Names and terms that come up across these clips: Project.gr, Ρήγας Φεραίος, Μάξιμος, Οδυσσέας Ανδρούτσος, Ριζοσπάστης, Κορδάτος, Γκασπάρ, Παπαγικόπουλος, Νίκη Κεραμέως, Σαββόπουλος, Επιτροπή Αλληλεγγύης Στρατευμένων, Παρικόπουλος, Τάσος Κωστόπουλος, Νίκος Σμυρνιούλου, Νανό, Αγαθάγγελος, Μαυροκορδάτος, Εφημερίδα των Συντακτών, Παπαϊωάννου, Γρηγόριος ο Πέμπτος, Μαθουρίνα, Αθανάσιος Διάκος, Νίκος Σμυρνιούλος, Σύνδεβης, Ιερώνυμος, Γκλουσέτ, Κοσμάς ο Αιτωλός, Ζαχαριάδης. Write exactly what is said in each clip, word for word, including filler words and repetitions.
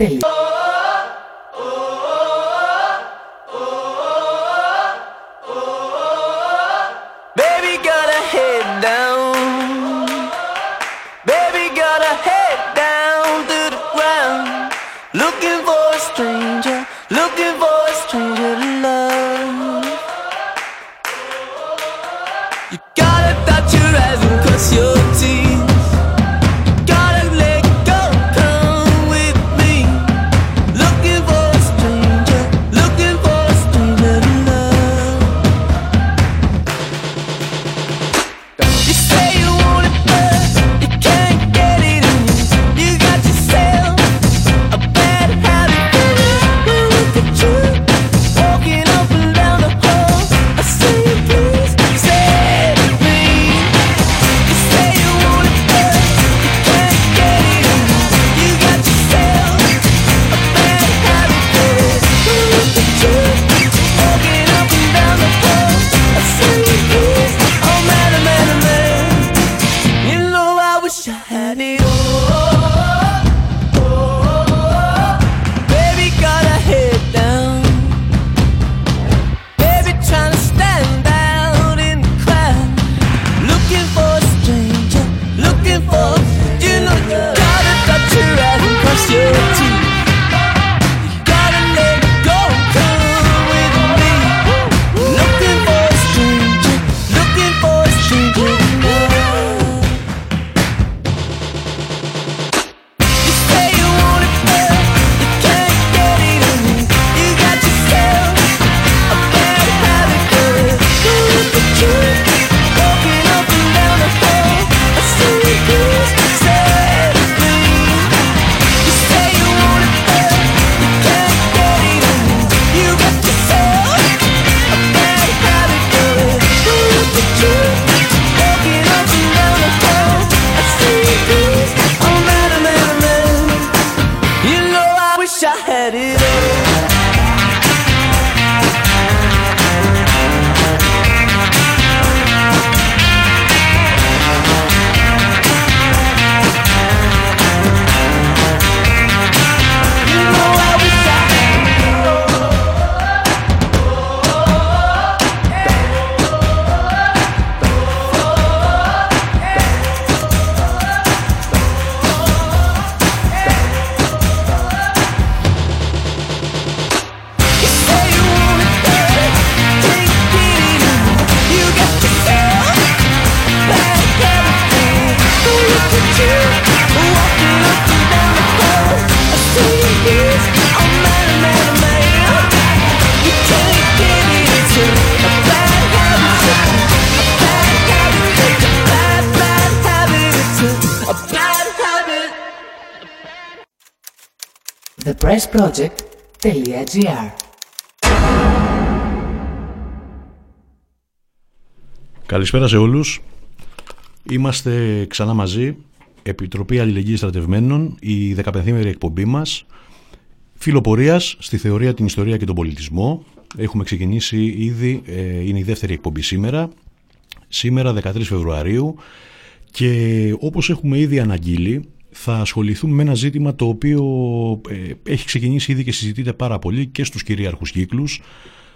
Τέλειο. Project.gr. Καλησπέρα σε όλους. Είμαστε ξανά μαζί. Επιτροπή Αλληλεγγύης Στρατευμένων, η δεκαπενθήμερη εκπομπή μας φιλοπορίας στη θεωρία, την ιστορία και τον πολιτισμό. Έχουμε ξεκινήσει ήδη, ε, είναι η δεύτερη εκπομπή σήμερα. Σήμερα δεκατρείς Φεβρουαρίου. Και όπως έχουμε ήδη αναγγείλει, θα ασχοληθούμε με ένα ζήτημα το οποίο ε, έχει ξεκινήσει ήδη και συζητείται πάρα πολύ και στους κυρίαρχους κύκλους,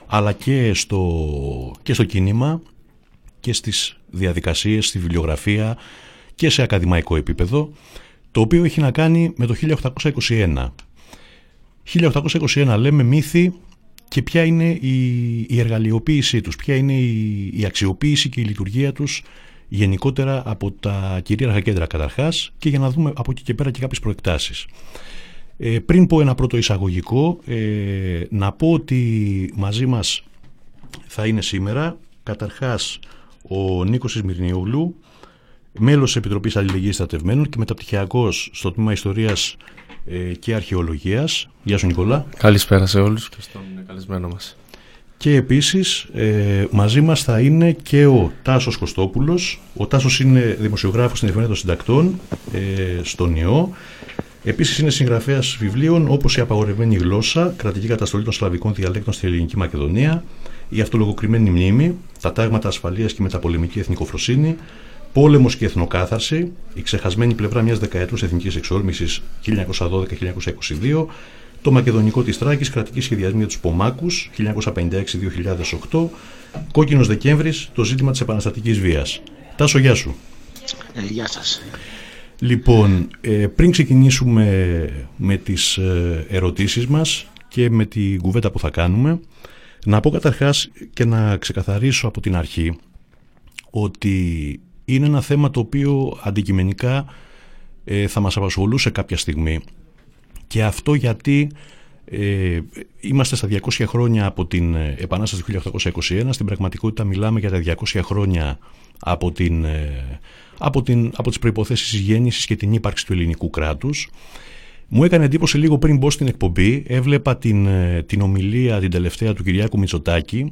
αλλά και στο, και στο κίνημα και στις διαδικασίες, στη βιβλιογραφία και σε ακαδημαϊκό επίπεδο, το οποίο έχει να κάνει με το χίλια οκτακόσια είκοσι ένα. χίλια οκτακόσια είκοσι ένα λέμε μύθοι, και ποια είναι η, η εργαλειοποίησή τους, ποια είναι η, η αξιοποίηση και η λειτουργία τους γενικότερα από τα κυρίαρχα κέντρα καταρχάς, και για να δούμε από εκεί και πέρα και κάποιες προεκτάσεις. Ε, πριν πω ένα πρώτο εισαγωγικό, ε, να πω ότι μαζί μας θα είναι σήμερα καταρχάς ο Νίκος Σμυρνιούλου, μέλος της Επιτροπής Αλληλεγγύης Στρατευμένων και μεταπτυχιακός στο τμήμα Ιστορίας ε, και Αρχαιολογίας. Γεια σου Νικόλα. Καλησπέρα σε όλους και στον καλεσμένο μας. Και επίσης ε, μαζί μας θα είναι και ο Τάσος Κωστόπουλος. Ο Τάσος είναι δημοσιογράφος στην Εφημερίδα των Συντακτών, ε, στον ΙΟ. Επίσης είναι συγγραφέας βιβλίων όπως «Η απαγορευμένη γλώσσα», «Κρατική καταστολή των σλαβικών διαλέκτων στη Ελληνική Μακεδονία», «Η αυτολογοκριμένη μνήμη», «Τα τάγματα ασφαλείας και μεταπολεμική εθνικοφροσύνη», Πόλεμος και εθνοκάθαρση, η ξεχασμένη πλευρά μιας δεκαετούς εθνικής εξόρμησης χίλια εννιακόσια δώδεκα με χίλια εννιακόσια είκοσι δύο, το μακεδονικό της Θράκης, κρατική σχεδιασμοί για τους Πομάκους χίλια εννιακόσια πενήντα έξι με δύο χιλιάδες οκτώ, Κόκκινος Δεκέμβρης, το ζήτημα της επαναστατικής βίας. Τάσο, γεια σου. Ε, γεια σας. Λοιπόν, ε, πριν ξεκινήσουμε με τις ερωτήσεις μας και με την κουβέντα που θα κάνουμε, να πω καταρχάς και να ξεκαθαρίσω από την αρχή ότι είναι ένα θέμα το οποίο αντικειμενικά ε, θα μας απασχολούσε κάποια στιγμή, και αυτό γιατί ε, είμαστε στα διακόσια χρόνια από την Επανάσταση του χίλια οκτακόσια είκοσι ένα, στην πραγματικότητα μιλάμε για τα διακόσια χρόνια από, την, ε, από, την, από τις προϋποθέσεις της γέννησης και την ύπαρξη του ελληνικού κράτους. Μου έκανε εντύπωση λίγο πριν μπω στην εκπομπή, έβλεπα την, την ομιλία την τελευταία του Κυριάκου Μητσοτάκη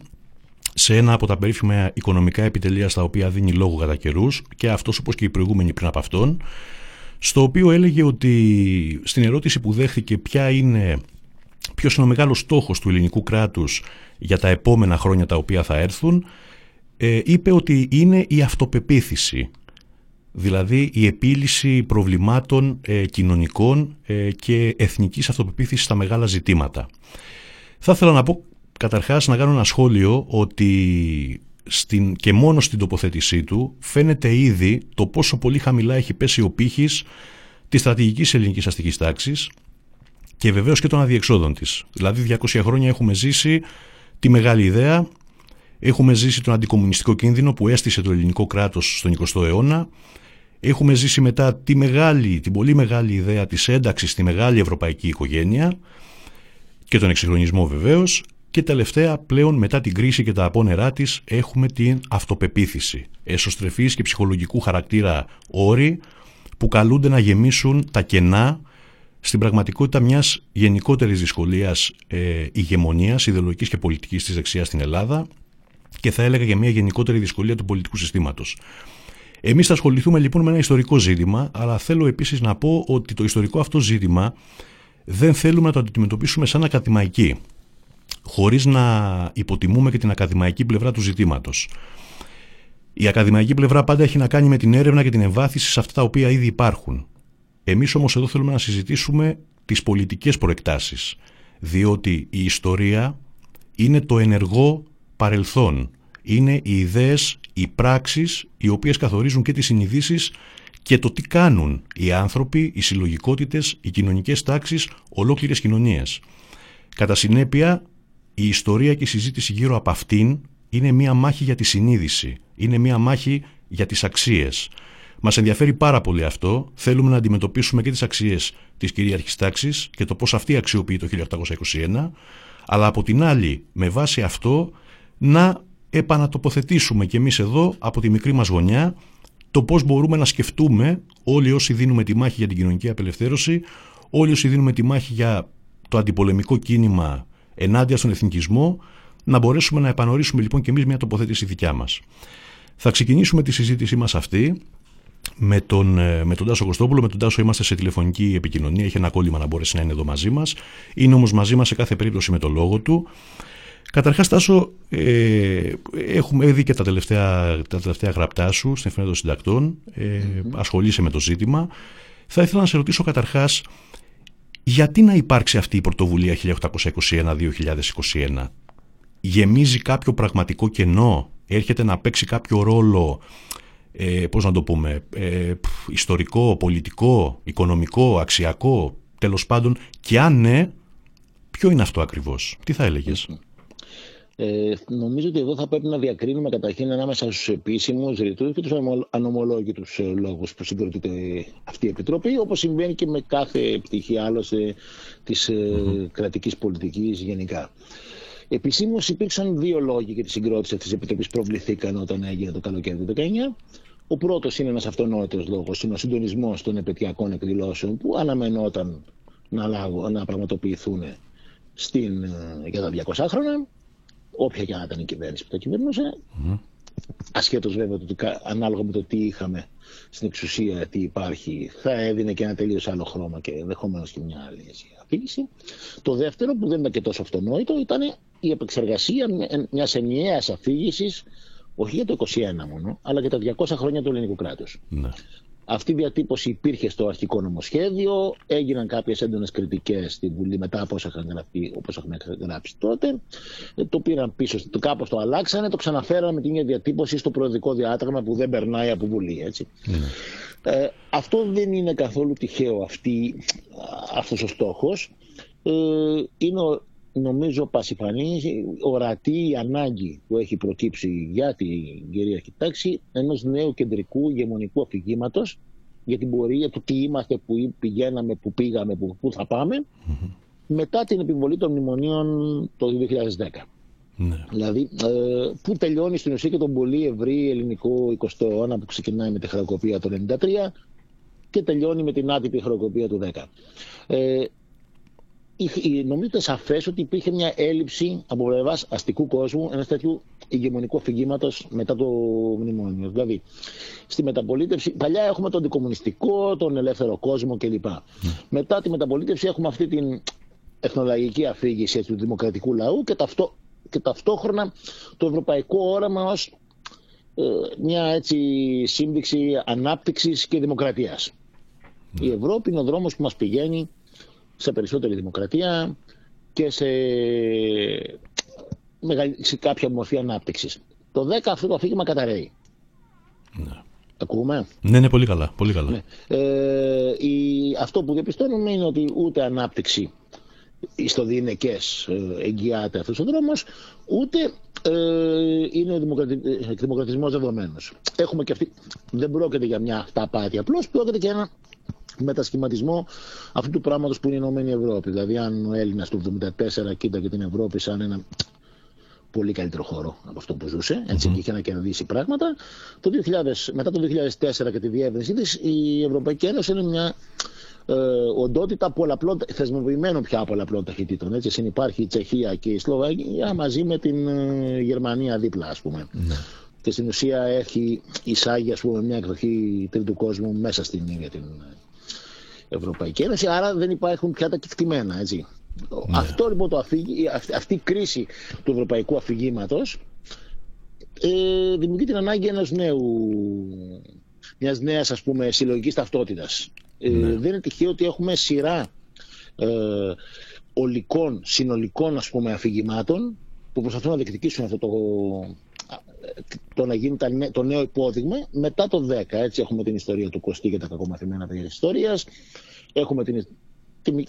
σε ένα από τα περίφημα οικονομικά επιτελεία στα οποία δίνει λόγο κατά καιρούς, και αυτός όπως και οι προηγούμενοι πριν από αυτόν, στο οποίο έλεγε ότι στην ερώτηση που δέχθηκε ποια είναι, ποιος είναι ο μεγάλος στόχος του ελληνικού κράτους για τα επόμενα χρόνια τα οποία θα έρθουν, ε, είπε ότι είναι η αυτοπεποίθηση, δηλαδή η επίλυση προβλημάτων ε, κοινωνικών ε, και εθνικής αυτοπεποίθησης στα μεγάλα ζητήματα. Θα ήθελα να πω καταρχάς, να κάνω ένα σχόλιο ότι στην, και μόνο στην τοποθέτησή του φαίνεται ήδη το πόσο πολύ χαμηλά έχει πέσει ο πύχης της στρατηγικής ελληνικής αστικής τάξης και βεβαίως και των αδιεξόδων της. Δηλαδή διακόσια χρόνια έχουμε ζήσει τη μεγάλη ιδέα, έχουμε ζήσει τον αντικομμουνιστικό κίνδυνο που έστησε το ελληνικό κράτος στον εικοστό αιώνα, έχουμε ζήσει μετά τη μεγάλη, την πολύ μεγάλη ιδέα της ένταξης στη μεγάλη ευρωπαϊκή οικογένεια και τον εξυγχρονισμό βεβαίως. Και τελευταία, πλέον μετά την κρίση και τα απόνερά της, έχουμε την αυτοπεποίθηση, εσωστρεφής και ψυχολογικού χαρακτήρα όροι που καλούνται να γεμίσουν τα κενά στην πραγματικότητα μιας γενικότερης δυσκολίας ε, ηγεμονίας, ιδεολογικής και πολιτικής της δεξιάς στην Ελλάδα, και θα έλεγα για μια γενικότερη δυσκολία του πολιτικού συστήματος. Εμείς θα ασχοληθούμε λοιπόν με ένα ιστορικό ζήτημα, αλλά θέλω επίσης να πω ότι το ιστορικό αυτό ζήτημα δεν θέλουμε να το αντιμετωπίσουμε σαν ακαδημαϊκή, χωρίς να υποτιμούμε και την ακαδημαϊκή πλευρά του ζητήματος. Η ακαδημαϊκή πλευρά πάντα έχει να κάνει με την έρευνα και την εμβάθυνση σε αυτά τα οποία ήδη υπάρχουν. Εμείς όμως εδώ θέλουμε να συζητήσουμε τις πολιτικές προεκτάσεις, διότι η ιστορία είναι το ενεργό παρελθόν. Είναι οι ιδέες, οι πράξεις, οι οποίες καθορίζουν και τις συνειδήσεις και το τι κάνουν οι άνθρωποι, οι συλλογικότητες, οι κοινωνικές τάξεις, ολόκληρες κοινωνίες. Κατά συνέπεια, η ιστορία και η συζήτηση γύρω από αυτήν είναι μία μάχη για τη συνείδηση, είναι μία μάχη για τις αξίες. Μας ενδιαφέρει πάρα πολύ αυτό, θέλουμε να αντιμετωπίσουμε και τις αξίες της κυρίαρχης τάξης και το πώς αυτή αξιοποιεί το χίλια οκτακόσια είκοσι ένα, αλλά από την άλλη, με βάση αυτό, να επανατοποθετήσουμε κι εμείς εδώ, από τη μικρή μας γωνιά, το πώς μπορούμε να σκεφτούμε, όλοι όσοι δίνουμε τη μάχη για την κοινωνική απελευθέρωση, όλοι όσοι δίνουμε τη μάχη για το αντιπολεμικό κίνημα ενάντια στον εθνικισμό, να μπορέσουμε να επανορίσουμε λοιπόν και εμείς μια τοποθέτηση δικιά μας. Θα ξεκινήσουμε τη συζήτησή μας αυτή με τον, με τον Τάσο Κωστόπουλο. Με τον Τάσο είμαστε σε τηλεφωνική επικοινωνία, έχει ένα κόλλημα να μπορέσει να είναι εδώ μαζί μας. Είναι όμως μαζί μας σε κάθε περίπτωση με το λόγο του. Καταρχάς, Τάσο, ε, έχουμε δει και τα τελευταία, τα τελευταία γραπτά σου στην Εφημερίδα των Συντακτών, ε, mm-hmm. ασχολείσαι με το ζήτημα. Θα ήθελα να σε ρωτήσω καταρχάς, γιατί να υπάρξει αυτή η πρωτοβουλία χίλια οκτακόσια είκοσι ένα με δύο χιλιάδες είκοσι ένα, γεμίζει κάποιο πραγματικό κενό, έρχεται να παίξει κάποιο ρόλο, ε, πώς να το πούμε, ε, ιστορικό, πολιτικό, οικονομικό, αξιακό, τέλος πάντων, και αν ναι, ποιο είναι αυτό ακριβώς, τι θα έλεγες? Ε, νομίζω ότι εδώ θα πρέπει να διακρίνουμε καταρχήν ανάμεσα στους επίσημους ρητούς και τους ανομολόγητους λόγους που συγκροτείται αυτή η Επιτροπή, όπως συμβαίνει και με κάθε πτυχή άλλωστε της mm-hmm. κρατικής πολιτικής γενικά. Επισήμως υπήρξαν δύο λόγοι για τη συγκρότηση αυτής της Επιτροπής, προβληθήκαν όταν έγινε το καλοκαίρι του δεκαεννιά. Ο πρώτος είναι ένας αυτονόητος λόγος, είναι ο συντονισμός των επαιτειακών εκδηλώσεων που αναμενόταν να, λάβω, να πραγματοποιηθούν στην, για τα διακόσια χρόνια. Όποια και αν ήταν η κυβέρνηση που το κυβερνούσε, mm. ασχέτως βέβαια το, ανάλογα με το τι είχαμε στην εξουσία, τι υπάρχει, θα έδινε και ένα τελείως άλλο χρώμα και ενδεχομένως και μια άλλη αφήγηση. Το δεύτερο, που δεν ήταν και τόσο αυτονόητο, ήταν η επεξεργασία μιας ενιαίας αφήγησης όχι για το είκοσι ένα μόνο, αλλά για τα διακόσια χρόνια του ελληνικού κράτους. Ναι. Αυτή η διατύπωση υπήρχε στο αρχικό νομοσχέδιο, έγιναν κάποιες έντονες κριτικές στη Βουλή μετά από όσα είχαν γραφεί, όπως είχαν γράψει τότε. Το πήραν πίσω, κάπως το αλλάξανε, το ξαναφέραμε την ίδια διατύπωση στο προεδρικό διάταγμα που δεν περνάει από Βουλή. Έτσι. Ναι. Ε, αυτό δεν είναι καθόλου τυχαίο αυτή, αυτός ο στόχος. Ε, είναι ο, νομίζω πασιφανής, ορατή η ανάγκη που έχει προκύψει για την κυρίαρχη τάξη ενός νέου κεντρικού ηγεμονικού αφηγήματος για την πορεία του τι είμαστε, που πηγαίναμε, που πήγαμε, που, που θα πάμε mm-hmm. μετά την επιβολή των μνημονίων το δύο χιλιάδες δέκα. Ναι. Δηλαδή, ε, που τελειώνει στην ουσία και τον πολύ ευρύ ελληνικό εικοστό αιώνα που ξεκινάει με τη χρεοκοπία το χίλια εννιακόσια ενενήντα τρία και τελειώνει με την άτυπη χρεοκοπία του δέκα. Ε, νομίζω ήταν σαφές ότι υπήρχε μια έλλειψη από πλευράς αστικού κόσμου ενός τέτοιου ηγεμονικού αφηγήματος μετά το μνημόνιο. Δηλαδή, στη μεταπολίτευση, παλιά έχουμε τον αντικομμουνιστικό, τον ελεύθερο κόσμο κλπ. Mm. Μετά τη μεταπολίτευση έχουμε αυτή την εθνολαϊκή αφήγηση του δημοκρατικού λαού και ταυτό. Και ταυτόχρονα το ευρωπαϊκό όραμα ως ε, μια έτσι σύνδεξη ανάπτυξης και δημοκρατίας. Mm. Η Ευρώπη είναι ο δρόμος που μας πηγαίνει σε περισσότερη δημοκρατία και σε, σε κάποια μορφή ανάπτυξης. Το δέκα αυτό το αφήγημα καταρρέει. Mm. Ακούμε. Ναι, ναι, πολύ καλά. Πολύ καλά. Ναι. Ε, η, αυτό που διαπιστώνουμε είναι ότι ούτε ανάπτυξη στο διηνεκές εγγυάται αυτός ο δρόμος, ούτε ε, είναι ο δημοκρατι... δημοκρατισμός δεδομένος. Έχουμε και αυτή, δεν πρόκειται για μια αυταπάτη απλώς, πρόκειται για ένα μετασχηματισμό αυτού του πράγματος που είναι η Ενωμένη Ευρώπη. Δηλαδή αν ο Έλληνας του εβδομήντα τέσσερα κοίταγε την Ευρώπη σαν ένα πολύ καλύτερο χώρο από αυτό που ζούσε, έτσι mm-hmm. και είχε να κερδίσει πράγματα, το δύο χιλιάδες, μετά το δύο χιλιάδες τέσσερα και τη διεύρυνσή της, η Ευρωπαϊκή Ένωση είναι μια Ε, οντότητα πολλαπλών, θεσμοποιημένων πια πολλαπλών ταχυτήτων. Έτσι συνυπάρχει η Τσεχία και η Σλοβακία μαζί με την ε, Γερμανία δίπλα, ας πούμε. Ναι. Και στην ουσία έχει εισάγει, ας πούμε, μια εκδοχή τρίτου κόσμου μέσα στην ίδια την Ευρωπαϊκή Ένωση. Άρα δεν υπάρχουν πια τα κεκτημένα. Έτσι. Ναι. Αυτό λοιπόν το αφήγη, αυτή, αυτή η κρίση του ευρωπαϊκού αφηγήματος ε, δημιουργεί την ανάγκη ενός νέου, μιας νέας, ας πούμε, συλλογικής ταυτότητας. Ναι. Ε, δεν είναι τυχαίο ότι έχουμε σειρά ε, ολικών, συνολικών, ας πούμε, αφηγημάτων που προσπαθούν να διεκδικήσουν αυτό το, το να γίνει το νέο υπόδειγμα μετά το δέκα. Έτσι έχουμε την ιστορία του Κωστή και τα κακομαθημένα της ιστορίας, έχουμε την,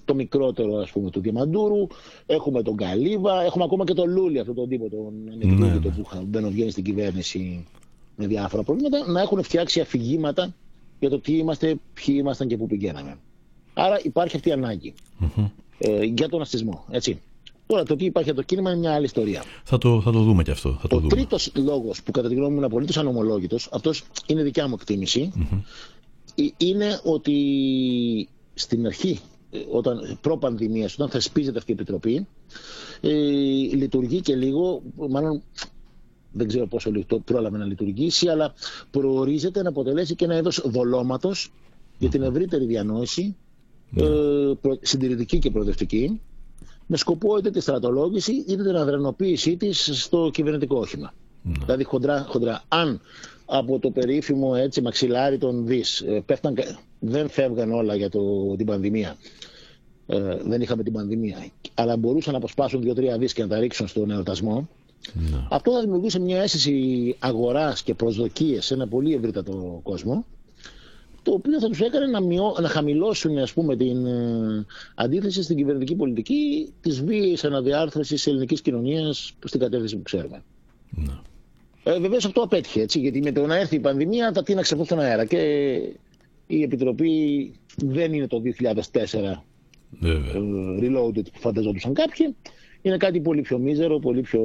το μικρότερο, ας πούμε, του Διαμαντούρου, έχουμε τον Καλίβα, έχουμε ακόμα και τον Λούλη, αυτόν τον τύπο, τον ναι, ναι. που μπαινοβγαίνει στην κυβέρνηση με διάφορα προβλήματα, να έχουν φτιάξει αφηγήματα για το τι είμαστε, ποιοι ήμασταν και πού πηγαίναμε. Άρα υπάρχει αυτή η ανάγκη mm-hmm. ε, για τον αστισμό. Έτσι. Τώρα το τι υπάρχει από το κίνημα είναι μια άλλη ιστορία. Θα το, θα το δούμε και αυτό. Θα το ο τρίτος λόγος που κατά τη γνώμη μου είναι απολύτως ανομολόγητος, αυτός είναι δικιά μου εκτίμηση, mm-hmm. είναι ότι στην αρχή, όταν, προ-πανδημίας, όταν θεσπίζεται αυτή η επιτροπή, ε, λειτουργεί και λίγο, μάλλον δεν ξέρω πόσο το πρόλαβε να λειτουργήσει, αλλά προορίζεται να αποτελέσει και ένα είδος δολώματος για την ευρύτερη διανόηση, ναι. ε, προ, συντηρητική και προοδευτική, με σκοπό είτε τη στρατολόγηση είτε την αδρανοποίησή της στο κυβερνητικό όχημα. Ναι. Δηλαδή χοντρά, χοντρά, αν από το περίφημο έτσι, μαξιλάρι των δις πέφταν, δεν φεύγαν όλα για το, την πανδημία, ε, δεν είχαμε την πανδημία, αλλά μπορούσαν να αποσπάσουν δύο τρία δις και να τα ρίξουν στον εορτασμό, ναι. Αυτό θα δημιουργούσε μια αίσθηση αγοράς και προσδοκίες σε ένα πολύ ευρύτατο κόσμο, το οποίο θα τους έκανε να, μειώ, να χαμηλώσουν, ας πούμε, την ε, αντίθεση στην κυβερνητική πολιτική της βίαιης αναδιάρθρωσης ελληνικής κοινωνίας στην κατεύθυνση που ξέρουμε. Ναι. Ε, βεβαίως αυτό απέτυχε, έτσι, γιατί με το να έρθει η πανδημία τα τίναξε αυτό στον αέρα και η Επιτροπή δεν είναι το δύο χιλιάδες τέσσερα ε, reloaded που φανταζόντουσαν κάποιοι. Είναι κάτι πολύ πιο μίζερο, πολύ πιο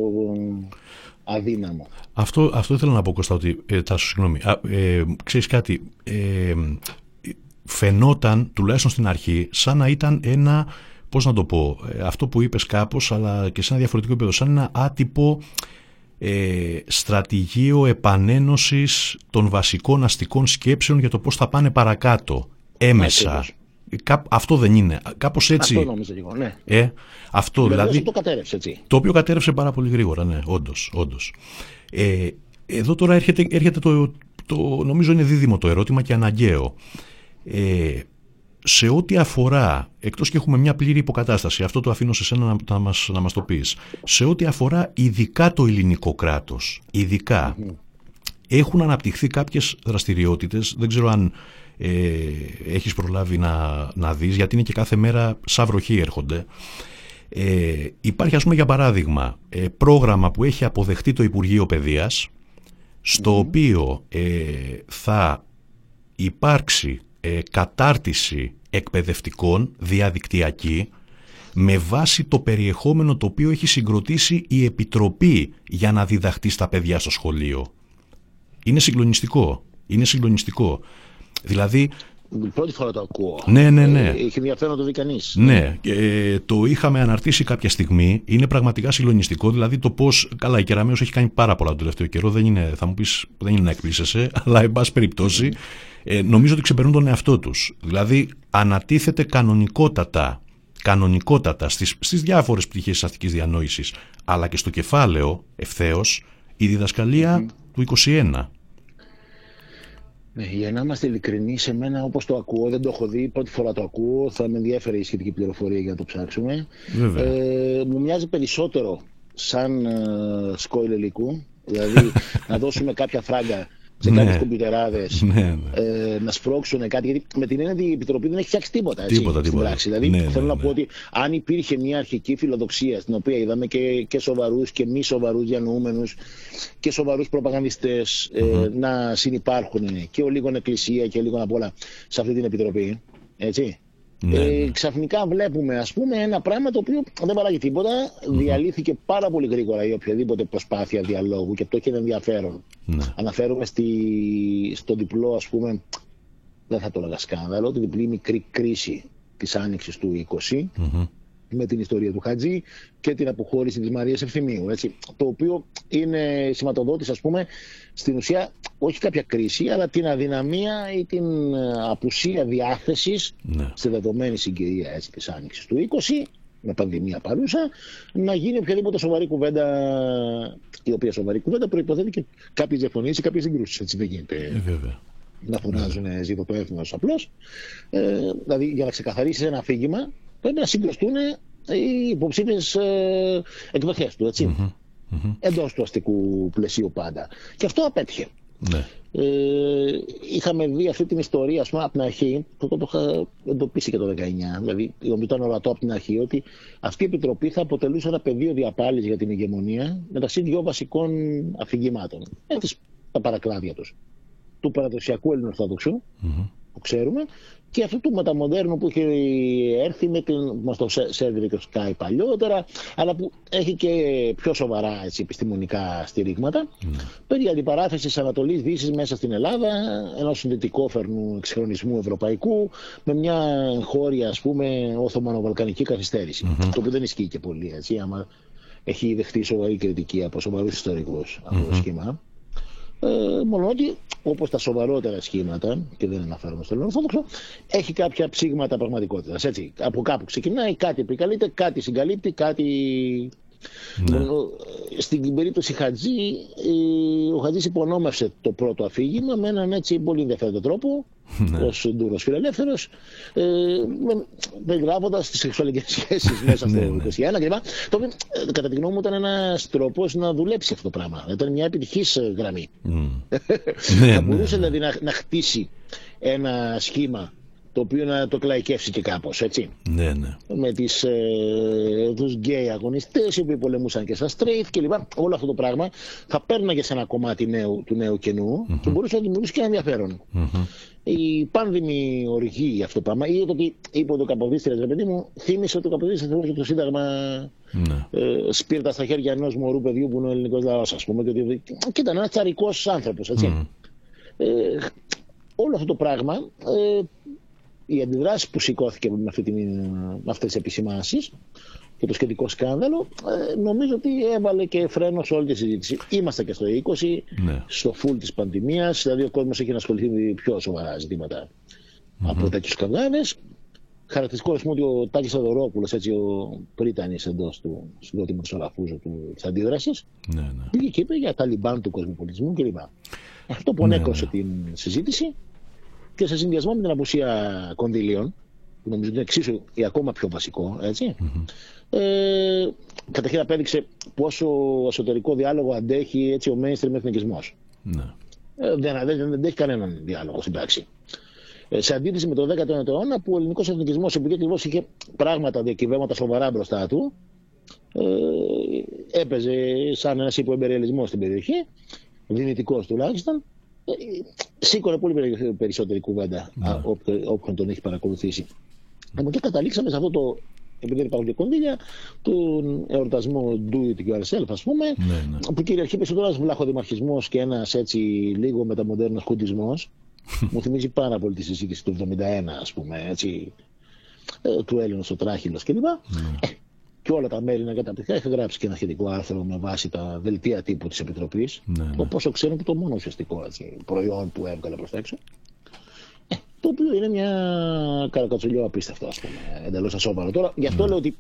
αδύναμο. Αυτό, αυτό ήθελα να πω, Κώστα, ότι ε, Τάσο, συγγνώμη. Ε, ξέρεις κάτι, ε, φαινόταν, τουλάχιστον στην αρχή, σαν να ήταν ένα, πώς να το πω, ε, αυτό που είπες κάπως, αλλά και σε ένα διαφορετικό επίπεδο, σαν ένα άτυπο ε, στρατηγείο επανένωσης των βασικών αστικών σκέψεων για το πώς θα πάνε παρακάτω, έμεσα. Ακριβώς. Κά, αυτό δεν είναι. Κάπως έτσι. Αυτό νόμιζα εγώ, ναι. Ε, αυτό δηλαδή. Το κατέρευσε, έτσι. Το οποίο κατέρευσε πάρα πολύ γρήγορα, ναι, όντως. όντως. Ε, Εδώ τώρα έρχεται, έρχεται το, το, νομίζω είναι δίδυμο το ερώτημα και αναγκαίο. Ε, σε ό,τι αφορά, εκτός και έχουμε μια πλήρη υποκατάσταση, αυτό το αφήνω σε σένα να, να, μας, να μας το πεις, σε ό,τι αφορά ειδικά το ελληνικό κράτος, ειδικά, mm-hmm. έχουν αναπτυχθεί κάποιες δραστηριότητες, δεν ξέρω αν ε, έχεις προλάβει να, να δεις, γιατί είναι και κάθε μέρα σαν βροχή έρχονται. Ε, υπάρχει, ας πούμε, για παράδειγμα, ε, πρόγραμμα που έχει αποδεχτεί το Υπουργείο Παιδείας, στο mm-hmm. οποίο ε, θα υπάρξει ε, κατάρτιση εκπαιδευτικών διαδικτυακή με βάση το περιεχόμενο το οποίο έχει συγκροτήσει η Επιτροπή για να διδαχτεί στα παιδιά στο σχολείο. Είναι συγκλονιστικό. Είναι συγκλονιστικό. Δηλαδή... Πρώτη φορά το ακούω. Ναι, ναι, ναι. Έχει ενδιαφέρον να το δει κανείς. Ναι. Ε, το είχαμε αναρτήσει κάποια στιγμή. Είναι πραγματικά συγκλονιστικό. Δηλαδή το πώς. Καλά, η Κεραμέως έχει κάνει πάρα πολλά τον τελευταίο καιρό. Δεν είναι, θα μου πεις, δεν είναι να εκπλήσεσαι, αλλά εν πάση περιπτώσει ε, νομίζω ότι ξεπερνούν τον εαυτό τους. Δηλαδή ανατίθεται κανονικότατα, κανονικότατα στις, στις διάφορες πτυχές της αστικής διανόησης, αλλά και στο κεφάλαιο ευθέως η διδασκαλία mm-hmm. του είκοσι ένα. Για να είμαστε ειλικρινείς, σε μένα όπως το ακούω, δεν το έχω δει, πρώτη φορά το ακούω, θα με ενδιαφέρει η σχετική πληροφορία για να το ψάξουμε. Ε, μου μοιάζει περισσότερο σαν ε, σκόιλ ελικού, δηλαδή να δώσουμε κάποια φράγκα σε κάποιους κομπιουτεράδες, ε, να σπρώξουν κάτι, γιατί με την έννοια ότι η Επιτροπή δεν έχει φτιάξει τίποτα, έτσι, τίποτα, στην τίποτα. Πράξη. Δηλαδή ναι, θέλω ναι, να ναι. πω ότι αν υπήρχε μια αρχική φιλοδοξία, στην οποία είδαμε και, και σοβαρούς και μη σοβαρούς διανοούμενους και σοβαρούς προπαγανδιστές ε, mm-hmm. να συνυπάρχουν και ο λίγον εκκλησία και ο λίγον απ' όλα σε αυτή την Επιτροπή, έτσι. Ναι, ναι. Ε, ξαφνικά βλέπουμε, ας πούμε, ένα πράγμα το οποίο δεν παράγει τίποτα. Mm-hmm. Διαλύθηκε πάρα πολύ γρήγορα η οποιαδήποτε προσπάθεια διαλόγου και αυτό έχει ενδιαφέρον. Ναι. Αναφέρομαι στη, στο διπλό, ας πούμε, δεν θα το λέγα σκάνδαλο, τη διπλή μικρή κρίση της άνοιξης του είκοσι mm-hmm. με την ιστορία του Χατζή και την αποχώρηση της Μαρίας Ευθυμίου. Έτσι, το οποίο είναι σηματοδότης, ας πούμε, στην ουσία όχι κάποια κρίση, αλλά την αδυναμία ή την απουσία διάθεσης ναι. στη δεδομένη συγκυρία έτσι, της άνοιξης του είκοσι, με πανδημία παρούσα, να γίνει οποιαδήποτε σοβαρή κουβέντα, η οποία σοβαρή κουβέντα προϋποθέτει και κάποιες διαφωνίες ή κάποιες συγκρούσεις. Έτσι δεν γίνεται. Ε, βέβαια. Να φωνάζουν ναι. ζήτω το έθνος απλώς. Ε, δηλαδή για να ξεκαθαρίσεις ένα αφήγημα, πρέπει να συγκρουστούν οι υποψήφιες ε, εκδοχές του, έτσι. Mm-hmm. Mm-hmm. Εντός του αστικού πλαισίου πάντα. Και αυτό απέτυχε. Ναι. Ε, είχαμε δει αυτή την ιστορία, ας πούμε, από την αρχή, που το είχα εντοπίσει και το δεκαεννιά, δηλαδή ήταν ορατό από την αρχή, ότι αυτή η Επιτροπή θα αποτελούσε ένα πεδίο διαπάλης για την ηγεμονία μεταξύ δυο βασικών αφηγημάτων. Έτσι, τα παρακλάδια τους. Του παραδοσιακού ελληνοορθόδοξου, mm-hmm. που ξέρουμε, και αυτού του μεταμοντέρνου που έχει έρθει με την, μας το σέρβιρε και το Sky παλιότερα, αλλά που έχει και πιο σοβαρά έτσι, επιστημονικά στηρίγματα, mm. περί αντιπαράθεσης Ανατολής Δύσης μέσα στην Ελλάδα, ενός συνδετικόφερνου εξχρονισμού ευρωπαϊκού, με μια χώρια, ας πούμε, οθωμανοβαλκανική καθυστέρηση, mm-hmm. το οποίο δεν ισχύει και πολύ, έτσι, άμα έχει δεχτεί σοβαρή κριτική από σοβαρούς ιστορικούς mm-hmm. από το σχήμα. Ε, μόνο ότι, όπως τα σοβαρότερα σχήματα, και δεν αναφέρομαι στο ελληνοορθόδοξο, έχει κάποια ψήγματα πραγματικότητας. Έτσι, από κάπου ξεκινάει, κάτι επικαλείται, κάτι συγκαλύπτει, κάτι. Ναι. Στην περίπτωση Χατζή, ο Χατζής υπονόμευσε το πρώτο αφήγημα με έναν έτσι πολύ ενδιαφέροντο τρόπο, ναι. ως ντούρος φιλελεύθερος, ε, περιγράφοντας τις σεξουαλικές σχέσεις μέσα στο ναι, ναι. είκοσι ένα κλπ. Το οποίο, κατά τη γνώμη μου, ήταν ένας τρόπος να δουλέψει αυτό το πράγμα. Ήταν μια επιτυχής γραμμή. Mm. ναι, θα μπορούσε ναι, ναι. δηλαδή να, να χτίσει ένα σχήμα το οποίο να το κλαϊκεύσει και κάπως, έτσι. Ναι, ναι. Με τις, ε, τους γκέι αγωνιστές, οι οποίοι πολεμούσαν και στα straight και λοιπά. Όλο αυτό το πράγμα θα πέρναγε σε ένα κομμάτι νέου, του νέου κενού mm-hmm. και μπορούσε να δημιουργήσει και ένα ενδιαφέρον. Mm-hmm. Η πάνδημη οργή αυτό το πράγμα, ή το ότι είπε ο Καποδίστριας, ρε παιδί μου, θύμισε ότι ο Καποδίστριας είχε το Σύνταγμα mm-hmm. ε, σπίρτα στα χέρια ενός μωρού παιδιού που είναι ο ελληνικός λαός, ας πούμε. Και, ότι, και ήταν ένας τσαρικός άνθρωπος, έτσι. Mm-hmm. Ε, όλο αυτό το πράγμα. Ε, Οι αντιδράσεις που σηκώθηκε με, αυτή την, με αυτές τις επισημάνσεις και το σχετικό σκάνδαλο, νομίζω ότι έβαλε και φρένο σε όλη τη συζήτηση. Είμαστε και στο είκοσι, ναι. στο φουλ της πανδημίας, δηλαδή ο κόσμος έχει ασχοληθεί με πιο σοβαρά ζητήματα mm-hmm. από τέτοιους καυγάδες. Χαρακτηριστικό είναι ότι ο Τάκης Θεοδωρόπουλος, έτσι ο πρίτανης εντός του συγκρότημα του Σαλαφούζου της Αντίδρασης, ναι, ναι. πήγε και είπε για τα λιμπάν του κοσμοπολιτισμού κλπ. Αυτό πονέκρωσε ναι, ναι. την συζήτηση και σε συνδυασμό με την απουσία κονδυλίων, που νομίζω είναι εξίσου ή ακόμα πιο βασικό, έτσι, mm-hmm. ε, καταρχήν απέδειξε πόσο εσωτερικό διάλογο αντέχει έτσι, ο mainstream εθνικισμός. Ναι. Ε, δεν, δεν, δεν έχει κανέναν διάλογο στην πράξη. Σε αντίθεση με τον δέκατο ένατο αιώνα που ο ελληνικός εθνικισμός, επειδή ακριβώς είχε πράγματα, διακυβεύματα σοβαρά μπροστά του, ε, έπαιζε σαν ένας υποεμπεριαλισμός στην περιοχή, δυνητικός τουλάχιστον, ε, σήκωνε πολύ περισσότερη κουβέντα yeah. όποιον τον έχει παρακολουθήσει. Yeah. Και καταλήξαμε σε αυτό το, επειδή υπάρχουν και κονδύλια, τον εορτασμό do it yourself, ας πούμε, yeah, yeah. που κυριαρχεί περισσότερο ένας βλαχοδημαρχισμός και ένας έτσι λίγο μεταμοντέρνος κουντισμός. Μου θυμίζει πάρα πολύ τη συζήτηση του εβδομήντα ένα, ας πούμε, έτσι, του Έλληνος ο Τράχυλος κλπ. Mm. Ε, και όλα τα μέλη είναι καταπληκτικά. Είχα γράψει και ένα σχετικό άρθρο με βάση τα δελτία τύπου της Επιτροπής. Mm. Όπως ξέρουν που το μόνο ουσιαστικό έτσι, προϊόν που έβγαλε προς τα έξω. Ε, το οποίο είναι μια καρακατσουλιό απίστευτο, ας πούμε, εντελώς ασόβαρο. Τώρα, γι' αυτό mm. λέω ότι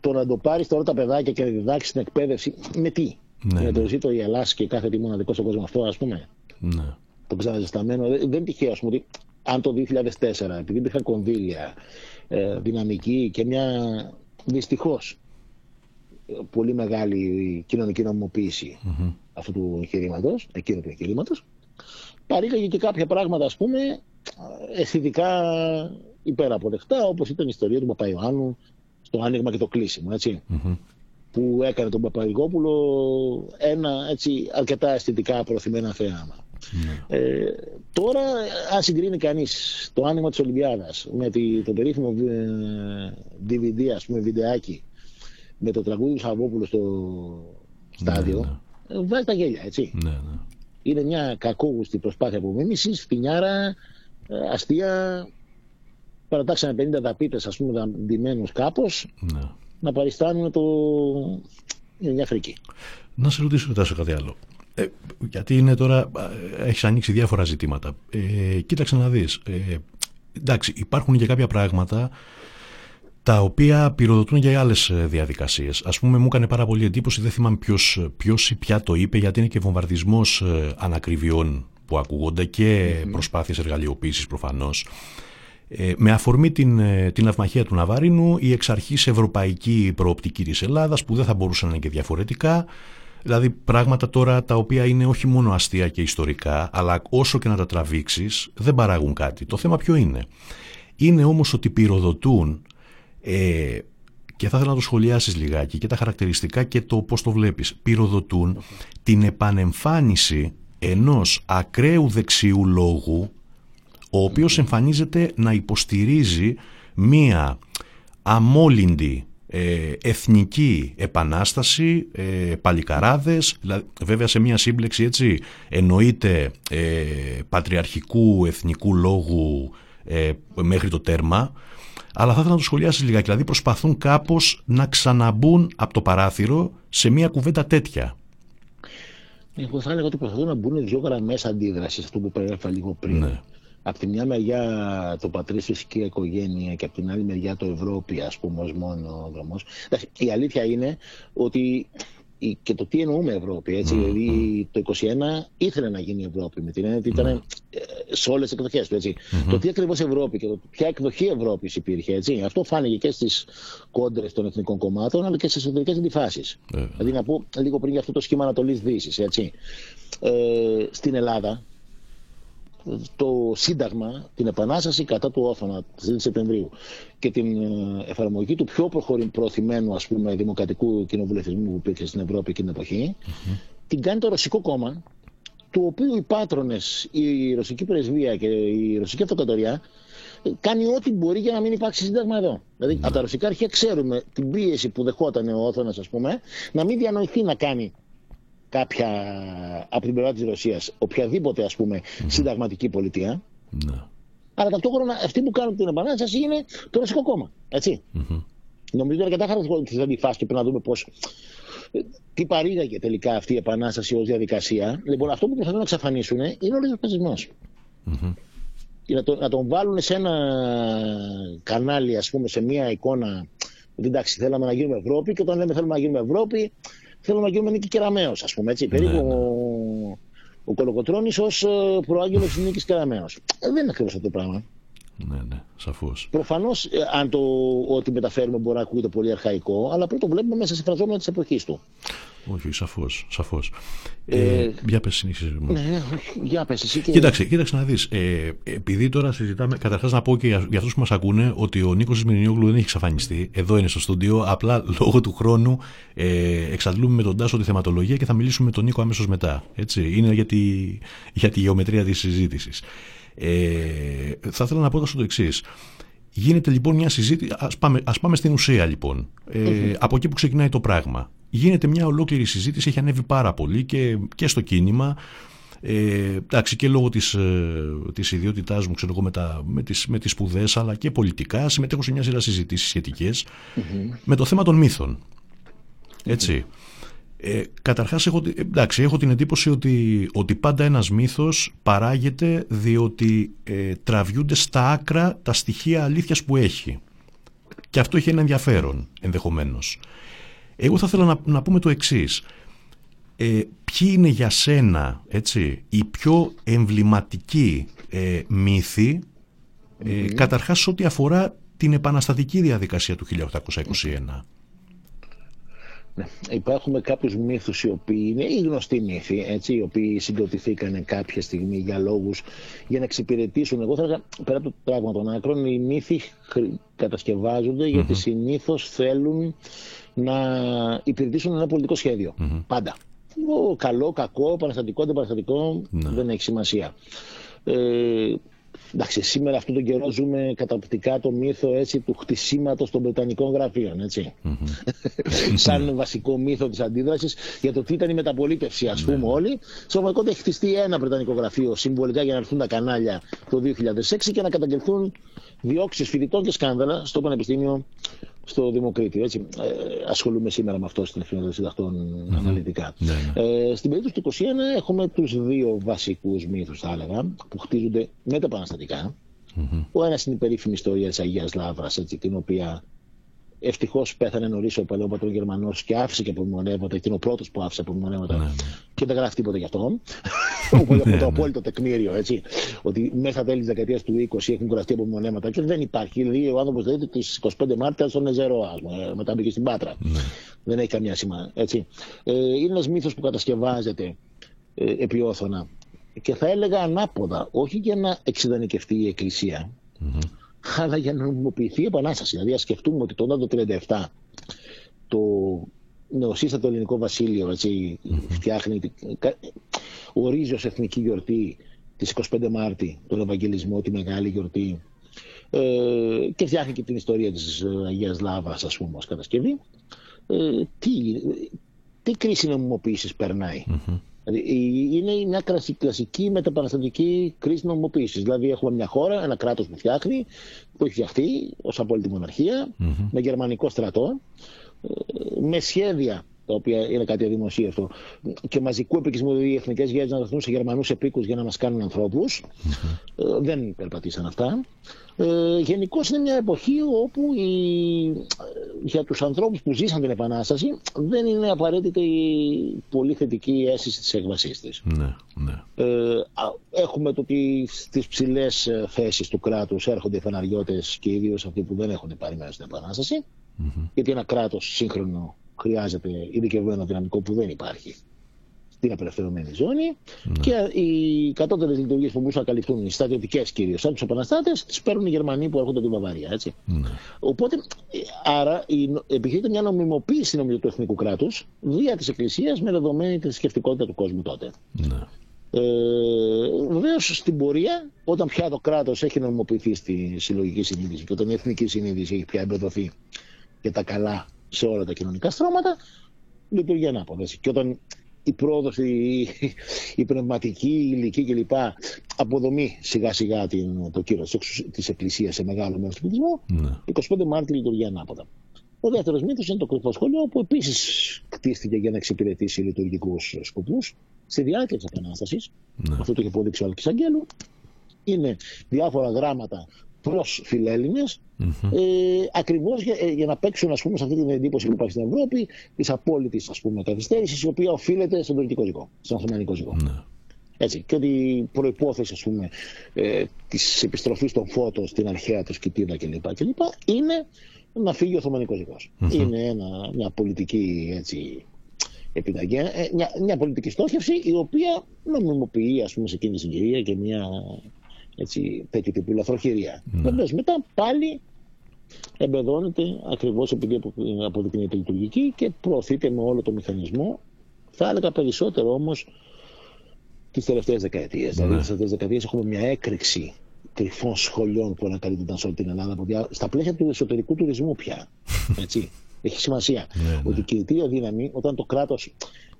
το να το πάρεις τώρα τα παιδάκια και να διδάξεις την εκπαίδευση, με τι. Mm. Για το ζήτω η Ελλάς και κάθε τι μοναδικό στον κόσμο αυτό, ας πούμε. Mm. Το ξαναζεσταμένο, δεν είναι τυχαίο ας πούμε, ότι αν το δύο χιλιάδες τέσσερα, επειδή υπήρχαν κονδύλια, δυναμική και μια δυστυχώς πολύ μεγάλη κοινωνική νομιμοποίηση mm-hmm. αυτού του εγχειρήματος, εκείνου του εγχειρήματος, παρήγαγε και κάποια πράγματα ας πούμε αισθητικά υπεραποδεκτά, όπως ήταν η ιστορία του Παπαϊωάννου στο άνοιγμα και το κλείσιμο, έτσι. Mm-hmm. Που έκανε τον Παπαγικόπουλο ένα έτσι, αρκετά αισθητικά προωθημένο θέαμα. Ναι. Ε, τώρα, αν συγκρίνει κανείς το άνοιγμα της Ολυμπιάδας με τη, το περίφημο ντι βι ντι, ας πούμε, βιντεάκι, με το τραγούδι του Σαββόπουλου στο στάδιο, ναι, ναι. βάζει τα γέλια, έτσι. Ναι, ναι. Είναι μια κακόγουστη προσπάθεια απομίμησης, φθηνιάρα, αστεία. Παρατάξανε πενήντα δαπίτες, ας πούμε, δαντυμένους κάπως, ναι. να παριστάνουν το... Είναι μια φρική. Να σε ρωτήσω, Τάσο, κάτι άλλο. Ε, γιατί είναι τώρα, έχεις ανοίξει διάφορα ζητήματα. Ε, κοίταξε να δεις. Ε, εντάξει, υπάρχουν και κάποια πράγματα τα οποία πυροδοτούν για άλλες διαδικασίες. Ας πούμε, μου έκανε πάρα πολύ εντύπωση, δεν θυμάμαι ποιος, ποιος ή ποια το είπε, γιατί είναι και βομβαρδισμός ανακριβιών που ακούγονται και mm-hmm. προσπάθειες εργαλειοποίησης προφανώς. Ε, με αφορμή την, την ναυμαχία του Ναβαρίνου, η εξ αρχής ευρωπαϊκή προοπτική της Ελλάδας, που δεν θα μπορούσαν να είναι και διαφορετικά. Δηλαδή πράγματα τώρα τα οποία είναι όχι μόνο αστεία και ιστορικά, αλλά όσο και να τα τραβήξεις δεν παράγουν κάτι. Το θέμα ποιο είναι. Είναι όμως ότι πυροδοτούν, ε, και θα ήθελα να το σχολιάσεις λιγάκι και τα χαρακτηριστικά και το πώς το βλέπεις, πυροδοτούν την επανεμφάνιση ενός ακραίου δεξιού λόγου, ο οποίος εμφανίζεται να υποστηρίζει μία αμόλυντη Ε, εθνική επανάσταση, ε, παλικαράδες, δηλαδή, βέβαια σε μια σύμπλεξη έτσι, εννοείται ε, πατριαρχικού εθνικού λόγου ε, μέχρι το τέρμα, αλλά θα ήθελα να το σχολιάσεις λιγάκι, δηλαδή προσπαθούν κάπως να ξαναμπούν από το παράθυρο σε μια κουβέντα τέτοια. Εγώ θα έλεγα ότι προσπαθούν να μπουν δύο γραμμές αντίδρασης, αυτό που περιέφερα λίγο πριν. Ναι. Απ' τη μια μεριά το πατρίς φυσική οικογένεια και απ' την άλλη μεριά το Ευρώπη, ας πούμε, ως μόνο δρόμος. Η αλήθεια είναι ότι και το τι εννοούμε Ευρώπη, έτσι, mm-hmm. δηλαδή το είκοσι ένα ήθελε να γίνει Ευρώπη, με την έννοια ότι ήταν mm-hmm. σε όλες τις εκδοχές του, έτσι. Mm-hmm. Το τι ακριβώς Ευρώπη και το ποια εκδοχή Ευρώπης υπήρχε, έτσι, αυτό φάνηκε και στις κόντρες των εθνικών κομμάτων, αλλά και στις εσωτερικές αντιφάσεις. Mm-hmm. Δηλαδή να πω λίγο πριν για αυτό το σχήμα Ανατολής-Δύσης, έτσι, ε, στην Ελλάδα, το Σύνταγμα, την επανάσταση κατά του Όθωνα της δεύτερης Σεπτεμβρίου και την εφαρμογή του πιο προωθημένου ας πούμε δημοκρατικού κοινοβουλευτισμού που υπήρχε στην Ευρώπη εκείνη την εποχή, mm-hmm. την κάνει το Ρωσικό Κόμμα, του οποίου οι πάτρονες, η Ρωσική Πρεσβεία και η Ρωσική Αυτοκρατορία κάνει ό,τι μπορεί για να μην υπάρξει Σύνταγμα εδώ. Δηλαδή, mm-hmm. από τα ρωσικά αρχεία ξέρουμε την πίεση που δεχόταν ο Όθωνας, ας πούμε, να μην διανοηθεί να κάνει κάποια από την πλευρά της Ρωσίας οποιαδήποτε ας πούμε mm. συνταγματική πολιτεία mm. αλλά ταυτόχρονα αυτοί που κάνουν την επανάσταση είναι το Ρωσικό Κόμμα, έτσι. Mm-hmm. Νομίζω είναι αρκετά χαρακτηριστικό αντιφάσεις και πρέπει να δούμε πώς, τι παρήγαγε τελικά αυτή η επανάσταση ως διαδικασία. Λοιπόν, αυτό που προσπαθούν να εξαφανίσουν είναι ο ριζοσπαστισμός. Mm-hmm. να, το, να τον βάλουν σε ένα κανάλι, ας πούμε, σε μια εικόνα. Εντάξει, θέλαμε να γίνουμε Ευρώπη, και όταν λέμε θέλουμε να γίνουμε Ευρώπη, θέλουμε να γίνουμε Νίκη Κεραμέως, ας πούμε. Έτσι, περίπου ναι, ναι. ο, ο Κολοκοτρώνης ως προάγγελος της Νίκης Κεραμέως. Ε, δεν είναι ακριβώς αυτό το πράγμα. Ναι, ναι, σαφώς. Προφανώς, ε, αν το ότι μεταφέρουμε μπορεί να ακούγεται πολύ αρχαϊκό, αλλά πρώτο βλέπουμε μέσα σε φραζόμενα της εποχής του. Όχι, σαφώς, σαφώς. Ε, ε, για πες συνήθως. Ναι, για πες εσύ. Και... Κοίταξε, κοίταξε να δεις. Ε, επειδή τώρα συζητάμε, καταρχάς να πω και για, για αυτούς που μας ακούνε ότι ο Νίκος Σμυρνιούλου δεν έχει εξαφανιστεί. Εδώ είναι στο στούντιο. Απλά λόγω του χρόνου ε, εξαντλούμε με τον Τάσο τη θεματολογία και θα μιλήσουμε με τον Νίκο αμέσως μετά. Έτσι. Είναι για τη, για τη γεωμετρία της συζήτησης. Ε, θα ήθελα να πω το εξής. Γίνεται λοιπόν μια συζήτηση. Ας πάμε, ας πάμε στην ουσία λοιπόν. Ε, mm-hmm. Από εκεί που ξεκινάει το πράγμα. Γίνεται μια ολόκληρη συζήτηση, έχει ανέβει πάρα πολύ και, και στο κίνημα. Ε, εντάξει, και λόγω της, της ιδιότητάς μου, ξέρω εγώ, με, τα, με, τις, με τις σπουδές, αλλά και πολιτικά, συμμετέχω σε μια σειρά συζητήσεις σχετικές mm-hmm. με το θέμα των μύθων. Έτσι. Mm-hmm. Ε, καταρχάς, έχω, εντάξει, έχω την εντύπωση ότι, ότι πάντα ένας μύθος παράγεται διότι ε, τραβιούνται στα άκρα τα στοιχεία αλήθειας που έχει. Και αυτό έχει ένα ενδιαφέρον, ενδεχομένως. Εγώ θα ήθελα να, να πούμε το εξής. Ε, ποιοι είναι για σένα, έτσι, οι πιο εμβληματικοί ε, μύθοι, ε, mm-hmm. καταρχάς ό,τι αφορά την επαναστατική διαδικασία του χίλια οκτακόσια είκοσι ένα. Ναι. Υπάρχουν κάποιους μύθους οι οποίοι είναι οι γνωστοί μύθοι, έτσι, οι οποίοι συγκροτηθήκαν κάποια στιγμή για λόγους, για να εξυπηρετήσουν. Εγώ θα έλεγα, πέρα από το πράγμα των άκρων, οι μύθοι κατασκευάζονται mm-hmm. γιατί συνήθως θέλουν να υπηρετήσουν ένα πολιτικό σχέδιο. Mm-hmm. Πάντα. Ο καλό, κακό, παραστατικό, αντιπαραστατικό, no. δεν έχει σημασία. Ε, εντάξει, σήμερα αυτόν τον καιρό ζούμε καταπληκτικά το μύθο, έτσι, του χτισήματος των Βρετανικών γραφείων. Έτσι. Mm-hmm. Σαν βασικό μύθο της αντίδρασης για το τι ήταν η μεταπολίτευση, ας πούμε, mm-hmm. όλοι. Στο πραγματικό έχει χτιστεί ένα Βρετανικό γραφείο συμβολικά για να έρθουν τα κανάλια το δύο χιλιάδες έξι και να καταγγελθούν διώξεις φοιτητών και σκάνδαλα στο Πανεπιστήμιο. Στο Δημοκρίτη, έτσι. Ε, ασχολούμαι σήμερα με αυτό στην Εφημερίδα των Συντακτών mm-hmm. αναλυτικά. Yeah, yeah. Ε, στην περίπτωση του είκοσι ένα έχουμε τους δύο βασικούς μύθους, θα έλεγα, που χτίζονται με τα επαναστατικά. Mm-hmm. Ο ένας είναι η περίφημη ιστορία της Αγίας Λαύρας, έτσι, την οποία ευτυχώς πέθανε νωρίς ο παλαιόπατρος Γερμανός και άφησε και απομνημονεύματα, ήταν ο πρώτος που άφησε απομνημονεύματα mm-hmm. και δεν γράφει τίποτα γι' αυτό. Οπότε το απόλυτο τεκμήριο, έτσι. Ότι μέσα τέλη της δεκαετίας του είκοσι έχουν κουραστεί απομνημονεύματα και δεν υπάρχει. Δηλαδή ο άνθρωπος δηλαδή τις εικοστή πέμπτη Μάρτη στον Εζερό, μετά μπήκε στην Πάτρα. Mm-hmm. Δεν έχει καμιά σημασία. Έτσι. Ε, είναι ένας μύθος που κατασκευάζεται ε, επί όθωνα και θα έλεγα ανάποδα, όχι για να εξειδανικευτεί η Εκκλησία. Mm-hmm. Αλλά για να νομιμοποιηθεί η επανάσταση. Δηλαδή, ας σκεφτούμε ότι τότε το χίλια εννιακόσια τριάντα επτά το νεοσύστατο ελληνικό βασίλειο, έτσι, mm-hmm. φτιάχνει, ορίζει ως εθνική γιορτή της εικοστή πέμπτη Μάρτη, τον Ευαγγελισμό, τη μεγάλη γιορτή, ε, και φτιάχνει και την ιστορία της Αγίας Λάβρας, ας πούμε, ως κατασκευή. Ε, τι, τι κρίση νομιμοποίησης περνάει. Mm-hmm. Είναι μια κλασική μεταπαναστατική κρίση νομιμοποίησης. Δηλαδή, έχουμε μια χώρα, ένα κράτος που φτιάχνει, που έχει φτιαχτεί ως απόλυτη μοναρχία, mm-hmm. με γερμανικό στρατό, με σχέδια τα οποία είναι κάτι αδημοσίευτο και μαζικού επικισμού. Δηλαδή, οι εθνικές γέες να δοθούν σε Γερμανούς επίκους για να μας κάνουν ανθρώπους. Mm-hmm. Ε, δεν περπατήσαν αυτά. Ε, γενικώς είναι μια εποχή όπου η... για τους ανθρώπους που ζήσαν την επανάσταση δεν είναι απαραίτητη η πολύ θετική αίσθηση της έκβασής της. Ναι, ναι. Ε, έχουμε το ότι στις ψηλές θέσεις του κράτους έρχονται οι φαναριώτες και ιδίως αυτοί που δεν έχουν πάρει μέρος στην επανάσταση, mm-hmm. γιατί ένα κράτος σύγχρονο χρειάζεται ειδικευμένο δυναμικό που δεν υπάρχει στην απελευθερωμένη ζώνη, ναι. και οι κατώτερες λειτουργίες που μπορούσαν να καλυφθούν, οι στρατιωτικές κυρίως, σαν τους επαναστάτες, τις παίρνουν οι Γερμανοί που έρχονται από την Βαβαρία. Έτσι. Ναι. Οπότε, άρα, επιχειρείται μια νομιμοποίηση, νομίζω, του εθνικού κράτους δια της Εκκλησίας με δεδομένη τη θρησκευτικότητα του κόσμου τότε. Ναι. Ε, βεβαίως στην πορεία, όταν πια το κράτος έχει νομιμοποιηθεί στη συλλογική συνείδηση και όταν η εθνική συνείδηση έχει πια εμπεδοθεί και τα καλά σε όλα τα κοινωνικά στρώματα, λειτουργεί ανάποδα. Και όταν η πρόοδος, η, η πνευματική, η ηλική κλπ. Αποδομεί σιγά σιγά την, το κύρος της Εκκλησίας σε μεγάλο μέρος του πληθυσμού, ναι. εικοστή πέμπτη Μάρτη λειτουργεί ανάποδα. Ο δεύτερος μύθος είναι το κρυφό σχολείο, που επίσης κτίστηκε για να εξυπηρετήσει λειτουργικούς σκοπούς στη διάρκεια της Επανάστασης. Ναι. Αυτό το είχε αποδείξει ο Αλκισαγγέλου. είναι διάφορα γράμματα προς φιλέλληνες, mm-hmm. ε, ακριβώς για, ε, για να παίξουν, ας πούμε, σε αυτή την εντύπωση που υπάρχει στην Ευρώπη της απόλυτης, ας πούμε, καθυστέρησης, η οποία οφείλεται στον τουρκικό ζυγό, στον οθωμανικό ζυγό. Mm-hmm. Έτσι, και ότι η προϋπόθεση, ας πούμε, ε, της επιστροφής των φώτων στην αρχαία τροσκητίδα κλπ. κλπ. είναι να φύγει ο οθωμανικός ζυγός. Mm-hmm. Είναι ένα, μια πολιτική, έτσι, επιταγή, ε, μια, μια πολιτική στόχευση η οποία νομιμοποιεί, ας πούμε, σε εκείνη τη συγκυρία και μια, έτσι, τέτοιου τύπου λαθροχειρία. Mm. Μετά πάλι εμπεδώνεται ακριβώς επειδή αποδεικνύεται λειτουργική και προωθείται με όλο το μηχανισμό. Θα έλεγα περισσότερο όμως τις τελευταίες δεκαετίες. Mm. Δηλαδή, τις τελευταίες δεκαετίες έχουμε μια έκρηξη κρυφών σχολιών που ανακαλύπτονταν σε όλη την Ελλάδα στα πλαίσια του εσωτερικού τουρισμού πια. Έτσι. Έχει σημασία mm. ότι η κινητήρια δύναμη, όταν το κράτος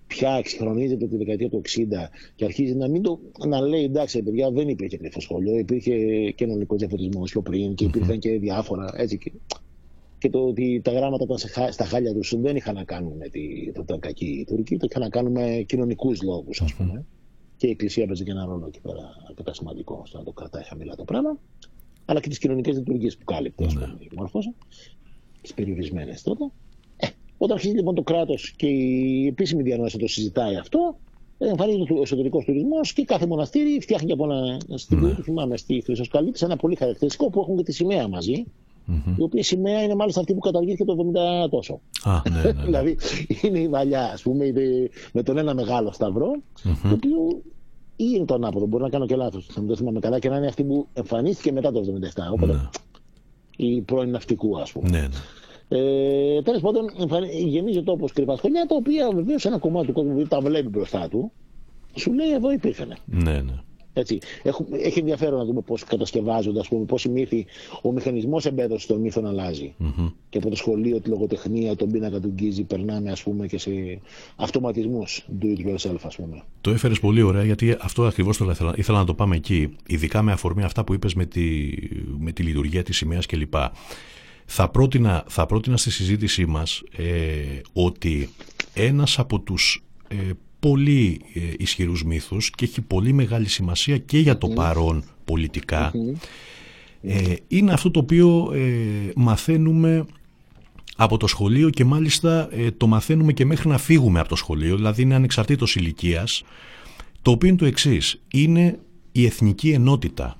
πια εξυγχρονίζεται τη δεκαετία του εξήντα και αρχίζει να μην το να λέει, εντάξει, παιδιά, δεν υπήρχε κρυφό σχολείο, υπήρχε κοινωνικός διαφωτισμός πιο πριν και υπήρχαν και διάφορα. Έτσι, και, και το ότι τα γράμματα στα χάλια του δεν είχαν να κάνουν με τα κακή Τουρκία, το είχαν να κάνουν με κοινωνικούς λόγους, ας πούμε. Και η Εκκλησία παίζει και ένα ρόλο εκεί πέρα αρκετά σημαντικό στο να το κρατάει χαμηλά το πράγμα, αλλά και τις κοινωνικές λειτουργίες που κάλυπτε, ας πούμε, η μόρφωση, τις περιορισμένες τότε. Όταν αρχίζει λοιπόν το κράτος και η επίσημη διανόηση το συζητάει αυτό, εμφανίζεται ο εσωτερικός τουρισμός και κάθε μοναστήρι φτιάχνει από ένα στιγμή, mm-hmm. θυμάμαι στη Χρυσοσκαλίτης, ένα πολύ χαρακτηριστικό που έχουν και τη σημαία μαζί, mm-hmm. η οποία σημαία είναι μάλιστα αυτή που καταργήθηκε το εβδομήντα τόσο. Ah, ναι, ναι, ναι. Δηλαδή είναι η βαλιά, ας πούμε, με τον ένα μεγάλο σταυρό, mm-hmm. το οποίο ή είναι το ανάποδο, μπορεί να κάνω και λάθος, θα μην το θυμάμαι καλά, και να είναι αυτή που εμφανίστηκε μετά το εβδομήντα επτά, όποτε η πρώην ναυτικού, ας πούμε. Ναι, ναι. Ε, τέλος πάντων, γεμίζει ο τόπος κρυφά σχολεία, τα οποία βεβαίως ένα κομμάτι του κόσμου τα βλέπει μπροστά του, σου λέει εδώ υπήρχανε. Ναι, ναι. Έτσι. Έχω, έχει ενδιαφέρον να δούμε πώς κατασκευάζονται, ας πούμε, πώς η μύθη, ο μηχανισμός εμπέδωσης των μύθων αλλάζει. Mm-hmm. Και από το σχολείο, τη λογοτεχνία, τον πίνακα του Γκίζη, περνάμε, ας πούμε, και σε αυτοματισμούς do it yourself, ας πούμε. Το έφερες πολύ ωραία, γιατί αυτό ακριβώς το ήθελα, ήθελα να το πάμε εκεί, ειδικά με αφορμή αυτά που είπες με τη, με τη λειτουργία της σημαίας κλπ. Θα πρότεινα, θα πρότεινα στη συζήτησή μας ε, ότι ένας από τους ε, πολύ ε, ισχυρούς μύθους και έχει πολύ μεγάλη σημασία και για το mm. παρόν πολιτικά mm-hmm. ε, είναι αυτό το οποίο ε, μαθαίνουμε από το σχολείο και μάλιστα ε, το μαθαίνουμε και μέχρι να φύγουμε από το σχολείο, δηλαδή είναι ανεξαρτήτως ηλικίας, το οποίο είναι το εξής, είναι η εθνική ενότητα.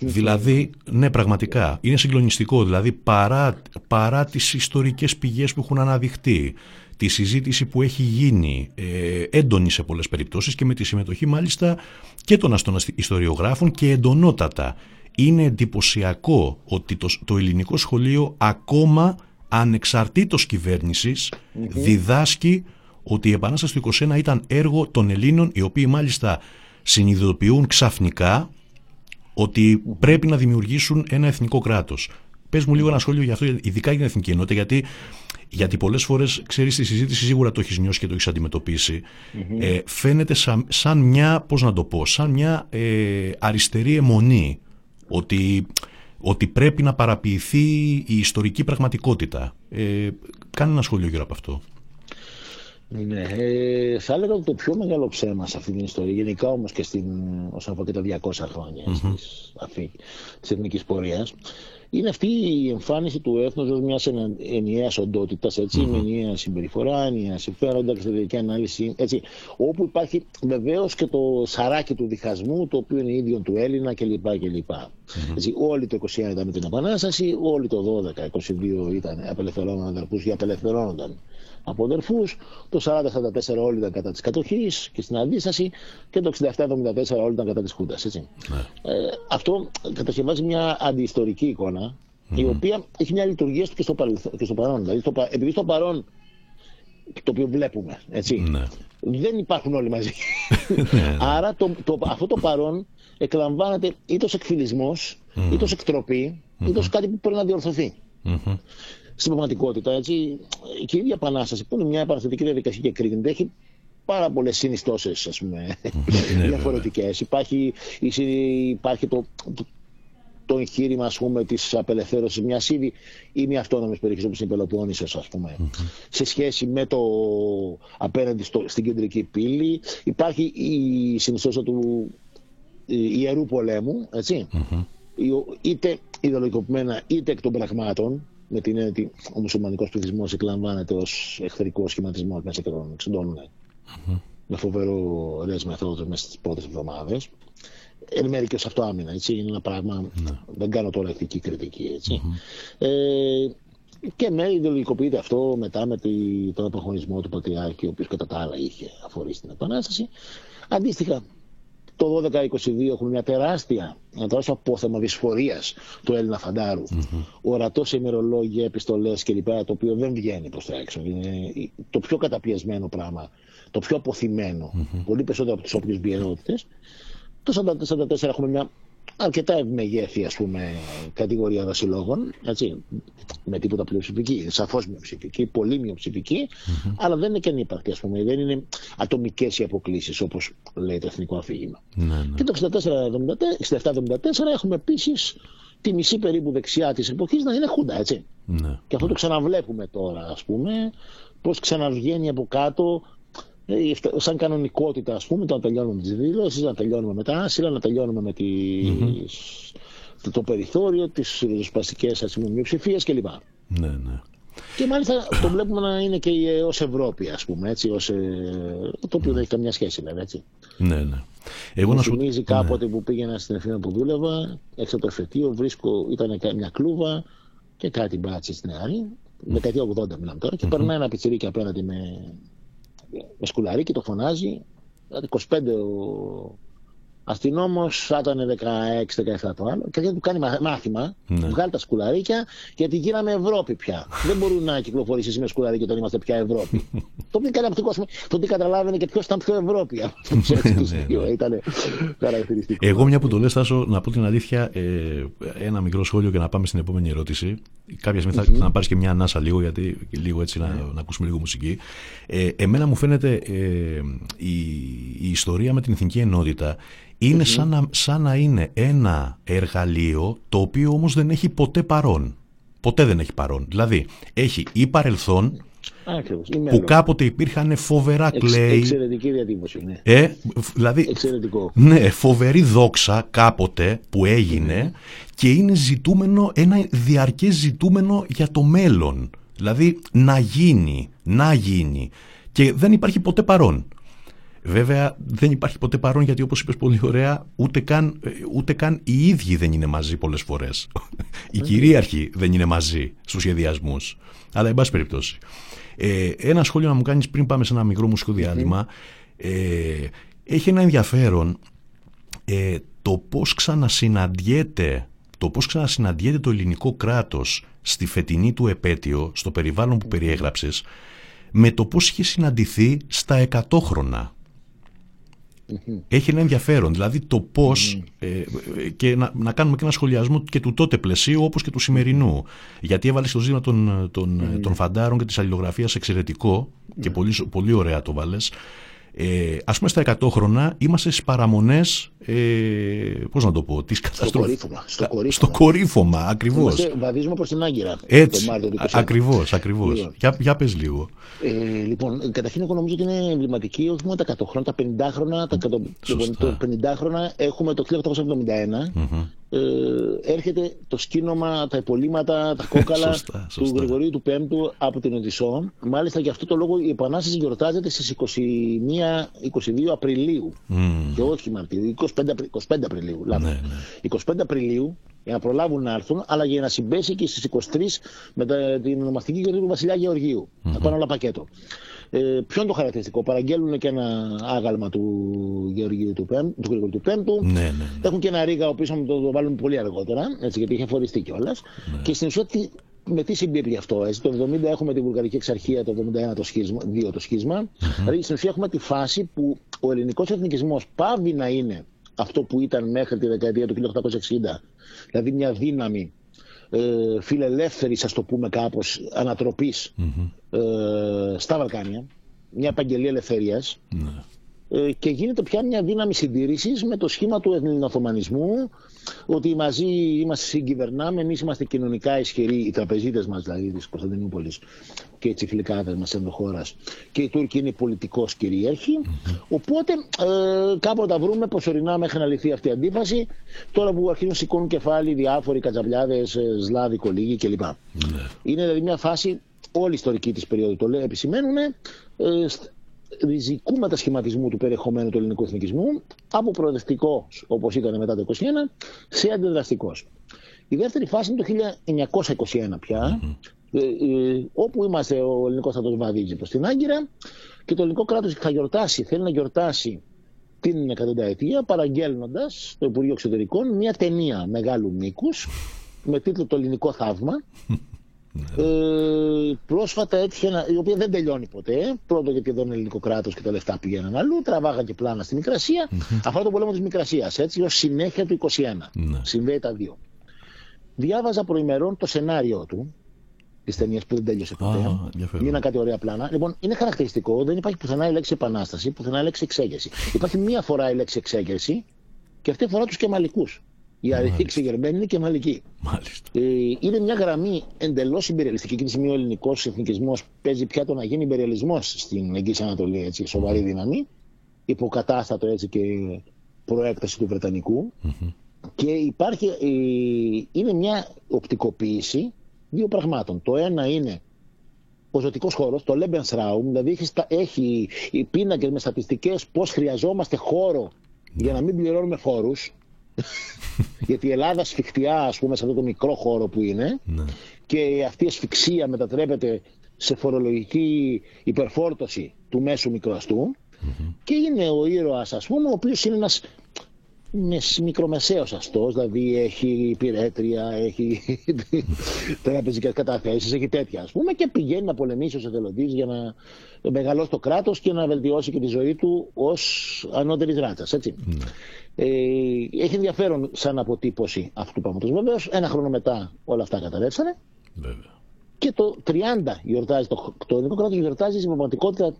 Δηλαδή, ναι, πραγματικά, είναι συγκλονιστικό, δηλαδή παρά, παρά τις ιστορικές πηγές που έχουν αναδειχθεί, τη συζήτηση που έχει γίνει ε, έντονη σε πολλές περιπτώσεις και με τη συμμετοχή μάλιστα και των ιστοριογράφων και εντονότατα. Είναι εντυπωσιακό ότι το, το ελληνικό σχολείο ακόμα ανεξαρτήτως κυβέρνησης mm-hmm. διδάσκει ότι η Επανάσταση του είκοσι ένα ήταν έργο των Ελλήνων, οι οποίοι μάλιστα συνειδητοποιούν ξαφνικά ότι πρέπει να δημιουργήσουν ένα εθνικό κράτος. Πες μου λίγο ένα σχόλιο για αυτό, ειδικά για την εθνική ενότητα, γιατί, γιατί πολλές φορές, ξέρεις, τη συζήτηση σίγουρα το έχεις νιώσει και το έχεις αντιμετωπίσει. Mm-hmm. Ε, φαίνεται σαν, σαν μια, πώς να το πω, σαν μια ε, αριστερή αιμονή, ότι, ότι πρέπει να παραποιηθεί η ιστορική πραγματικότητα. Ε, κάνε ένα σχόλιο γύρω από αυτό. Ναι, ε, θα έλεγα ότι το πιο μεγάλο ψέμα σε αυτή την ιστορία, γενικά όμως και στην, όσον αφορά και τα διακόσια χρόνια mm-hmm. της, αφή, της εθνικής πορείας, είναι αυτή η εμφάνιση του έθνους ως μιας ενιαίας οντότητας, έτσι, mm-hmm. με ενιαία συμπεριφορά, ενιαία συμφέροντα, εξωτερική ανάλυση, έτσι, όπου υπάρχει βεβαίως και το σαράκι του διχασμού, το οποίο είναι ίδιο του Έλληνα κλπ. κλπ. Mm-hmm. Έτσι, όλοι το είκοσι ένα ήταν με την Επανάσταση, όλοι το δώδεκα είκοσι δύο ήταν απελευθερώνονταν αδερφούς ή απελευθερώνονταν από αδερφούς, το σαράντα σαράντα τέσσερα όλοι ήταν κατά της κατοχής και στην αντίσταση και το εξήντα επτά εβδομήντα τέσσερα όλοι ήταν κατά της Χούντας. Έτσι. Yeah. Ε, αυτό κατασκευάζει μια αντιιστορική εικόνα, mm-hmm. η οποία έχει μια λειτουργία και στο, παρελθ... και στο παρόν. Δηλαδή, στο... επειδή στο παρόν το οποίο βλέπουμε, έτσι, yeah. δεν υπάρχουν όλοι μαζί. yeah. Άρα το, το, αυτό το παρόν εκλαμβάνεται είτε ως εκφυλισμός, mm-hmm. είτε ως εκτροπή, mm-hmm. είτε ως κάτι που πρέπει να διορθωθεί. Mm-hmm. Στην πραγματικότητα, έτσι, και η ίδια Επανάσταση, που είναι μια επαναστατική διαδικασία και κρίνεται, έχει πάρα πολλές συνιστώσεις, ας πούμε, διαφορετικές. Υπάρχει, υπάρχει το, το, το εγχείρημα, ας πούμε, της απελευθέρωσης μιας ήδη ή μη αυτόνομης περιοχής, όπως είναι η Πελοπόννησος, ας πούμε, σε σχέση με το απέναντι στο, στην κεντρική πύλη. Υπάρχει η συνιστώσα του ιερού πολέμου, έτσι, mm-hmm. είτε ιδεολογικοποιημένα είτε εκ των πραγμάτων, με την έννοια ότι ο μουσουλμανικός πληθυσμός εκλαμβάνεται ως εχθρικό σχηματισμό μέσα και τον εξεντώνουν mm-hmm. με φοβερό ρες μεθόδου μέσα στις πρώτες εβδομάδες. Εν μέρει και ως αυτοάμυνα, έτσι, είναι ένα πράγμα, mm-hmm. δεν κάνω τώρα ηθική κριτική, έτσι. Mm-hmm. Ε, και με ιδεολογικοποιείται αυτό μετά με τον απαγωνισμό του Πατριάρχη, ο οποίος κατά τα άλλα είχε αφορήσει την Επανάσταση. Αντίστοιχα, το δώδεκα είκοσι δύο έχουμε μια τεράστια, ένα τεράστιο απόθεμα δυσφορίας του Έλληνα φαντάρου. Mm-hmm. Ορατό σε ημερολόγια, επιστολές κλπ. Το οποίο δεν βγαίνει προς τα έξω. Είναι το πιο καταπιεσμένο πράγμα, το πιο αποθυμένο, mm-hmm. πολύ περισσότερο από τις όποιες βιαιότητες. Το χίλια εννιακόσια σαράντα τέσσερα έχουμε μια αρκετά ευμεγέθη, ας πούμε, κατηγορία δασιλόγων, έτσι, με τίποτα πλειοψηφική, σαφώς μειοψηφική, πολύ μειοψηφική, mm-hmm. αλλά δεν είναι και ανύπαρκτη, ας πούμε, δεν είναι ατομικές οι αποκλήσεις, όπως λέει το εθνικό αφήγημα. Mm-hmm. Και το εξήντα τέσσερα εβδομήντα τέσσερα έχουμε επίσης τη μισή περίπου δεξιά της εποχής να είναι χούντα, έτσι. Mm-hmm. Και αυτό το ξαναβλέπουμε τώρα, ας πούμε, πώς ξαναβγαίνει από κάτω, σαν κανονικότητα, ας πούμε, το να τελειώνουμε τις δήλωσεις, να τελειώνουμε με τα άσυλα, να τελειώνουμε με τις... mm-hmm. το περιθώριο, τις ριζοσπαστικές μειοψηφίες κλπ. Ναι, ναι. Και μάλιστα το βλέπουμε να είναι και ως Ευρώπη, ας πούμε, έτσι, ως... το οποίο δεν έχει καμιά σχέση, λέμε, έτσι. Ναι, ναι. Εγώ να σου... θυμίζει κάποτε ναι. που πήγαινα στην Εφημερίδα που δούλευα, έξω από το εφετείο, βρίσκω, ήταν μια κλούβα και κάτι μπάτσι στην Άρη, δεκαετία ογδόντα μιλάμε τώρα, και mm-hmm. περνάει ένα πιτσιρίκι απέναντι με. με σκουλαρίκι, το φωνάζει, είκοσι πέντε ο αστυνόμος, θα ήταν δεκαέξι δεκαεπτά το άλλο, και δεν του κάνει μάθημα, ναι. βγάλει τα σκουλαρίκια, γιατί γίναμε Ευρώπη πια. Δεν μπορούν να κυκλοφορήσεις με σκουλαρίκι όταν είμαστε πια Ευρώπη. Το οποίο καταπτικό, το τι καταλάβαινε και ποιος ήταν πιο Ευρώπη. Ήταν χαρακτηριστικό. Εγώ, μια που το λες, Τάσο, να πω την αλήθεια, ε, ένα μικρό σχόλιο και να πάμε στην επόμενη ερώτηση. Κάποια στιγμή θα, θα πάρεις και μια ανάσα λίγο, γιατί λίγο έτσι να, να ακούσουμε λίγο μουσική. Ε, εμένα μου φαίνεται ε, η, η ιστορία με την εθνική ενότητα είναι mm-hmm. σαν, να, σαν να είναι ένα εργαλείο το οποίο όμως δεν έχει ποτέ παρόν. Ποτέ δεν έχει παρόν. Δηλαδή έχει ή παρελθόν Άκριβος, ή που κάποτε υπήρχαν φοβερά Εξ, κλαίοι. Εξαιρετική διατύπωση. Ναι. Ε, δηλαδή, εξαιρετικό. Ναι, φοβερή δόξα κάποτε που έγινε mm-hmm. και είναι ζητούμενο, ένα διαρκές ζητούμενο για το μέλλον. Δηλαδή να γίνει, να γίνει. Και δεν υπάρχει ποτέ παρόν. Βέβαια δεν υπάρχει ποτέ παρόν γιατί όπως είπες πολύ ωραία ούτε καν, ούτε καν οι ίδιοι δεν είναι μαζί πολλές φορές. Οι κυρίαρχοι δεν είναι μαζί στους σχεδιασμούς. Αλλά εν πάση περιπτώσει. Ε, ένα σχόλιο να μου κάνεις πριν πάμε σε ένα μικρό μουσικό διάλειμμα. Ε, έχει ένα ενδιαφέρον ε, το πώς ξανασυναντιέται, το πώς ξανασυναντιέται το ελληνικό κράτος στη φετινή του επέτειο, στο περιβάλλον που περιέγραψες, με το πώς είχε συναντηθεί στα εκατόχρονα. Έχει ένα ενδιαφέρον, δηλαδή το πώς mm. ε, και να, να κάνουμε και ένα σχολιασμό και του τότε πλαισίου όπως και του σημερινού. Γιατί έβαλε στο ζήτημα των, των, mm. των φαντάρων και της αλληλογραφίας εξαιρετικό mm. και πολύ, πολύ ωραία το βάλες. Ε, ας πούμε στα εκατόχρονα είμαστε στις παραμονές, ε, πώς να το πω, της καταστροφής. Στο, στο κορύφωμα. Στο κορύφωμα, ακριβώς. Είμαστε, βαδίζουμε προς την Άγκυρα. Έτσι, ακριβώς, ακριβώς. Για, για πες λίγο. Ε, λοιπόν, καταρχήν εγώ νομίζω ότι είναι εμβληματική, όχι μόνο τα εκατόχρονα, τα πενηντάχρονα, τα πενηντάχρονα έχουμε το χίλια οκτακόσια εβδομήντα ένα, mm-hmm. ε, έρχεται το σκήνομα, τα υπολείμματα, τα κόκαλα σωστά, σωστά. του Γρηγορίου του Πέμπτου από την Οδυσσό. Μάλιστα γι' αυτό το λόγο η Επανάσταση γιορτάζεται στις είκοσι μία είκοσι δύο Απριλίου mm. και όχι Μαρτίου, είκοσι πέντε Απριλίου. Ναι, ναι. είκοσι πέντε Απριλίου για να προλάβουν να έρθουν, αλλά για να συμπέσει και στις είκοσι τρεις με την ονομαστική γιορτή του Βασιλιά Γεωργίου. Mm-hmm. Θα πάνε όλα πακέτο. Ε, ποιο είναι το χαρακτηριστικό, παραγγέλνουν και ένα άγαλμα του Γεωργίου του Γρηγορίου του Πέμπτου. Ναι, ναι, ναι. Έχουν και ένα Ρήγα, ο οποίος θα το βάλουν πολύ αργότερα, έτσι, γιατί είχε αφοριστεί κιόλας. Ναι. Και στην ουσία με τι συμπίπτει αυτό, έτσι. Το εβδομήντα έχουμε την βουλγαρική εξαρχία, το εβδομήντα ένα το σχίσμα, δύο το σχίσμα. Mm-hmm. Δηλαδή στην ουσία έχουμε τη φάση που ο ελληνικός εθνικισμός πάβει να είναι αυτό που ήταν μέχρι τη δεκαετία του χίλια οκτακόσια εξήντα, δηλαδή μια δύναμη ε, φιλελεύθερης, ας το πούμε κάπως, ανατροπής mm-hmm. ε, στα Βαλκάνια, μια επαγγελία ελευθερίας, mm-hmm. και γίνεται πια μια δύναμη συντήρησης με το σχήμα του ελληνοοθωμανισμού, ότι μαζί είμαστε συγκυβερνάμε, εμείς είμαστε κοινωνικά ισχυροί, οι τραπεζίτες μας δηλαδή της Κωνσταντινούπολης και οι τσιφλικάδες μας ενδοχώρας, και οι Τούρκοι είναι πολιτικώς κυρίαρχοι. Οπότε ε, κάπου τα βρούμε προσωρινά μέχρι να λυθεί αυτή η αντίφαση, τώρα που αρχίζουν να σηκώνουν κεφάλι διάφοροι κατσαβλιάδες, Σλάβοι, Κολίγοι κλπ. Ναι. Είναι δηλαδή μια φάση, όλοι οι ιστορικοί της περίοδου το λένε, επισημαίνουν, ε, ριζικού μετασχηματισμού του περιεχομένου του ελληνικού εθνικισμού από προοδευτικός, όπως ήταν μετά το είκοσι ένα, σε αντιδραστικός. Η δεύτερη φάση είναι το χίλια εννιακόσια είκοσι ένα πια, mm-hmm. ε, ε, όπου είμαστε ο ελληνικός στρατός βαδίζει προς την Άγκυρα και το ελληνικό κράτος θα γιορτάσει, θέλει να γιορτάσει την εκατοσταετία παραγγέλνοντας στο Υπουργείο Εξωτερικών μια ταινία μεγάλου μήκους με τίτλο «Το ελληνικό θαύμα». Ναι. Ε, πρόσφατα έτυχε ένα, η οποία δεν τελειώνει ποτέ. Πρώτο γιατί εδώ είναι ελληνικό κράτος και τα λεφτά πηγαίναν αλλού. Τραβάγαν και πλάνα στη Μικρασία. Mm-hmm. Αφορά τον πολέμο της Μικρασίας, έτσι, ως συνέχεια του είκοσι ένα. Ναι. Συνδέει τα δύο. Διάβαζα προημερών το σενάριο του της ταινίας που δεν τέλειωσε ποτέ. Γίνανε κάτι ωραία πλάνα. Λοιπόν, είναι χαρακτηριστικό, δεν υπάρχει πουθενά η λέξη επανάσταση, πουθενά η λέξη εξέγερση. Υπάρχει μία φορά η λέξη εξέγερση και αυτή αφορά τους κεμαλικούς. Οι αριθμοί ξεγερμένοι είναι και μαλλικοί. Ε, είναι μια γραμμή εντελώς υπεριαλιστική. Εκείνη τη στιγμή ο ελληνικός εθνικισμός παίζει πια το να γίνει υπεριαλισμός στην Εγγύης Ανατολή, έτσι, σοβαρή mm-hmm. δύναμη, υποκατάστατο έτσι και προέκταση του Βρετανικού. Mm-hmm. Και υπάρχει, ε, είναι μια οπτικοποίηση δύο πραγμάτων. Το ένα είναι ο ζωτικός χώρος, το Lebensraum, δηλαδή έχει, έχει πίνακες με στατιστικές πώς χρειαζόμαστε χώρο mm-hmm. για να μην πληρώνουμε φόρους. Γιατί η Ελλάδα σφιχτιά, ας πούμε, σε αυτό το μικρό χώρο που είναι, ναι. και αυτή η ασφιξία μετατρέπεται σε φορολογική υπερφόρτωση του μέσου μικροαστού mm-hmm. και είναι ο ήρωας, ας πούμε, ο οποίος είναι ένας μικρομεσαίος αστός, δηλαδή έχει πυρέτρια, έχει τραπεζικές καταθέσεις, έχει τέτοια, ας πούμε, και πηγαίνει να πολεμήσει ως εθελοντής για να μεγαλώσει το κράτος και να βελτιώσει και τη ζωή του ως ανώτερης ράτσας, έτσι. Mm. Ε, έχει ενδιαφέρον σαν αποτύπωση αυτού του πράγματος. Βεβαίως, ένα χρόνο μετά όλα αυτά καταρρεύσανε. Βέβαια. Και το τριάντα γιορτάζει, το, το ελληνικό κράτος γιορτάζει στην πραγματικότητα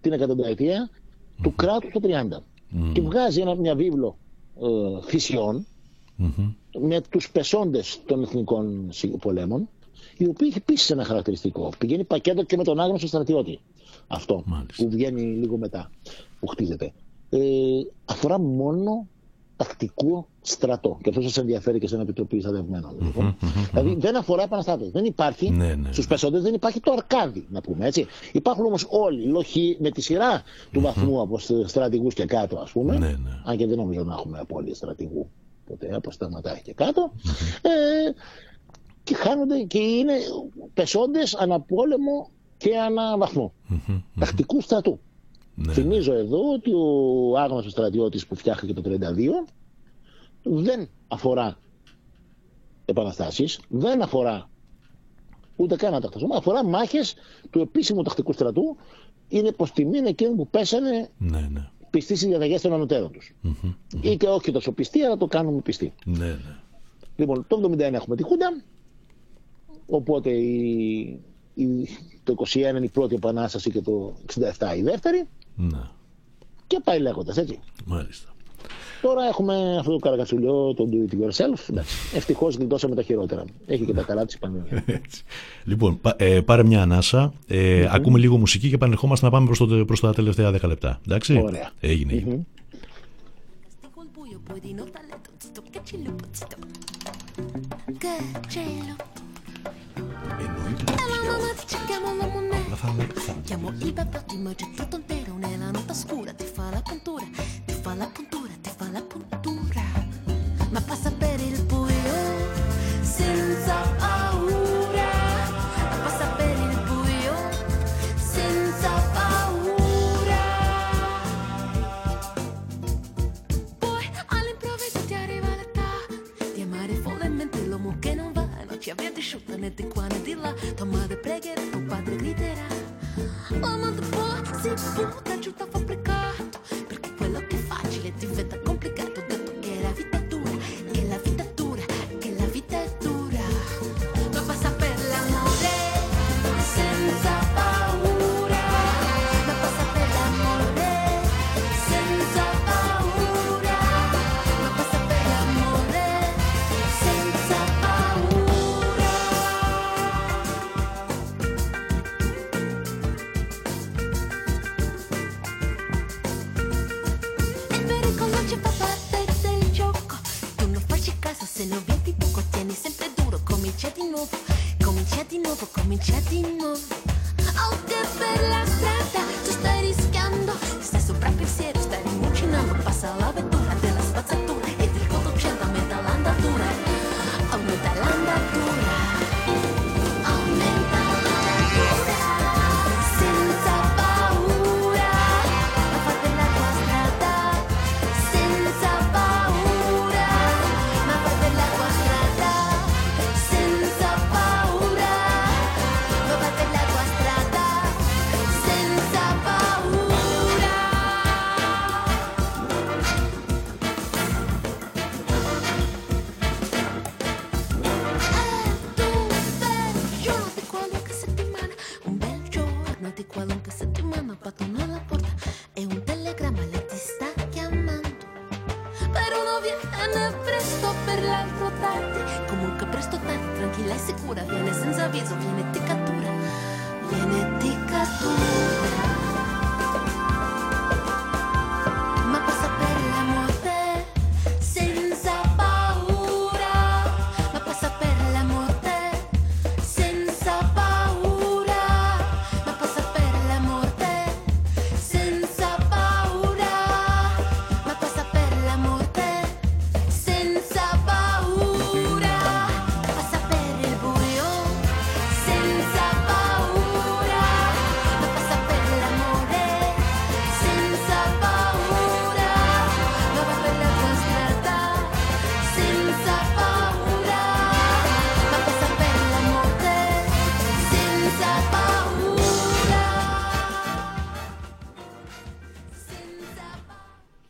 την εκατονταετία mm-hmm. του κράτους το τριάντα. Mm-hmm. Και βγάζει ένα, μια βίβλο ε, θυσιών mm-hmm. με τους πεσόντες των εθνικών πολέμων, οι οποίοι έχει επίσης ένα χαρακτηριστικό. Πηγαίνει πακέτο και με τον άγνωστο στρατιώτη. Αυτό Μάλιστα. που βγαίνει λίγο μετά, που χτίζεται. Ε, αφορά μόνο τακτικό στρατό. Και αυτό σας ενδιαφέρει και σε ένα Επιτροπή Στρατευμένων. Λοιπόν. Mm-hmm. Δηλαδή δεν αφορά επαναστάτες. Δεν υπάρχει, ναι, ναι, στους πεσόντες δεν υπάρχει το αρκάδι, να πούμε έτσι. Υπάρχουν όμως όλοι λοχοί με τη σειρά του mm-hmm. βαθμού από στρατηγούς και κάτω, ας πούμε. Ναι, ναι. Αν και δεν νομίζω να έχουμε απώλεια στρατηγού ποτέ, από σταματάχη και κάτω. Mm-hmm. Ε, και χάνονται και είναι πεσόντες ανά πόλεμο και ανά βαθμό. Mm-hmm. Τακτικού στρατού. Ναι. Θυμίζω εδώ ότι ο άγνωστος στρατιώτης που φτιάχτηκε το χίλια εννιακόσια τριάντα δύο δεν αφορά επαναστάσεις, δεν αφορά ούτε καν αντακτασμό, αφορά μάχες του επίσημου τακτικού στρατού. Είναι προς τιμήν εκείνων που πέσανε ναι, ναι. πιστοί στις διαταγές των ανωτέρων τους. Mm-hmm, mm-hmm. Ή και όχι τόσο πιστοί, αλλά το κάνουμε πιστοί. Ναι, ναι. Λοιπόν, το χίλια εννιακόσια εβδομήντα ένα έχουμε τη Χούντα, οπότε η, η, το είκοσι ένα είναι η πρώτη επανάσταση και το εξήντα επτά η δεύτερη. Να. Και πάει λέγοντας, έτσι. Μάλιστα. Τώρα έχουμε αυτό το καρακατσουλιό, το do it yourself. Ευτυχώς γλιτώσαμε τα χειρότερα. Έχει και τα καλά της πανδημίας. Λοιπόν, ε, πάρε μια ανάσα. Ε, mm-hmm. Ακούμε λίγο μουσική και επανερχόμαστε να πάμε προς, το, προς τα τελευταία δέκα λεπτά. Εντάξει. Ωραία. Έγινε. Mm-hmm. Chiamo il papà, ti mangi tutto intero nella nota scura, ti fa la puntura, ti fa la puntura, ti fa la puntura, ma passa per il buio senza paura, ma passa per il buio senza paura. Poi all'improvviso ti arriva l'età di amare follemente l'uomo che non va, non ci aveva disciuta né di qua né di là, tua madre pregherà, tuo padre griderà. L'amante poi si butta giù da fabbricato, perché quello che è facile diventa complicato. Ho detto che la vita è dura, che la vita è dura, che la vita è dura, ma passa per l'amore senza paura, ma passa per l'amore senza paura.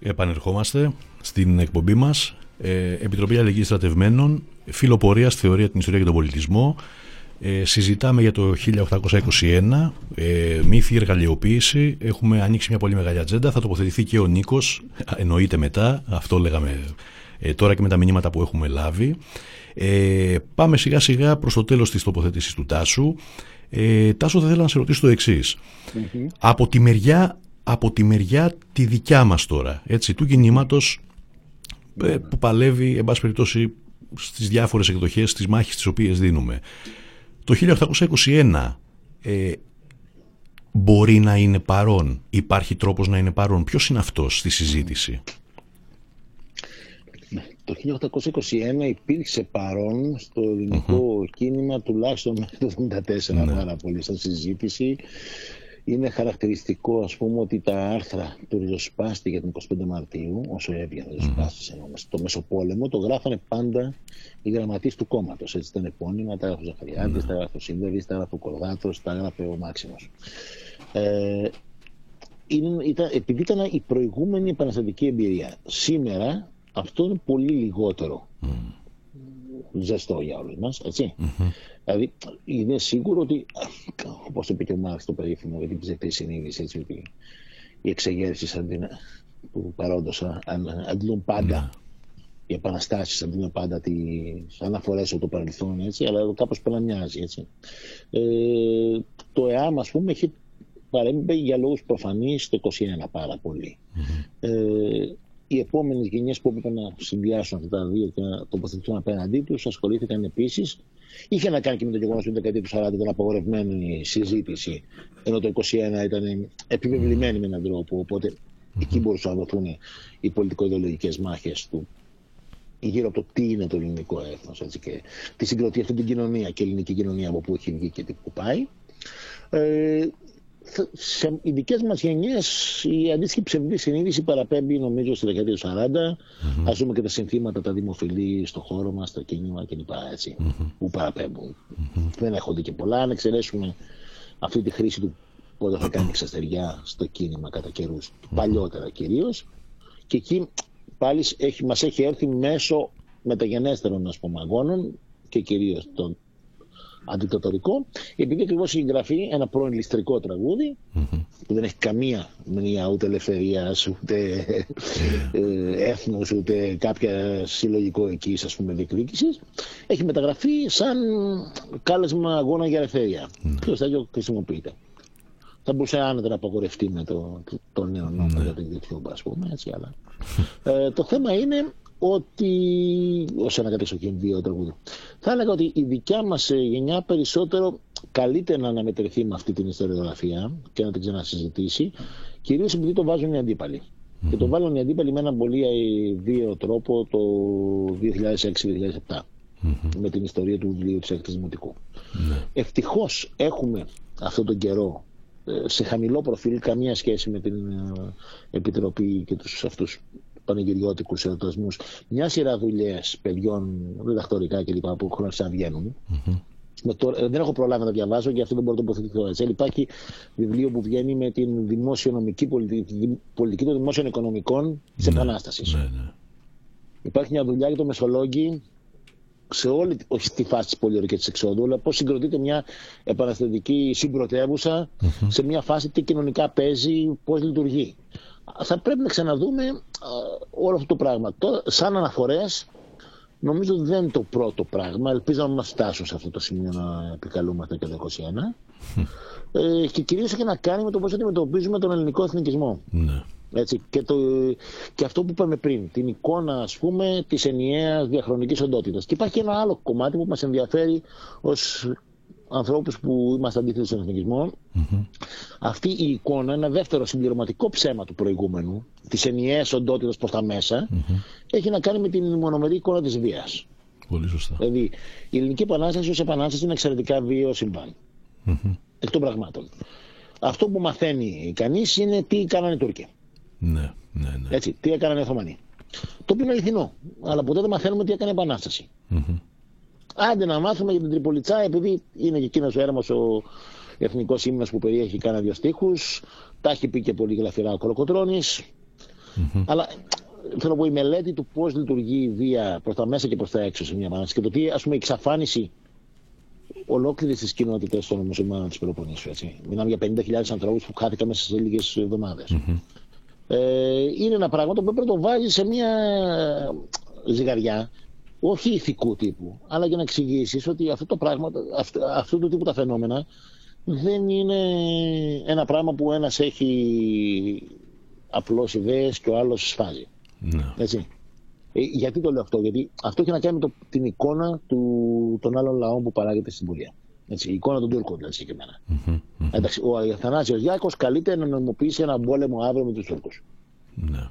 Επανερχόμαστε στην εκπομπή μας ε, Επιτροπή Αλληλεγγύης Στρατευμένων, φιλοπορία στη θεωρία, την ιστορία και τον πολιτισμό. Ε, συζητάμε για το χίλια οκτακόσια είκοσι ένα, ε, μύθη, εργαλειοποίηση. Έχουμε ανοίξει μια πολύ μεγάλη ατζέντα. Θα τοποθετηθεί και ο Νίκος, εννοείται μετά. Αυτό λέγαμε ε, τώρα και με τα μηνύματα που έχουμε λάβει. Ε, πάμε σιγά σιγά προς το τέλος της τοποθέτησης του Τάσου. Ε, Τάσο, θα ήθελα να σε ρωτήσω το εξής. Mm-hmm. Από τη μεριά από τη μεριά τη δικιά μας τώρα, έτσι, του κινήματος που παλεύει, εν πάση περιπτώσει, στις διάφορες εκδοχές, στις μάχες τις οποίες δίνουμε. Το χίλια οκτακόσια είκοσι ένα ε, μπορεί να είναι παρόν, υπάρχει τρόπος να είναι παρόν. Ποιος είναι αυτός στη συζήτηση? Το χίλια οκτακόσια είκοσι ένα υπήρξε παρόν στο ελληνικό mm-hmm. κίνημα, τουλάχιστον μέχρι το χίλια εννιακόσια εβδομήντα τέσσερα, ναι. Πάρα πολύ σαν συζήτηση. Είναι χαρακτηριστικό, ας πούμε, ότι τα άρθρα του Ριζοσπάστη για τον εικοστή πέμπτη Μαρτίου, όσο έβγαινε ο Ριζοσπάστης στο Μεσοπόλεμο, το γράφανε πάντα οι γραμματείς του κόμματος. Έτσι ήταν επώνυμα, τα έγραφε ο Ζαχαριάδης, mm. τα έγραφε ο Σύνδεβης, τα έγραφε ο Κορδάτος, τα έγραφε ο Μάξιμος. Ε, είναι, ήταν, επειδή ήταν η προηγούμενη επαναστατική εμπειρία. Σήμερα αυτό είναι πολύ λιγότερο. Mm. Ζεστό για όλους μας, έτσι. Mm-hmm. Δηλαδή είναι σίγουρο ότι, όπως είπε και ο Μάρξ το περίφημο για την ψευδή συνείδηση, έτσι, ότι οι εξεγέρσεις που παρόντος αντλούν πάντα, mm-hmm. οι επαναστάσεις αντλούν πάντα τις αναφορές από το παρελθόν, έτσι, αλλά εδώ κάπως παραμοιάζει, έτσι. Ε, το ΕΑΜ, ας πούμε, έχει παρέμβει για λόγους προφανείς το είκοσι ένα πάρα πολύ. Mm-hmm. Ε, Οι επόμενες γενιές που έπρεπε να συνδυάσουν αυτά τα δύο και να τοποθετηθούν απέναντί τους ασχολήθηκαν επίσης. Είχε να κάνει και με το γεγονός ότι την δεκαετία του σαράντα ήταν απογορευμένη συζήτηση, ενώ το είκοσι ένα ήταν επιβεβλημένη με έναν τρόπο. Οπότε εκεί μπορούσαν να δοθούν οι πολιτικο-ιδεολογικές μάχες του γύρω από το τι είναι το ελληνικό έθνος και τι συγκροτεί αυτή την κοινωνία και η ελληνική κοινωνία από πού έχει βγει και τι που πάει. Ε, Σε, οι δικές μας γενιές η αντίστοιχη ψευδή συνείδηση παραπέμπει, νομίζω, στη δεκαετία του σαράντα. Ας δούμε και τα συνθήματα, τα δημοφιλή στο χώρο μας, τα κίνημα κλπ. Έτσι, mm-hmm. που παραπέμπουν. Mm-hmm. Δεν έχω δει και πολλά. Αν εξαιρέσουμε αυτή τη χρήση του πότε θα κάνει εξαστεριά στο κίνημα κατά καιρούς, mm-hmm. παλιότερα κυρίως. Και εκεί πάλι έχει, μας έχει έρθει μέσω μεταγενέστερων, ας πούμε, αγώνων και κυρίως των αντιτατορικό, επειδή ακριβώς έχει εγγραφεί ένα πρώην ληστρικό τραγούδι mm-hmm. που δεν έχει καμία μνήμα ούτε ελευθερίας, ούτε ε, έθνους, ούτε κάποια συλλογικό εκεί, ας πούμε, διεκδίκησης. Έχει μεταγραφεί σαν κάλεσμα αγώνα για ελευθερία. Mm-hmm. Ποιος τέτοιο χρησιμοποιείται. θα μπορούσε άνετρα να απαγορευτεί με το, το, το νέο νόμο mm. για το YouTube, ας πούμε, έτσι, αλλά. ε, το θέμα είναι ότι, ως ένα κατεξοχήν τραγούδι, θα έλεγα ότι η δικιά μας γενιά περισσότερο καλείται να αναμετρηθεί με αυτή την ιστοριογραφία και να την ξανασυζητήσει, κυρίως επειδή το βάζουν οι αντίπαλοι. Mm-hmm. Και το βάλουν οι αντίπαλοι με έναν πολύ αηδίο τρόπο το δύο χιλιάδες έξι με δύο χιλιάδες επτά, mm-hmm. με την ιστορία του βιβλίου της έκθεσης Δημοτικού. Mm-hmm. Ευτυχώς έχουμε αυτόν τον καιρό σε χαμηλό προφίλ, καμία σχέση με την Επιτροπή και τους αυτούς πανηγυριώτικους εορτασμούς, μια σειρά δουλειές παιδιών, διδακτορικά κλπ. Που χρόνια να βγαίνουν. Mm-hmm. Με το, δεν έχω προλάβει να τα διαβάζω και αυτό δεν μπορώ να τοποθετηθώ. Έτσι. Υπάρχει βιβλίο που βγαίνει με την δημοσιονομική πολιτική, πολιτική των δημόσιων οικονομικών της ναι, Επανάστασης. Ναι, ναι. Υπάρχει μια δουλειά για το Μεσολόγγι, σε όλη, όχι στη φάση της πολιορκίας και της εξόδου, αλλά πώς συγκροτείται μια επαναστατική συμπρωτεύουσα mm-hmm. σε μια φάση τι κοινωνικά παίζει, πώς λειτουργεί. Θα πρέπει να ξαναδούμε α, όλο αυτό το πράγμα. Τώρα, σαν αναφορές, νομίζω δεν είναι το πρώτο πράγμα. Ελπίζω να μας φτάσουν σε αυτό το σημείο να επικαλούμαστε και το είκοσι ένα. ε, και κυρίως έχει να κάνει με το πώς αντιμετωπίζουμε τον ελληνικό εθνικισμό. Ναι. Έτσι, και, το, και αυτό που είπαμε πριν, την εικόνα, ας πούμε, της ενιαίας διαχρονικής οντότητας. Και υπάρχει ένα άλλο κομμάτι που μας ενδιαφέρει ως ανθρώπους που είμαστε αντίθετοι στον εθνικισμό. Mm-hmm. Αυτή η εικόνα, ένα δεύτερο συμπληρωματικό ψέμα του προηγούμενου, της ενιαίας οντότητας προς τα μέσα, mm-hmm. έχει να κάνει με την μονομερή εικόνα της βίας. Πολύ σωστά. Δηλαδή, η Ελληνική Επανάσταση ως επανάσταση είναι εξαιρετικά βίαιο συμβάν. Mm-hmm. Εκ των πραγμάτων. Αυτό που μαθαίνει κανείς είναι τι κάνανε οι Τούρκοι. Ναι, ναι, ναι. Έτσι, τι έκαναν οι Οθωμανοί. Το οποίο είναι αληθινό, αλλά ποτέ δεν μαθαίνουμε τι έκανε η Επανάσταση. Mm-hmm. Άντε να μάθουμε για την Τριπολιτσά, επειδή είναι και εκείνος ο έρμος ο εθνικός ύμνος που περιέχει κάνα δύο στίχους. Τα έχει πει και πολύ γλαφυρά ο Κολοκοτρώνης. Mm-hmm. Αλλά θέλω να πω, η μελέτη του πώς λειτουργεί η βία προς τα μέσα και προς τα έξω σε μια επανάσταση και το τι, ας πούμε, η εξαφάνιση ολόκληρης της κοινότητας των μουσουλμάνων της Πελοποννήσου. Μιλάμε για πενήντα χιλιάδες ανθρώπους που χάθηκαν μέσα σε λίγες εβδομάδες. Mm-hmm. Είναι ένα πράγμα το οποίο πρέπει να το βάζει σε μια ζυγαριά, όχι ηθικού τύπου, αλλά για να εξηγήσει ότι αυτό το πράγμα, αυτού, αυτού του τύπου τα φαινόμενα δεν είναι ένα πράγμα που ένας έχει απλώς ιδέες και ο άλλος σφάζει. Ναι. Έτσι. Γιατί το λέω αυτό? Γιατί αυτό έχει να κάνει με το, την εικόνα του, των άλλων λαών που παράγεται στην Βουλία. Έτσι, η εικόνα των Τούρκων ήταν συγκεκριμένα. Mm-hmm, mm-hmm. Εντάξει, ο Αθανάσιος Διάκος καλείται να νομιμοποιήσει έναν πόλεμο αύριο με τους Τούρκους. Ναι.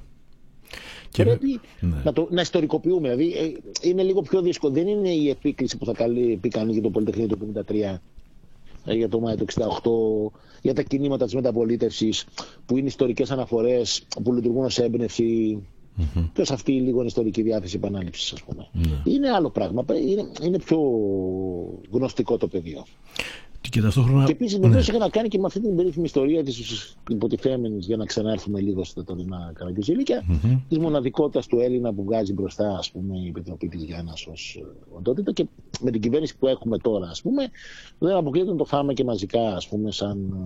Και πρέπει ναι. να, το, να ιστορικοποιούμε. Δηλαδή, ε, είναι λίγο πιο δύσκολο. Δεν είναι η επίκληση που θα καλεί, πει κανείς για το Πολυτεχνείο του χίλια εννιακόσια πενήντα τρία, ε, για το Μάιο του εξήντα οκτώ, για τα κινήματα της μεταπολίτευσης, που είναι ιστορικές αναφορές που λειτουργούν ως έμπνευση. Mm-hmm. Και ως αυτή η λίγο ιστορική διάθεση επανάληψης, ας πούμε. Mm-hmm. Είναι άλλο πράγμα. Είναι, είναι πιο γνωστικό το πεδίο. Και, ταυτόχρονα... και επίσης βεβαίως mm-hmm. είχε να κάνει και με αυτή την περίφημη ιστορία της υποτιθέμενης, για να ξανάρθουμε λίγο στα τωρινά καραγκιόζηλικα, mm-hmm. της μοναδικότητας του Έλληνα που βγάζει μπροστά, ας πούμε, η Επιτροπή της Γιάννας ως οντότητα. Και με την κυβέρνηση που έχουμε τώρα, ας πούμε, δεν αποκλείται να το φάμε και μαζικά, ας πούμε, σαν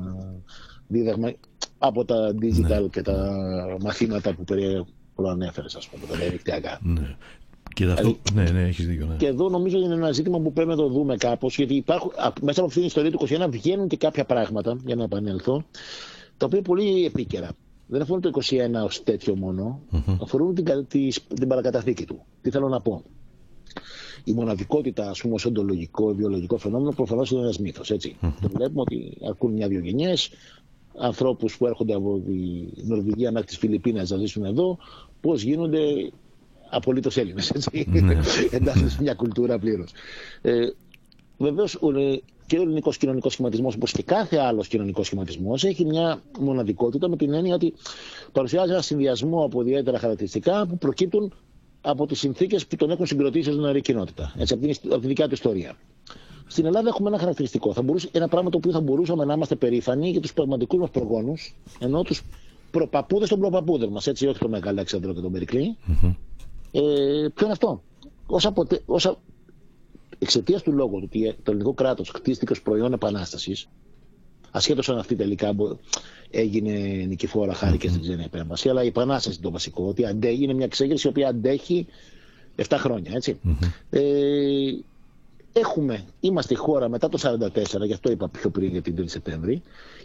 δίδαγμα από τα digital mm-hmm. και τα μαθήματα που περιέχουν. Προανέφερες, ας πούμε, τα διαδικτυακά. Ναι. Και, αυτό... ναι, ναι, έχεις δίκιο, ναι. Και εδώ νομίζω είναι ένα ζήτημα που πρέπει να το δούμε κάπως, γιατί υπάρχουν, μέσα από αυτή την ιστορία του είκοσι ένα βγαίνουν και κάποια πράγματα, για να επανέλθω, τα οποία είναι πολύ επίκαιρα. Δεν αφορούν το είκοσι ένα ως τέτοιο μόνο, mm-hmm. αφορούν την, την, την παρακαταθήκη του. Τι θέλω να πω? Η μοναδικότητα, ας πούμε, ως οντολογικό, βιολογικό φαινόμενο, προφανώς είναι ένας μύθος. Έτσι. Mm-hmm. Το βλέπουμε ότι αρκούν μια-δύο γενιές, ανθρώπους που έρχονται από τη Νορβηγία μέχρι τις Φιλιππίνες να ζήσουν εδώ, πώς γίνονται απολύτως Έλληνες, έτσι, εντάσσονται σε μια κουλτούρα πλήρως. Ε, βεβαίως και ο ελληνικός κοινωνικός σχηματισμός, όπως και κάθε άλλος κοινωνικός σχηματισμός, έχει μια μοναδικότητα με την έννοια ότι παρουσιάζει ένα συνδυασμό από ιδιαίτερα χαρακτηριστικά που προκύπτουν από τις συνθήκες που τον έχουν συγκροτήσει στην νεαρή κοινότητα, έτσι, από τη δικιά του ιστορία. Στην Ελλάδα έχουμε ένα χαρακτηριστικό, θα μπορούσε, ένα πράγμα το οποίο θα μπορούσαμε να είμαστε περήφανοι για τους πραγματικούς μας προγόνους, ενώ τους προπαππούδες των προπαππούδων μας, έτσι, όχι τον Μεγάλο Αλεξανδρό και τον Περικλή. Mm-hmm. Ε, ποιο είναι αυτό? Όσα ποτε, όσα... Εξαιτίας του λόγου ότι το ελληνικό κράτος χτίστηκε ως προϊόν επανάστασης, ασχέτως αν αυτή τελικά έγινε νικηφόρα χάρη και στην ξένη επέμβαση, αλλά η επανάσταση είναι το βασικό, ότι είναι μια εξέγερση η οποία αντέχει επτά χρόνια. Έτσι. Mm-hmm. Ε, Έχουμε, είμαστε η χώρα μετά το χίλια εννιακόσια σαράντα τέσσερα, γι' αυτό είπα πιο πριν για την τρίτη Σεπτέμβρη,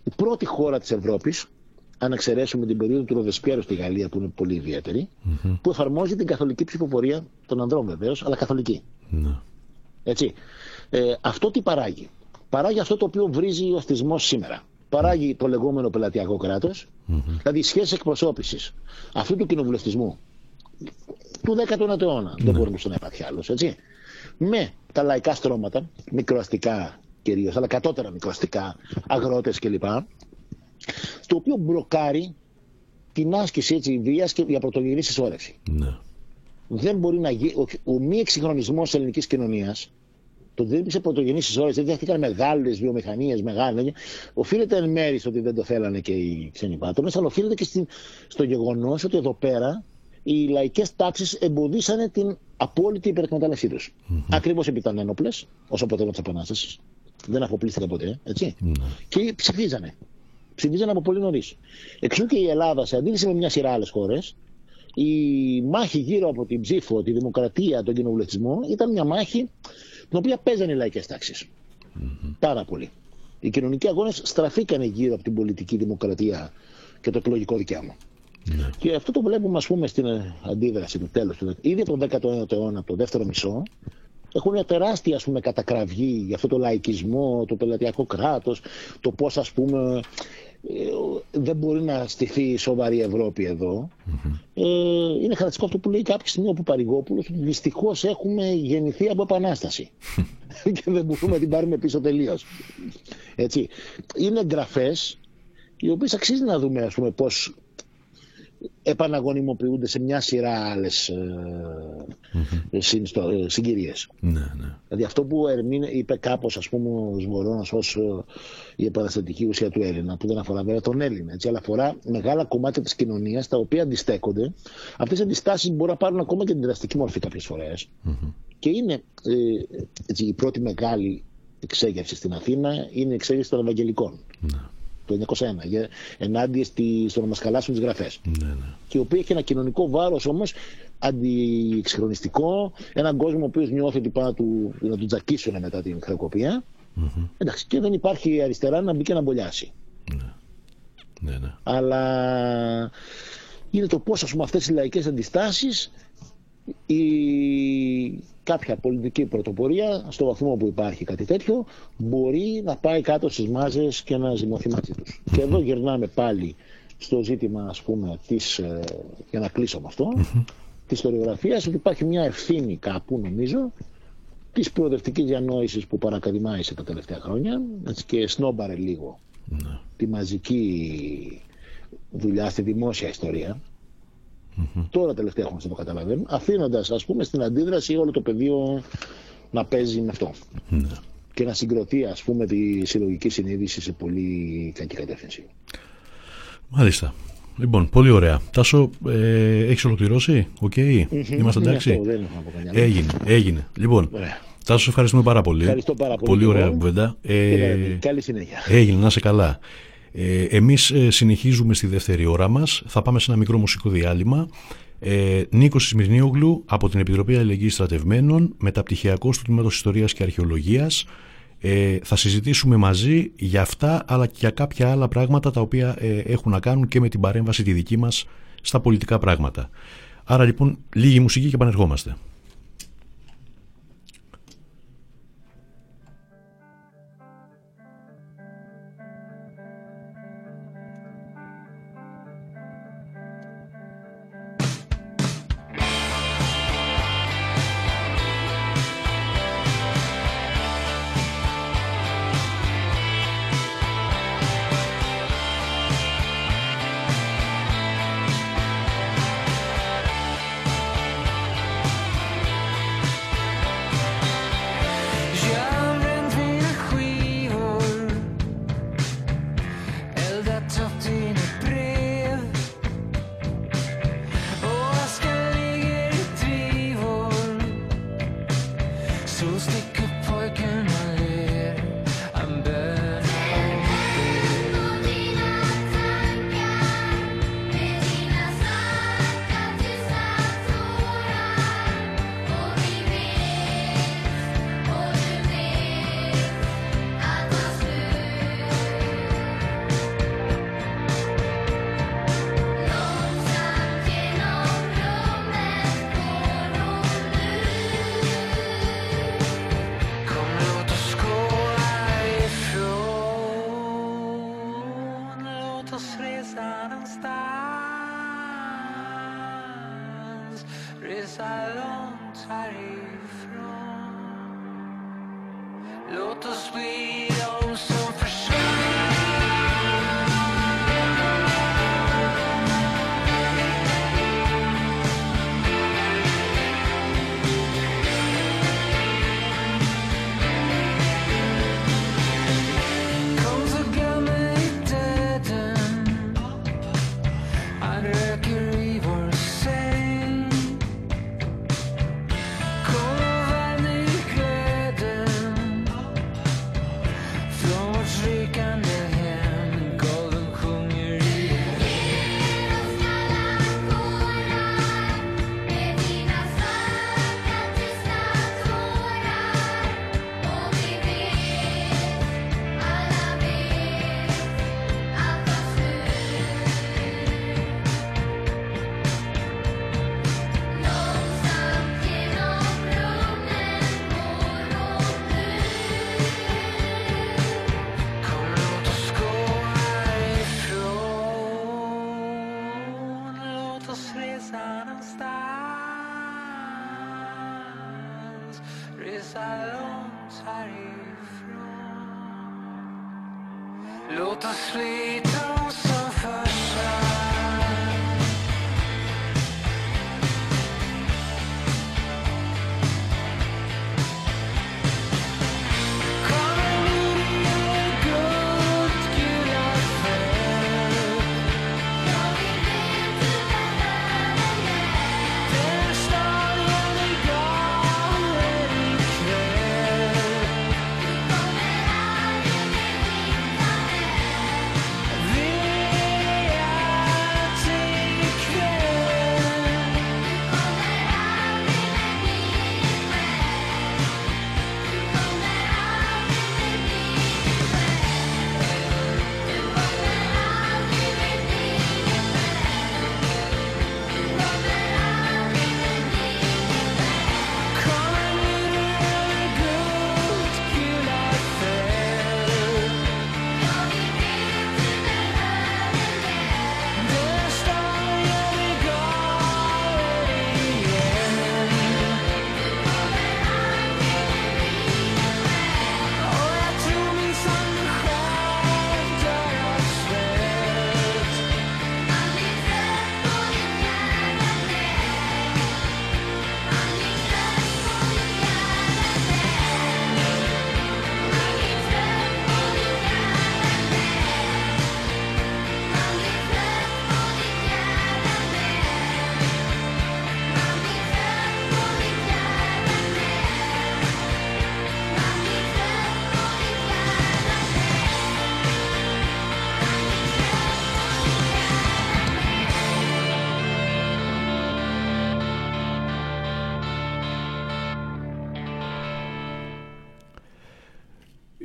η πρώτη χώρα της Ευρώπης, αν εξαιρέσουμε την περίοδο του Ροβεσπιέρου στη Γαλλία που είναι πολύ ιδιαίτερη, mm-hmm. που εφαρμόζει την καθολική ψηφοφορία των ανδρών βεβαίως, αλλά καθολική. Mm-hmm. Έτσι. Ε, αυτό τι παράγει? Παράγει αυτό το οποίο βρίζει ο αθλητισμός σήμερα. Παράγει το λεγόμενο πελατειακό κράτος, mm-hmm. δηλαδή σχέσεις εκπροσώπησης αυτού του κοινοβουλευτισμού του δέκατου ένατου αιώνα. Mm-hmm. Δεν μπορούμε να υπάρχει άλλος, έτσι. Με τα λαϊκά στρώματα, μικροαστικά κυρίως, αλλά κατώτερα μικροαστικά, αγρότες κλπ. Το οποίο μπλοκάρει την άσκηση έτσι βίας και για πρωτογενή συσσόρευση. Mm-hmm. Δεν μπορεί να γίνει. Ο μη εξυγχρονισμός της ελληνικής κοινωνίας, το ότι δεν υπήρξε πρωτογενή συσσόρευση, δεν δέχτηκαν μεγάλες βιομηχανίες, μεγάλες, οφείλεται εν μέρει στο ότι δεν το θέλανε και οι ξένοι πάτρονες, αλλά οφείλεται και στην, στο γεγονός ότι εδώ πέρα οι λαϊκές τάξεις εμποδίσανε την απόλυτη υπερεκμετάλλευσή τους. Mm-hmm. Ακριβώς επειδή ήταν ένοπλες, ως αποτέλεσμα της Επανάστασης. Δεν αφοπλίστηκαν ποτέ, έτσι. Mm-hmm. Και ψηφίζανε. Ψηφίζανε από πολύ νωρίς. Εξού και η Ελλάδα, σε αντίθεση με μια σειρά άλλες χώρες, η μάχη γύρω από την ψήφο, τη δημοκρατία, τον κοινοβουλευτισμό ήταν μια μάχη την οποία παίζανε οι λαϊκές τάξεις. Mm-hmm. Πάρα πολύ. Οι κοινωνικοί αγώνες στραφήκανε γύρω από την πολιτική δημοκρατία και το εκλογικό δικαίωμα. Mm-hmm. Και αυτό το βλέπουμε, ας πούμε, στην αντίδραση του τέλους του. Ήδη από τον δέκατο ένατο αιώνα, από το δεύτερο μισό, έχουν μια τεράστια, ας πούμε, κατακραυγή για αυτό το λαϊκισμό, το πελατειακό κράτος, το πώς, ας πούμε, δεν μπορεί να στηθεί η σοβαρή Ευρώπη εδώ. Mm-hmm. Ε, είναι χαρακτηριστικό αυτό που λέει κάποια στιγμή ο Παρικόπουλος, ότι δυστυχώς έχουμε γεννηθεί από επανάσταση και δεν μπορούμε να την πάρουμε πίσω τελείως. Έτσι. Είναι εγγραφές οι οποίες αξίζει να δούμε, ας πούμε, πώς επαναγωνιμοποιούνται σε μια σειρά άλλες ε, mm-hmm. συνστο, ε, συγκυρίες. Ναι, ναι. Δηλαδή αυτό που ερμήνε, είπε κάπως, ας πούμε, ο Σμωρώνας ως ε, η επαναστατική ουσία του Έλληνα, που δεν αφορά βέβαια τον Έλληνα, έτσι, αλλά αφορά μεγάλα κομμάτια της κοινωνίας τα οποία αντιστέκονται. Αυτές οι αντιστάσεις μπορούν να πάρουν ακόμα και την δραστική μορφή κάποιες φορές. Mm-hmm. Και είναι ε, έτσι, η πρώτη μεγάλη εξέγερση στην Αθήνα, είναι η εξέγερση των Ευαγγελικών. Mm-hmm. Το χίλια εννιακόσια ένα, ενάντια στη, στο να μας καλάσουν τις γραφές. Ναι, ναι. Και η οποία έχει ένα κοινωνικό βάρος όμως αντιεξυγχρονιστικό, έναν κόσμο ο οποίος νιώθει ότι πάνε του, να τον τζακίσουν μετά την χρεοκοπία. Mm-hmm. Εντάξει, και δεν υπάρχει αριστερά να μπει και να μπολιάσει. Ναι. Ναι, ναι. Αλλά είναι το πώς, ας πούμε, αυτές οι λαϊκές αντιστάσεις, η... κάποια πολιτική πρωτοπορία, στο βαθμό που υπάρχει κάτι τέτοιο, μπορεί να πάει κάτω στις μάζες και να ζυμωθεί μαζί τους. Mm-hmm. Και εδώ γυρνάμε πάλι στο ζήτημα, ας πούμε, της, ε, για να κλείσω με αυτό, mm-hmm. της ιστοριογραφίας, ότι υπάρχει μια ευθύνη κάπου, νομίζω, της προοδευτικής διανόησης που παρακαδημάησε τα τελευταία χρόνια, έτσι, και σνόμπαρε λίγο mm-hmm. τη μαζική δουλειά στη δημόσια ιστορία. Mm-hmm. Τώρα τελευταία έχουμε να το καταλαβαίνουμε, αφήνοντας, ας πούμε, στην αντίδραση όλο το πεδίο να παίζει με αυτό. Mm-hmm. Και να συγκροτεί, ας πούμε, τη συλλογική συνείδηση σε πολύ κακή κατεύθυνση. Μάλιστα. Λοιπόν, πολύ ωραία. Τάσο, ε, έχεις ολοκληρώσει? Οκ. Okay. Mm-hmm. Είμαστε εντάξει. Αυτό, δεν έχω να πω. Έγινε, έγινε. Λοιπόν, ωραία. Τάσο, ευχαριστούμε πάρα πολύ. Ευχαριστώ πάρα πολύ. Πολύ ωραία κουβέντα. Ε, καλή συνέχεια. Έγινε, να είσαι καλά. Εμείς συνεχίζουμε στη δεύτερη ώρα μας. Θα πάμε σε ένα μικρό μουσικό διάλειμμα. Ε, Νίκος Σμυρνιούλου από την Επιτροπή Αλληλεγγύης Στρατευμένων, μεταπτυχιακός του Τμήματος Ιστορίας και Αρχαιολογίας. Ε, θα συζητήσουμε μαζί για αυτά, αλλά και για κάποια άλλα πράγματα τα οποία ε, έχουν να κάνουν και με την παρέμβαση τη δική μας στα πολιτικά πράγματα. Άρα λοιπόν, λίγη μουσική και επανερχόμαστε. the sun stars race along from Lotus we own some for sure.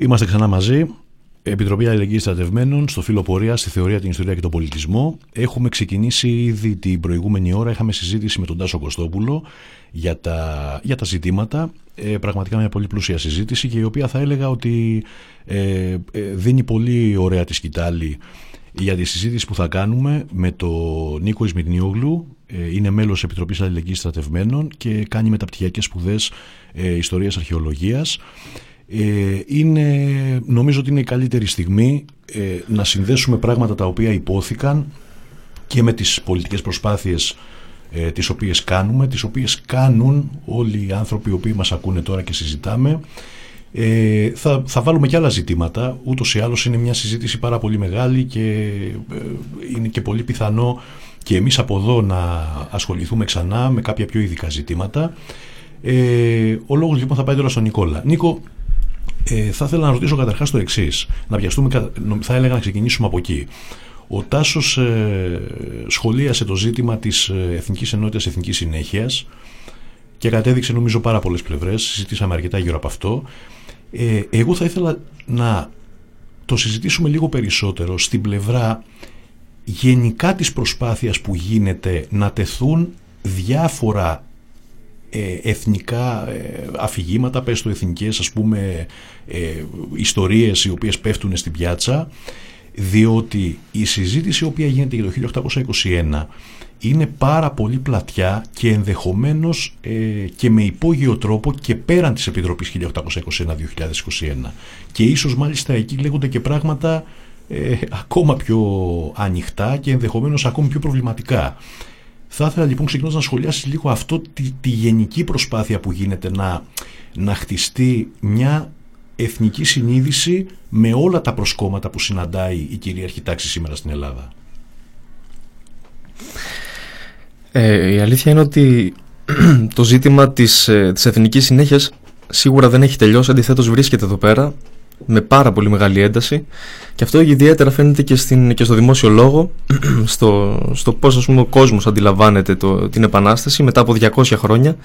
Είμαστε ξανά μαζί. Επιτροπή Αλληλεγγύης Στρατευμένων, στο φύλλο πορείας, στη θεωρία, την ιστορία και τον πολιτισμό. Έχουμε ξεκινήσει ήδη την προηγούμενη ώρα. Είχαμε συζήτηση με τον Τάσο Κωστόπουλο για τα, για τα ζητήματα. Ε, πραγματικά μια πολύ πλούσια συζήτηση και η οποία θα έλεγα ότι ε, ε, δίνει πολύ ωραία τη σκητάλη για τη συζήτηση που θα κάνουμε με τον Νίκο Σμυρνιούλου. Είναι μέλος Επιτροπής Αλληλεγγύης Στρατευμένων και κάνει μεταπτυχιακές σπουδές ε, ιστορίας αρχαιολογίας. Είναι, νομίζω ότι είναι η καλύτερη στιγμή ε, να συνδέσουμε πράγματα τα οποία υπόθηκαν και με τις πολιτικές προσπάθειες ε, τις οποίες κάνουμε, τις οποίες κάνουν όλοι οι άνθρωποι οι οποίοι μας ακούνε τώρα και συζητάμε. Ε, θα, θα βάλουμε και άλλα ζητήματα, ούτως ή άλλως είναι μια συζήτηση πάρα πολύ μεγάλη και ε, είναι και πολύ πιθανό και εμείς από εδώ να ασχοληθούμε ξανά με κάποια πιο ειδικά ζητήματα. Ε, ο λόγος λοιπόν θα πάει τώρα στον Νικόλα. Νίκο, Ε, θα ήθελα να ρωτήσω καταρχάς το εξής. Να πιαστούμε, θα έλεγα να ξεκινήσουμε από εκεί. Ο Τάσος ε, σχολίασε το ζήτημα της εθνικής ενότητας, εθνικής συνέχειας και κατέδειξε νομίζω πάρα πολλές πλευρές. Συζητήσαμε αρκετά γύρω από αυτό. Ε, εγώ θα ήθελα να το συζητήσουμε λίγο περισσότερο στην πλευρά γενικά της προσπάθειας που γίνεται να τεθούν διάφορα εθνικά αφηγήματα, πες το εθνικές ας πούμε ε, ιστορίες οι οποίες πέφτουν στην πιάτσα διότι η συζήτηση η οποία γίνεται για το χίλια οκτακόσια είκοσι ένα είναι πάρα πολύ πλατιά και ενδεχομένως ε, και με υπόγειο τρόπο και πέραν της Επιτροπής χίλια οκτακόσια είκοσι ένα δύο χιλιάδες είκοσι ένα, και ίσως μάλιστα εκεί λέγονται και πράγματα ε, ακόμα πιο ανοιχτά και ενδεχομένως ακόμη πιο προβληματικά. Θα ήθελα λοιπόν, ξεκινώντας, να σχολιάσεις λίγο αυτό, τη, τη γενική προσπάθεια που γίνεται να, να χτιστεί μια εθνική συνείδηση με όλα τα προσκόμματα που συναντάει η κυρίαρχη τάξη σήμερα στην Ελλάδα. Ε, η αλήθεια είναι ότι το ζήτημα της, της εθνικής συνέχειας σίγουρα δεν έχει τελειώσει, αντιθέτως βρίσκεται εδώ πέρα με πάρα πολύ μεγάλη ένταση, και αυτό ιδιαίτερα φαίνεται και, στην, και στο δημόσιο λόγο, στο, στο πώς, ας πούμε, ο κόσμος αντιλαμβάνεται το, την Επανάσταση μετά από διακόσια χρόνια,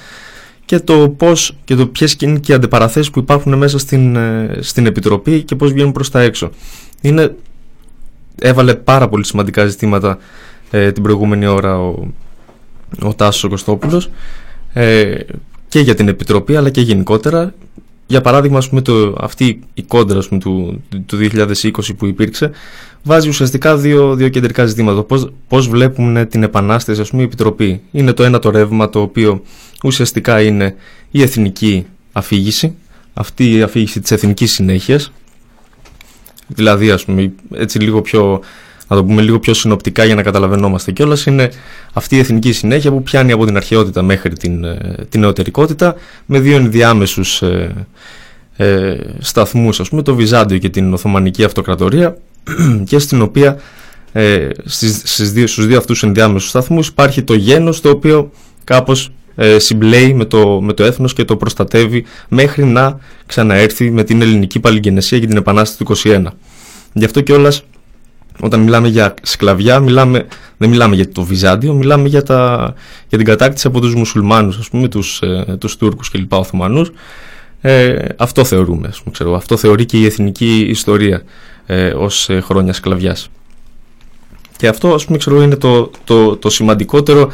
και το πώς και το ποιες είναι και οι αντιπαραθέσεις που υπάρχουν μέσα στην, στην Επιτροπή και πώς βγαίνουν προς τα έξω. Είναι, έβαλε πάρα πολύ σημαντικά ζητήματα ε, την προηγούμενη ώρα ο, ο Τάσος Κωστόπουλος ε, και για την Επιτροπή αλλά και γενικότερα. Για παράδειγμα, ας πούμε, το, αυτή η κόντρα, ας πούμε, του, του δύο χιλιάδες είκοσι που υπήρξε, βάζει ουσιαστικά δύο, δύο κεντρικά ζητήματα. Πώς, πώς βλέπουν την Επανάσταση, ας πούμε, η Επιτροπή. Είναι το ένα το ρεύμα, το οποίο ουσιαστικά είναι η εθνική αφήγηση, αυτή η αφήγηση της εθνικής συνέχειας. Δηλαδή, ας πούμε, έτσι λίγο πιο, να το πούμε λίγο πιο συνοπτικά για να καταλαβαίνόμαστε κιόλας, είναι αυτή η εθνική συνέχεια που πιάνει από την αρχαιότητα μέχρι την, την νεωτερικότητα, με δύο ενδιάμεσους ε, ε, σταθμούς, ας πούμε, το Βυζάντιο και την Οθωμανική Αυτοκρατορία, και στην οποία ε, στις, στις δύο, στους δύο αυτούς ενδιάμεσους σταθμούς υπάρχει το γένος, το οποίο κάπως ε, συμπλέει με το, με το έθνος και το προστατεύει μέχρι να ξαναέρθει με την ελληνική παλιγενεσία και την Επανάσταση του είκοσι ένα. Γι' αυτό κιόλας, όταν μιλάμε για σκλαβιά, μιλάμε, δεν μιλάμε για το Βυζάντιο, μιλάμε για, τα, για την κατάκτηση από τους μουσουλμάνους, ας πούμε, τους, ε, τους Τούρκους και λοιπά, Οθωμανούς. Ε, αυτό θεωρούμε, ας πούμε, ξέρω, αυτό θεωρεί και η εθνική ιστορία ε, ως ε, χρόνια σκλαβιάς. Και αυτό, ας πούμε, ξέρω, είναι το, το, το σημαντικότερο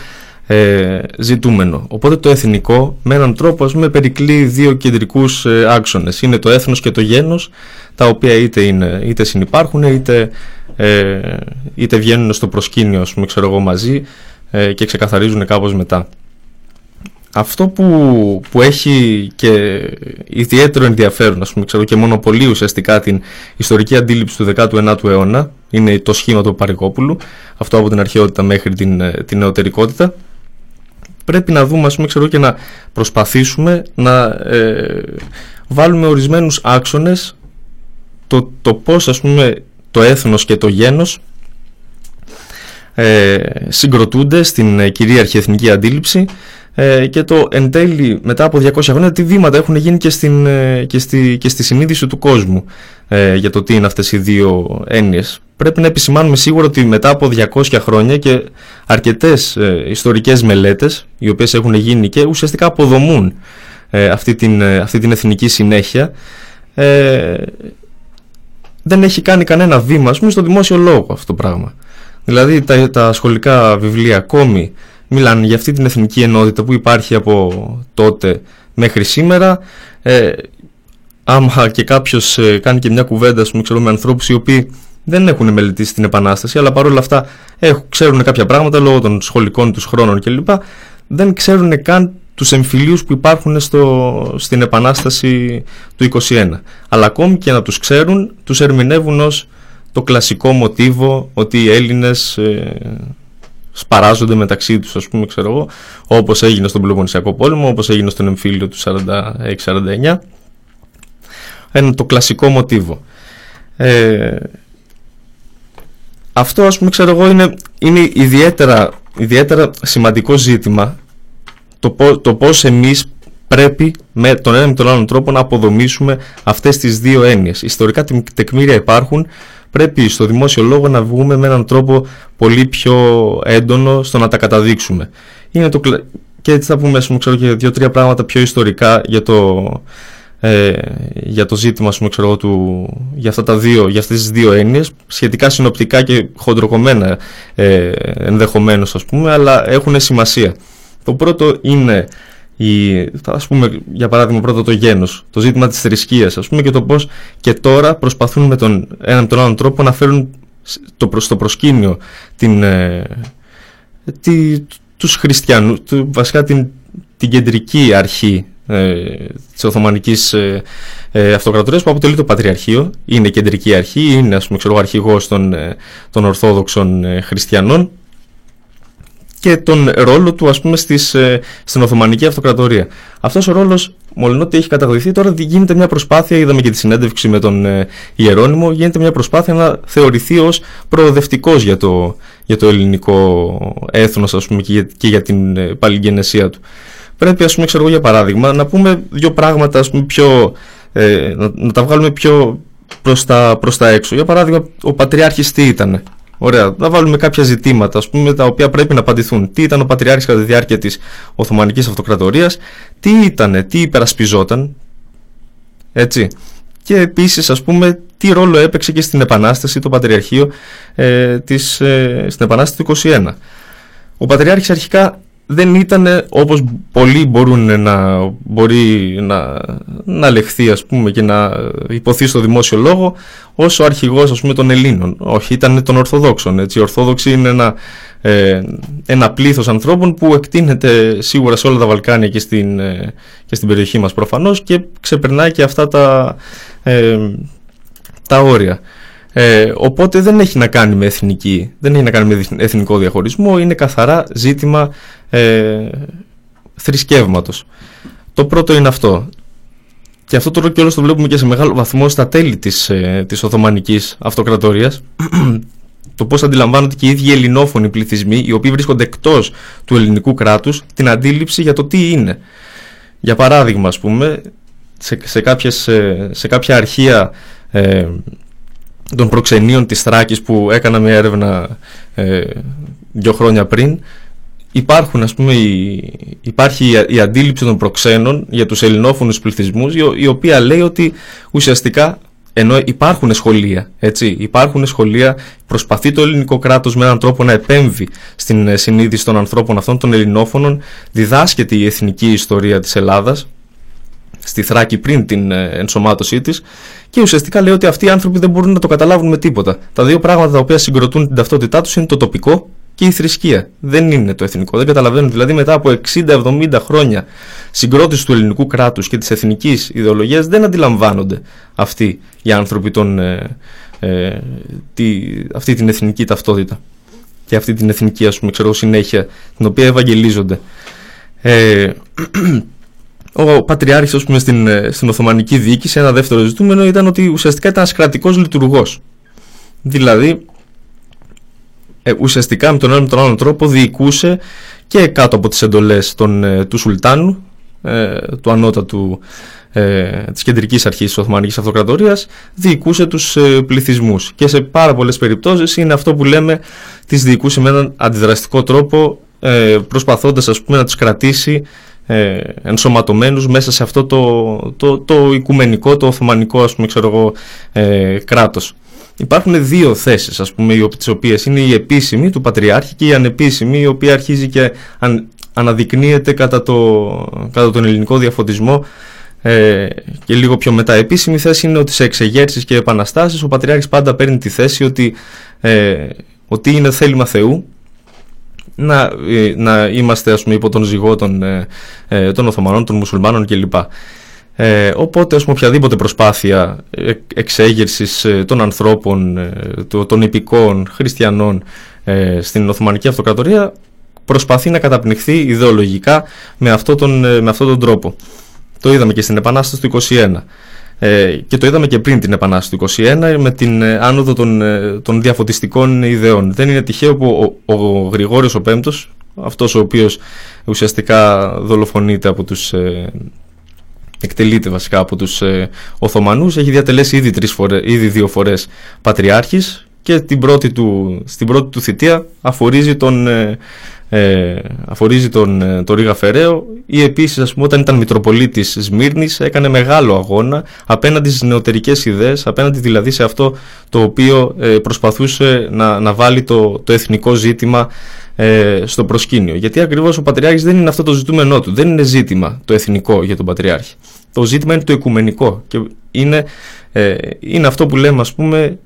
ε, ζητούμενο. Οπότε το εθνικό, με έναν τρόπο, ας πούμε, περικλεί δύο κεντρικούς ε, άξονες. Είναι το έθνος και το γένος, τα οποία είτε, είναι, είτε συνυπάρχουν, είτε... Ε, είτε βγαίνουν στο προσκήνιο, ας πούμε, ξέρω εγώ, μαζί ε, και ξεκαθαρίζουν κάπως μετά. Αυτό που, που έχει και ιδιαίτερο ενδιαφέρον, ας πούμε, ξέρω, και μονοπολεί ουσιαστικά την ιστορική αντίληψη του δέκατου ένατου αιώνα, είναι το σχήμα του Παρικόπουλου, αυτό από την αρχαιότητα μέχρι την, την νεωτερικότητα. Πρέπει να δούμε, ας πούμε, ξέρω, και να προσπαθήσουμε να ε, βάλουμε ορισμένους άξονες, το, το πώς, ας πούμε, το έθνος και το γένος ε, συγκροτούνται στην ε, κυρίαρχη εθνική αντίληψη, ε, και το εν τέλει μετά από διακόσια χρόνια τι βήματα έχουν γίνει και, στην, ε, και, στη, και στη συνείδηση του κόσμου ε, για το τι είναι αυτές οι δύο έννοιες. Πρέπει να επισημάνουμε σίγουρα ότι μετά από διακόσια χρόνια και αρκετές ε, ιστορικές μελέτες, οι οποίες έχουν γίνει και ουσιαστικά αποδομούν ε, αυτή, την, ε, αυτή την εθνική συνέχεια, ε, δεν έχει κάνει κανένα βήμα, ας πούμε, στο δημόσιο λόγο αυτό το πράγμα. Δηλαδή τα, τα σχολικά βιβλία ακόμη μιλάνε για αυτή την εθνική ενότητα που υπάρχει από τότε μέχρι σήμερα. Ε, άμα και κάποιος ε, κάνει και μια κουβέντα, ας πούμε, ξέρω, με ανθρώπους οι οποίοι δεν έχουν μελετήσει την Επανάσταση, αλλά παρόλα αυτά έχουν, ξέρουν κάποια πράγματα λόγω των σχολικών τους χρόνων κλπ. Δεν ξέρουν καν τους εμφυλίους που υπάρχουν στο, στην Επανάσταση του είκοσι ένα. Αλλά ακόμη και να τους ξέρουν, τους ερμηνεύουν ως το κλασικό μοτίβο ότι οι Έλληνες ε, σπαράζονται μεταξύ τους, ας πούμε, ξέρω εγώ, όπως έγινε στον Πελοποννησιακό Πόλεμο, όπως έγινε στον εμφύλιο του σαράντα έξι σαράντα εννιά. Είναι το κλασικό μοτίβο. Ε, αυτό, ας πούμε, ξέρω εγώ, είναι, είναι ιδιαίτερα, ιδιαίτερα σημαντικό ζήτημα, το πώς εμείς πρέπει με τον ένα με τον άλλον τρόπο να αποδομήσουμε αυτές τις δύο έννοιες. Ιστορικά τεκμήρια υπάρχουν, πρέπει στο δημόσιο λόγο να βγούμε με έναν τρόπο πολύ πιο έντονο στο να τα καταδείξουμε. Είναι το... Και έτσι θα πούμε, ας πούμε, ξέρω, και δύο-τρία πράγματα πιο ιστορικά για το, ε, για το ζήτημα, ας πούμε, ξέρω, του, για, αυτά τα δύο, για αυτές τις δύο έννοιες, σχετικά συνοπτικά και χοντροκομμένα ε, ενδεχομένως, ας πούμε, αλλά έχουν σημασία. Το πρώτο είναι, η, ας πούμε, για παράδειγμα, πρώτο το γένος, το ζήτημα της θρησκείας, ας πούμε, και το πώς και τώρα προσπαθούν με τον έναν τον άλλον τρόπο να φέρουν το προς το προσκήνιο την, ε, τη, τους χριστιανούς, του, βασικά την, την κεντρική αρχή ε, της Οθωμανικής ε, ε, Αυτοκρατορίας, που αποτελεί το Πατριαρχείο, είναι κεντρική αρχή, είναι, ας πούμε, ξέρω, αρχηγός των, ε, των Ορθόδοξων ε, Χριστιανών, και τον ρόλο του, ας πούμε, στις, ε, στην Οθωμανική Αυτοκρατορία. Αυτός ο ρόλος, μολονότι έχει καταγωγηθεί, τώρα γίνεται μια προσπάθεια, είδαμε και τη συνέντευξη με τον ε, Ιερώνυμο, γίνεται μια προσπάθεια να θεωρηθεί ως προοδευτικός για το, για το ελληνικό έθνος, ας πούμε, και για, και για την ε, παλιγενεσία του. Πρέπει, ας πούμε, ξέρω, για παράδειγμα, να πούμε δύο πράγματα, ας πούμε, πιο, ε, να, να τα βγάλουμε πιο προς τα, προς τα έξω. Για παράδειγμα, ο Πατριάρχης τι ήτανε. Ωραία, να βάλουμε κάποια ζητήματα, ας πούμε, τα οποία πρέπει να απαντηθούν. Τι ήταν ο Πατριάρχης κατά τη διάρκεια της Οθωμανικής Αυτοκρατορίας, τι ήτανε, τι υπερασπιζόταν, έτσι. Και επίσης, ας πούμε, τι ρόλο έπαιξε και στην Επανάσταση το Πατριαρχείο, ε, της, ε, στην Επανάσταση του είκοσι ένα. Ο Πατριάρχης αρχικά δεν ήταν, όπως πολλοί μπορούν να, μπορεί να, να λεχθεί, ας πούμε, και να υποθεί στο δημόσιο λόγο, ως ο αρχηγός, ας πούμε, των Ελλήνων. Όχι, ήταν των Ορθοδόξων. Έτσι. Οι Ορθόδοξοι είναι ένα, ε, ένα πλήθος ανθρώπων που εκτείνεται σίγουρα σε όλα τα Βαλκάνια και στην, ε, και στην περιοχή μας προφανώς, και ξεπερνάει και αυτά τα, ε, τα όρια. Ε, οπότε δεν έχει να κάνει με εθνική, δεν έχει να κάνει με εθνικό διαχωρισμό, είναι καθαρά ζήτημα ε, θρησκεύματος. Το πρώτο είναι αυτό. Και αυτό τώρα κιόλας το βλέπουμε και σε μεγάλο βαθμό στα τέλη της, ε, της Οθωμανικής Αυτοκρατορίας. Το πώς αντιλαμβάνονται και οι ίδιοι ελληνόφωνοι πληθυσμοί, οι οποίοι βρίσκονται εκτός του ελληνικού κράτους, την αντίληψη για το τι είναι. Για παράδειγμα, ας πούμε, σε, σε, κάποιες, σε κάποια αρχεία ε, των προξενείων της Θράκης, που έκανα μια έρευνα ε, δύο χρόνια πριν, υπάρχουν, ας πούμε, η, υπάρχει η αντίληψη των προξένων για τους ελληνόφωνους πληθυσμούς, η, η οποία λέει ότι ουσιαστικά, ενώ υπάρχουν σχολεία, έτσι, υπάρχουν σχολεία, προσπαθεί το ελληνικό κράτος με έναν τρόπο να επέμβει στην συνείδηση των ανθρώπων αυτών των ελληνόφωνων, διδάσκεται η εθνική ιστορία της Ελλάδας στη Θράκη πριν την ενσωμάτωσή της, και ουσιαστικά λέει ότι αυτοί οι άνθρωποι δεν μπορούν να το καταλάβουν με τίποτα. Τα δύο πράγματα τα οποία συγκροτούν την ταυτότητά τους είναι το τοπικό και η θρησκεία. Δεν είναι το εθνικό. Δεν καταλαβαίνουν, δηλαδή, μετά από εξήντα εβδομήντα χρόνια συγκρότηση του ελληνικού κράτους και της εθνικής ιδεολογίας, δεν αντιλαμβάνονται αυτοί οι άνθρωποι τον, ε, ε, τη, αυτή την εθνική ταυτότητα και αυτή την εθνική, ας πούμε, ξέρω, συνέχεια την οποία ευαγγελίζονται. Ε, Ο Πατριάρχης, ας πούμε, στην, στην Οθωμανική διοίκηση, ένα δεύτερο ζητούμενο ήταν ότι ουσιαστικά ήταν ένας κρατικός λειτουργός. Δηλαδή, ε, ουσιαστικά με τον ένα με τον άλλο τρόπο διοικούσε και κάτω από τις εντολές των, του Σουλτάνου, ε, του ανώτατου ε, της κεντρικής αρχής της Οθωμανικής Αυτοκρατορίας, διοικούσε τους ε, πληθυσμούς. Και σε πάρα πολλές περιπτώσεις είναι αυτό που λέμε, τις διοικούσε με έναν αντιδραστικό τρόπο, ε, προσπαθώντας, ας πούμε, να τους κρατήσει Ε, ενσωματωμένους μέσα σε αυτό το, το, το οικουμενικό, το οθωμανικό, ας πούμε, ξέρω εγώ, ε, κράτος. Υπάρχουν δύο θέσεις, ας πούμε, τις οποίες είναι η επίσημη του Πατριάρχη και η ανεπίσημη, η οποία αρχίζει και αν, αναδεικνύεται κατά, το, κατά τον ελληνικό διαφωτισμό ε, και λίγο πιο μετά. Η επίσημη θέση είναι ότι σε εξεγέρσεις και επαναστάσεις ο Πατριάρχης πάντα παίρνει τη θέση ότι, ε, ότι είναι θέλημα Θεού Να, να είμαστε, ας πούμε, υπό τον ζυγό των, ε, των Οθωμανών, των Μουσουλμάνων κλπ. Ε, οπότε, ας πούμε, οποιαδήποτε προσπάθεια εξέγερσης των ανθρώπων, των υπηκών χριστιανών ε, στην Οθωμανική Αυτοκρατορία, προσπαθεί να καταπνιχθεί ιδεολογικά με αυτόν τον, ε, αυτό τον τρόπο. Το είδαμε και στην Επανάσταση του είκοσι ένα. Ε, και το είδαμε και πριν την Επανάσταση του είκοσι ένα, με την ε, άνοδο των, ε, των διαφωτιστικών ιδεών. Δεν είναι τυχαίο που ο, ο Γρηγόριος ο Πέμπτος, αυτός ο οποίος ουσιαστικά δολοφονείται από τους, ε, εκτελείται βασικά από τους ε, Οθωμανούς, έχει διατελέσει ήδη, τρεις φορές, ήδη δύο φορές Πατριάρχης, και την πρώτη του, στην πρώτη του θητεία αφορίζει τον, ε, ε, αφορίζει τον, ε, τον Ρήγα Φεραίο, ή επίσης, ας πούμε, όταν ήταν Μητροπολίτης Σμύρνης, έκανε μεγάλο αγώνα απέναντι στις νεωτερικές ιδέες, απέναντι δηλαδή σε αυτό το οποίο ε, προσπαθούσε να, να βάλει το, το εθνικό ζήτημα ε, στο προσκήνιο. Γιατί ακριβώς ο Πατριάρχης δεν είναι αυτό το ζητούμενό του, δεν είναι ζήτημα το εθνικό για τον Πατριάρχη. Το ζήτημα είναι το οικουμενικό, και είναι, ε, είναι αυτό που λέμε, ας πούμε,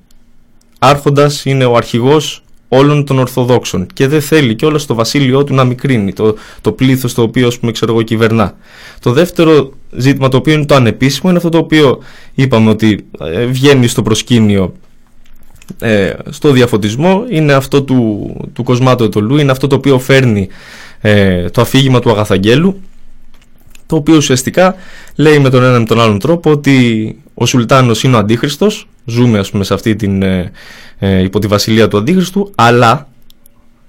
Άρχοντας είναι ο αρχηγός όλων των Ορθοδόξων και δεν θέλει κιόλας στο βασίλειό του να μικρύνει το, το πλήθος το οποίο, ας πούμε, ξέρω εγώ, κυβερνά. Το δεύτερο ζήτημα, το οποίο είναι το ανεπίσημο, είναι αυτό το οποίο είπαμε ότι βγαίνει στο προσκήνιο ε, στο διαφωτισμό, είναι αυτό του, του Κοσμά του Αιτωλού, είναι αυτό το οποίο φέρνει ε, το αφήγημα του Αγαθαγγέλου, το οποίο ουσιαστικά λέει με τον έναν με τον άλλον τρόπο ότι ο Σουλτάνος είναι ο Αντίχριστος, ζούμε, ας πούμε, σε αυτή την, ε, ε, υπό τη βασιλεία του Αντίχριστου, αλλά,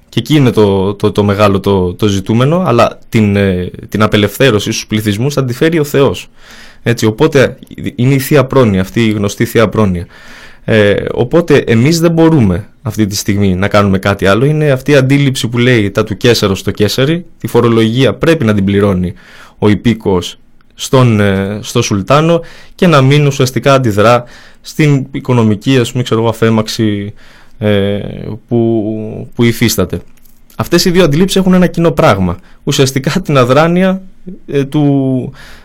και εκεί είναι το, το, το μεγάλο το, το ζητούμενο, αλλά την, ε, την απελευθέρωση στους πληθυσμούς θα τη φέρει ο Θεός. Έτσι, οπότε είναι η θεία πρόνοια, αυτή η γνωστή θεία πρόνοια. Ε, οπότε εμείς δεν μπορούμε αυτή τη στιγμή να κάνουμε κάτι άλλο. Είναι αυτή η αντίληψη που λέει τα του Καίσαρος στο Καίσαρη, τη φορολογία πρέπει να την πληρώνει ο υπήκοος στον, στο Σουλτάνο και να μην ουσιαστικά αντιδρά στην οικονομική, ας πούμε, ξέρω, αφέμαξη ε, που, που υφίσταται. Αυτές οι δύο αντιλήψεις έχουν ένα κοινό πράγμα, ουσιαστικά την αδράνεια ε, του,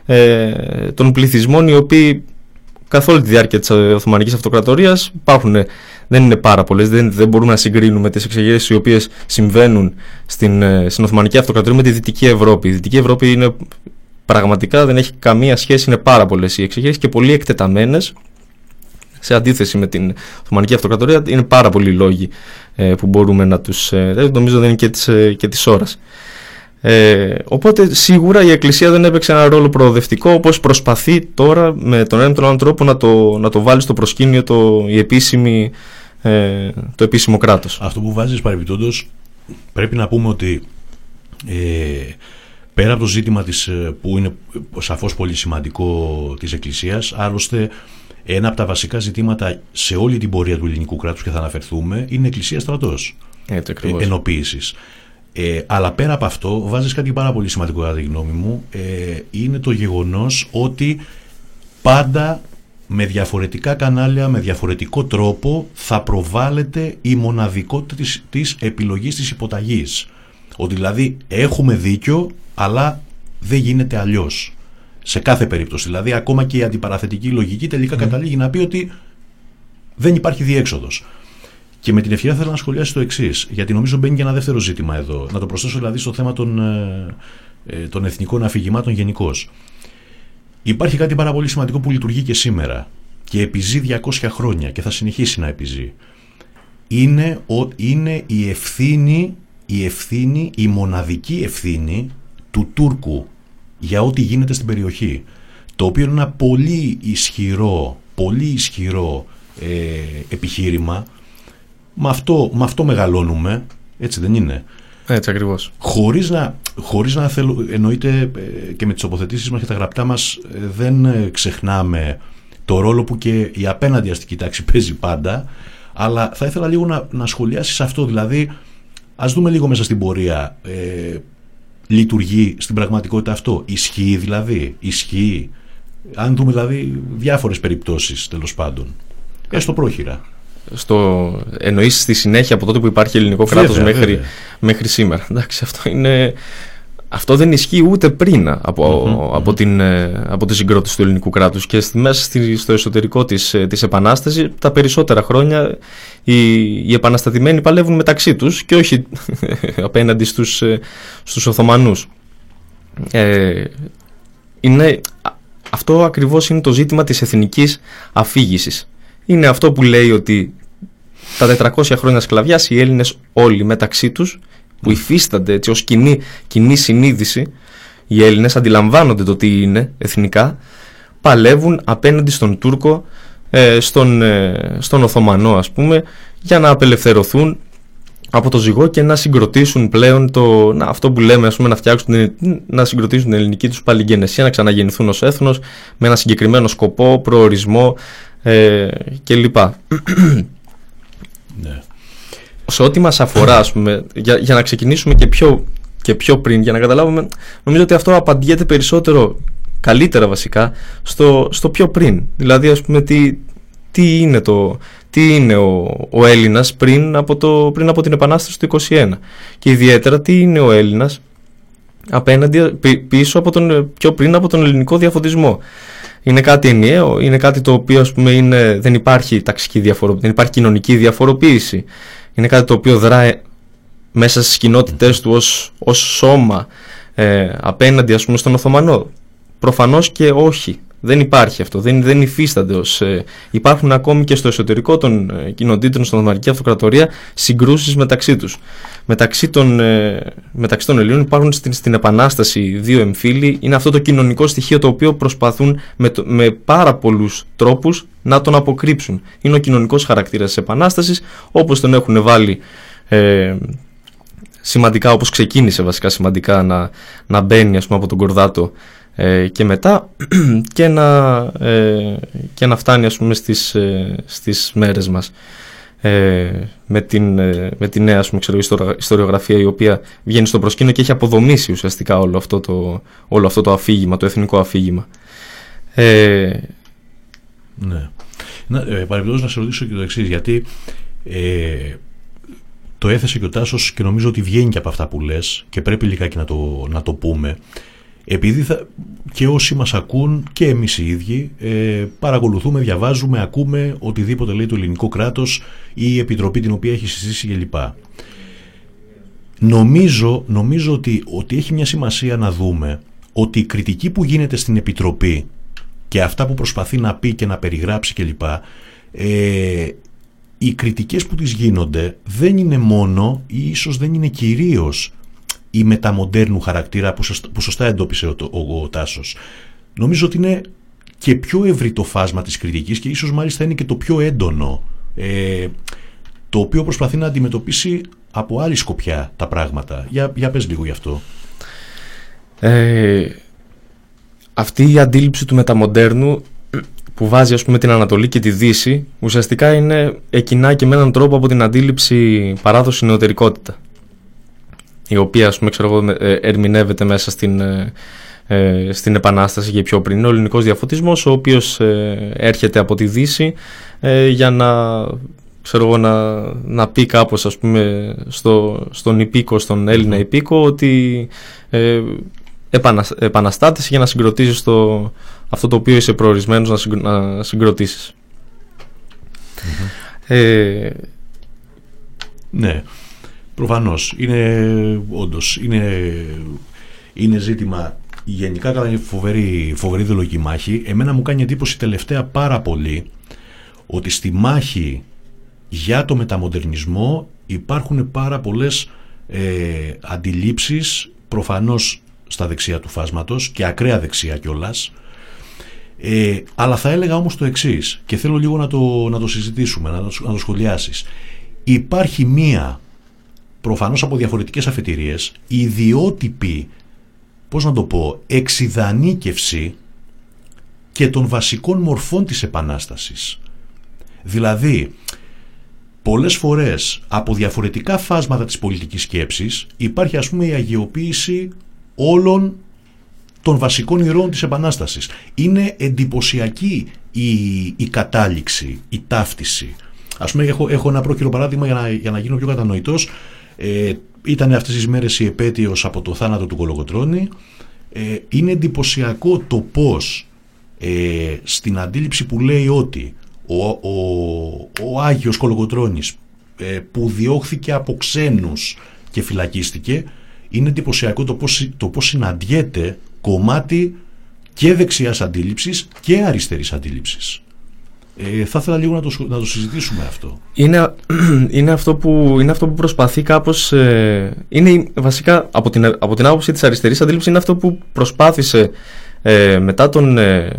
ε, των πληθυσμών, οι οποίοι καθ' όλη τη διάρκεια της Οθωμανικής Αυτοκρατορίας υπάρχουν, δεν είναι πάρα πολλές, δεν, δεν μπορούμε να συγκρίνουμε τις εξεγέρσεις οι οποίες συμβαίνουν στην, στην Οθωμανική Αυτοκρατορία με τη Δυτική Ευρώπη. Η Δυτική Ευρώπη είναι πραγματικά, δεν έχει καμία σχέση, είναι πάρα πολλές οι εξεγέρσεις και πολύ εκτεταμένες. Σε αντίθεση με την Οθωμανική Αυτοκρατορία, είναι πάρα πολλοί λόγοι ε, που μπορούμε να τους. Ε, νομίζω δεν είναι και της, ε, και της ώρας. Ε, οπότε σίγουρα η Εκκλησία δεν έπαιξε ένα ρόλο προοδευτικό, όπως προσπαθεί τώρα με τον έναν τον άλλον τρόπο να το, να το βάλει στο προσκήνιο το, η επίσημη, ε, το επίσημο κράτος. Αυτό που βάζεις παρεμπιπτόντως, πρέπει να πούμε ότι ε, πέρα από το ζήτημα της, που είναι σαφώς πολύ σημαντικό, της Εκκλησίας, άλλωστε ένα από τα βασικά ζητήματα σε όλη την πορεία του ελληνικού κράτους, και θα αναφερθούμε, είναι Εκκλησία στρατός, ε, ενοποίησης. Ε, αλλά πέρα από αυτό βάζεις κάτι πάρα πολύ σημαντικό, κατά τη γνώμη μου, ε, είναι το γεγονός ότι πάντα με διαφορετικά κανάλια, με διαφορετικό τρόπο θα προβάλλεται η μοναδικότητα της, της επιλογής της υποταγής, ότι δηλαδή έχουμε δίκιο αλλά δεν γίνεται αλλιώς σε κάθε περίπτωση. Δηλαδή ακόμα και η αντιπαραθετική λογική τελικά mm. καταλήγει να πει ότι δεν υπάρχει διέξοδος. Και με την ευκαιρία θέλω να σχολιάσω το εξής, γιατί νομίζω μπαίνει και ένα δεύτερο ζήτημα εδώ. Να το προσθέσω δηλαδή στο θέμα των, ε, των εθνικών αφηγημάτων γενικώς. Υπάρχει κάτι πάρα πολύ σημαντικό που λειτουργεί και σήμερα και επιζεί διακόσια χρόνια και θα συνεχίσει να επιζεί. Είναι, ο, είναι η ευθύνη, η ευθύνη, η μοναδική ευθύνη του Τούρκου για ό,τι γίνεται στην περιοχή. Το οποίο είναι ένα πολύ ισχυρό, πολύ ισχυρό ε, επιχείρημα. Με αυτό, με αυτό μεγαλώνουμε, έτσι δεν είναι? Έτσι ακριβώς. Χωρίς να, χωρίς να θέλω, εννοείται, και με τις τοποθετήσεις μας και τα γραπτά μας, δεν ξεχνάμε το ρόλο που και η απέναντι αστική τάξη παίζει πάντα, αλλά θα ήθελα λίγο να, να σχολιάσεις αυτό. Δηλαδή, ας δούμε λίγο μέσα στην πορεία, ε, λειτουργεί στην πραγματικότητα αυτό, ισχύει δηλαδή, ισχύει, αν δούμε δηλαδή διάφορες περιπτώσεις τέλος πάντων, έστω πρόχειρα. Στο, εννοείς στη συνέχεια από τότε που υπάρχει ελληνικό κράτος μέχρι, μέχρι σήμερα. Εντάξει, αυτό, είναι, αυτό δεν ισχύει ούτε πριν από, mm-hmm. από, την, από τη συγκρότηση του ελληνικού κράτους και στη, μέσα στη, στο εσωτερικό της, της επανάστασης τα περισσότερα χρόνια οι, οι επαναστατημένοι παλεύουν μεταξύ τους και όχι απέναντι στους, στους Οθωμανούς. Ε, είναι, αυτό ακριβώς είναι το ζήτημα της εθνικής αφήγησης. Είναι αυτό που λέει ότι τα τετρακόσια χρόνια σκλαβιάς οι Έλληνες όλοι μεταξύ τους, που υφίστανται έτσι ως κοινή, κοινή συνείδηση, οι Έλληνες αντιλαμβάνονται το τι είναι εθνικά, παλεύουν απέναντι στον Τούρκο, ε, στον, ε, στον Οθωμανό, ας πούμε, για να απελευθερωθούν από το ζυγό και να συγκροτήσουν πλέον το, να, αυτό που λέμε, ας πούμε, να φτιάξουν, να συγκροτήσουν την ελληνική τους παλιγενεσία, να ξαναγεννηθούν ως έθνος με ένα συγκεκριμένο σκοπό, προορισμό ε, κλπ. Ναι. Σε ό,τι μας αφορά, ας πούμε, για, για να ξεκινήσουμε και πιο, και πιο πριν, για να καταλάβουμε, νομίζω ότι αυτό απαντιέται περισσότερο, καλύτερα βασικά, στο, στο πιο πριν. Δηλαδή, ας πούμε, τι, τι είναι το... Τι είναι ο, ο Έλληνας πριν από, το, πριν από την Επανάσταση του είκοσι ένα και ιδιαίτερα τι είναι ο Έλληνας απέναντι, πίσω από τον, πιο πριν από τον ελληνικό διαφωτισμό. είναι κάτι ενιαίο, είναι κάτι το οποίο ας πούμε, είναι, δεν υπάρχει ταξική διαφοροποίηση, δεν υπάρχει κοινωνική διαφοροποίηση. Είναι κάτι το οποίο δράει μέσα στις κοινότητες του ως, ως σώμα ε, απέναντι ας πούμε, στον Οθωμανό. Προφανώς και όχι. Δεν υπάρχει αυτό, δεν, δεν υφίστανται ως... Ε, υπάρχουν ακόμη και στο εσωτερικό των ε, κοινοτήτων στην Οθωμανική Αυτοκρατορία συγκρούσεις μεταξύ τους. Μεταξύ των, ε, μεταξύ των Ελλήνων υπάρχουν στην, στην Επανάσταση δύο εμφύλοι. Είναι αυτό το κοινωνικό στοιχείο το οποίο προσπαθούν με, με πάρα πολλούς τρόπους να τον αποκρύψουν. Είναι ο κοινωνικός χαρακτήρας της Επανάστασης, όπως τον έχουν βάλει... Ε, σημαντικά, όπως ξεκίνησε βασικά σημαντικά να, να μπαίνει ας πούμε, από τον Κορδάτο ε, και μετά και να, ε, και να φτάνει ας πούμε, στις, ε, στις μέρες μας ε, με, την, ε, με τη νέα ας πούμε, ξέρω, ιστορο, ιστοριογραφία η οποία βγαίνει στο προσκήνιο και έχει αποδομήσει ουσιαστικά όλο αυτό το, όλο αυτό το αφήγημα, το εθνικό αφήγημα. Ε, ναι. Ε, Παρεμπιπτόντως να σε ρωτήσω και το εξής, γιατί ε, το έθεσε και ο Τάσος και νομίζω ότι βγαίνει και από αυτά που λες και πρέπει λιγάκι να το, να το πούμε. Επειδή θα, και όσοι μας ακούν και εμείς οι ίδιοι ε, παρακολουθούμε, διαβάζουμε, ακούμε οτιδήποτε λέει το ελληνικό κράτος ή η επιτροπή την οποία έχει συζητήσει κλπ. Νομίζω, νομίζω ότι, ότι έχει μια σημασία να δούμε ότι η κριτική που γίνεται στην επιτροπή και αυτά που προσπαθεί να πει και να περιγράψει κλπ. Ε, Οι κριτικές που τις γίνονται δεν είναι μόνο ή ίσως δεν είναι κυρίως η μεταμοντέρνου χαρακτήρα που σωστά εντόπισε ο, ο, ο Τάσος. Νομίζω ότι είναι και πιο ευρύ το φάσμα της κριτικής και ίσως μάλιστα είναι και το πιο έντονο, ε, το οποίο προσπαθεί να αντιμετωπίσει από άλλη σκοπιά τα πράγματα. Για, για πες λίγο γι' αυτό. Ε, αυτή η αντίληψη του μεταμοντέρνου που βάζει ας πούμε την Ανατολή και τη Δύση ουσιαστικά είναι εκινά και με έναν τρόπο από την αντίληψη παράδοση νεωτερικότητα η οποία ας πούμε ξέρω εγώ ερμηνεύεται μέσα στην, ε, στην Επανάσταση και πιο πριν. Είναι ο ελληνικός διαφωτισμός ο οποίος ε, έρχεται από τη Δύση ε, για να, ξέρω εγώ, να, να πει κάπως ας πούμε στο, στον υπήκο, στον Έλληνα υπήκο ότι ε, επαναστάτησε για να συγκροτήσεις το, αυτό το οποίο είσαι προορισμένος να, συγκρο, να συγκροτήσεις. Mm-hmm. Ε... Ναι, προφανώς. Είναι, όντως, είναι, είναι ζήτημα γενικά κατά φοβερή, φοβερή ιδεολογική μάχη. Εμένα μου κάνει εντύπωση τελευταία πάρα πολύ ότι στη μάχη για το μεταμοντερνισμό υπάρχουν πάρα πολλές ε, αντιλήψεις προφανώς στα δεξιά του φάσματος και ακραία δεξιά κιόλας. Ε, αλλά θα έλεγα όμως το εξής και θέλω λίγο να το, να το συζητήσουμε, να το, να το σχολιάσεις. Υπάρχει μία, προφανώς από διαφορετικές αφετηρίες, ιδιότυπη, πώς να το πω, εξιδανίκευση και των βασικών μορφών της Επανάστασης. Δηλαδή, πολλές φορές από διαφορετικά φάσματα της πολιτικής σκέψης υπάρχει ας πούμε η αγιοποίηση όλων των βασικών ηρώων της Επανάστασης. Είναι εντυπωσιακή η, η κατάληξη, η ταύτιση. Ας πούμε έχω, έχω ένα πρόκειρο παράδειγμα για να, για να γίνω πιο κατανοητός. Ε, ήταν αυτές τις μέρες η επέτειος από το θάνατο του Κολοκοτρώνη. Ε, είναι εντυπωσιακό το πώς ε, στην αντίληψη που λέει ότι ο, ο, ο Άγιος Κολοκοτρώνης ε, που διώχθηκε από ξένους και φυλακίστηκε, είναι εντυπωσιακό το πώς, το πώς συναντιέται κομμάτι και δεξιάς αντίληψης και αριστερής αντίληψης. Ε, θα ήθελα λίγο να το, να το συζητήσουμε αυτό. Είναι, είναι, αυτό που, είναι αυτό που προσπαθεί κάπως... Ε, είναι βασικά από την, από την άποψη της αριστερής αντίληψης είναι αυτό που προσπάθησε ε, μετά, τον, ε,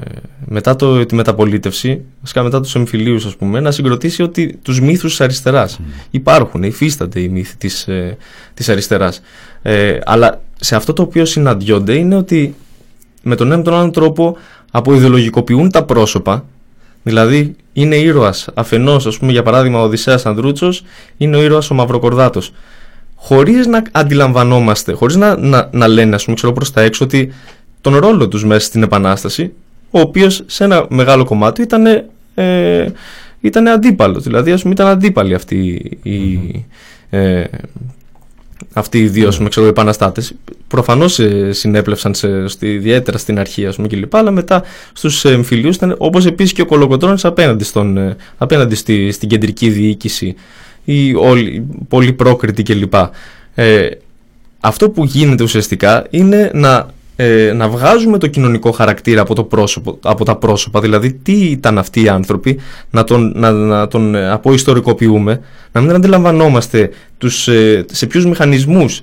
μετά το, τη μεταπολίτευση, βασικά μετά τους εμφυλίους ας πούμε, να συγκροτήσει ότι τους μύθους της αριστεράς mm. υπάρχουν, υφίστανται οι μύθοι της, ε, της αριστεράς. Ε, αλλά σε αυτό το οποίο συναντιόνται είναι ότι με τον ένα ή τον άλλον τρόπο αποειδεολογικοποιούν τα πρόσωπα. Δηλαδή είναι ήρωας αφενός, ας πούμε, για παράδειγμα ο Οδυσσέας Ανδρούτσος, είναι ο ήρωας ο Μαυροκορδάτος. Χωρίς να αντιλαμβανόμαστε, χωρίς να, να, να λένε ας πούμε, ξέρω, προς τα έξω ότι τον ρόλο τους μέσα στην Επανάσταση, ο οποίος σε ένα μεγάλο κομμάτι ήταν, ε, ήταν αντίπαλο. Δηλαδή ας πούμε, ήταν αντίπαλοι αυτοί οι... Mm-hmm. Ε, αυτοί οι δύο mm. επαναστάτες. προφανώς συνέπλευσαν σε, στη, ιδιαίτερα στην αρχή, ας πούμε, κλπ. Αλλά μετά στους εμφυλίους ήταν, όπως επίσης και ο Κολοκοτρώνης απέναντι, στον, απέναντι στη, στην κεντρική διοίκηση, ή όλοι, πολύ πρόκριτοι κλπ. Ε, αυτό που γίνεται ουσιαστικά είναι να, ε, να βγάζουμε το κοινωνικό χαρακτήρα από, το πρόσωπο, από τα πρόσωπα, δηλαδή τι ήταν αυτοί οι άνθρωποι, να τον, να, να τον αποϊστορικοποιούμε, να μην αντιλαμβανόμαστε τους, ε, σε ποιους μηχανισμούς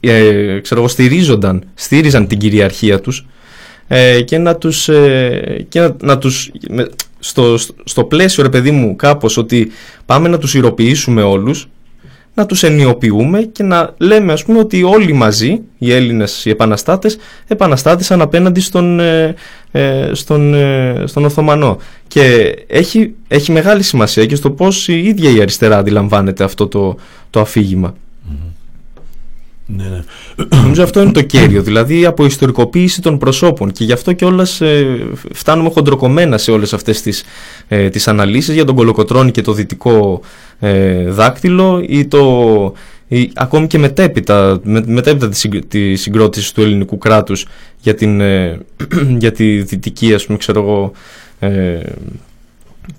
Ε, ξέρω, στηρίζονταν, στήριζαν την κυριαρχία τους ε, και να τους, ε, και να, να τους με, στο, στο πλαίσιο, ρε παιδί μου, κάπως ότι πάμε να τους ηρωποιήσουμε όλους, να τους ενιοποιούμε και να λέμε, ας πούμε, ότι όλοι μαζί οι Έλληνες, οι επαναστάτες επαναστάτησαν απέναντι στον, ε, ε, στον, ε, στον Οθωμανό, και έχει, έχει μεγάλη σημασία και στο πώς η ίδια η αριστερά αντιλαμβάνεται αυτό το, το αφήγημα. Ναι, ναι. Νομίζω αυτό είναι το κέριο, δηλαδή από ιστορικοποίηση των προσώπων, και γι' αυτό κιόλας ε, φτάνουμε χοντροκομμένα σε όλες αυτές τις, ε, τις αναλύσεις για τον Κολοκοτρώνη και το δυτικό ε, δάκτυλο, ή, το, ή ακόμη και μετέπειτα, με, μετέπειτα τη, τη συγκρότηση του ελληνικού κράτους για, την, ε, για τη δυτική, ας πούμε, ξέρω εγώ, ε,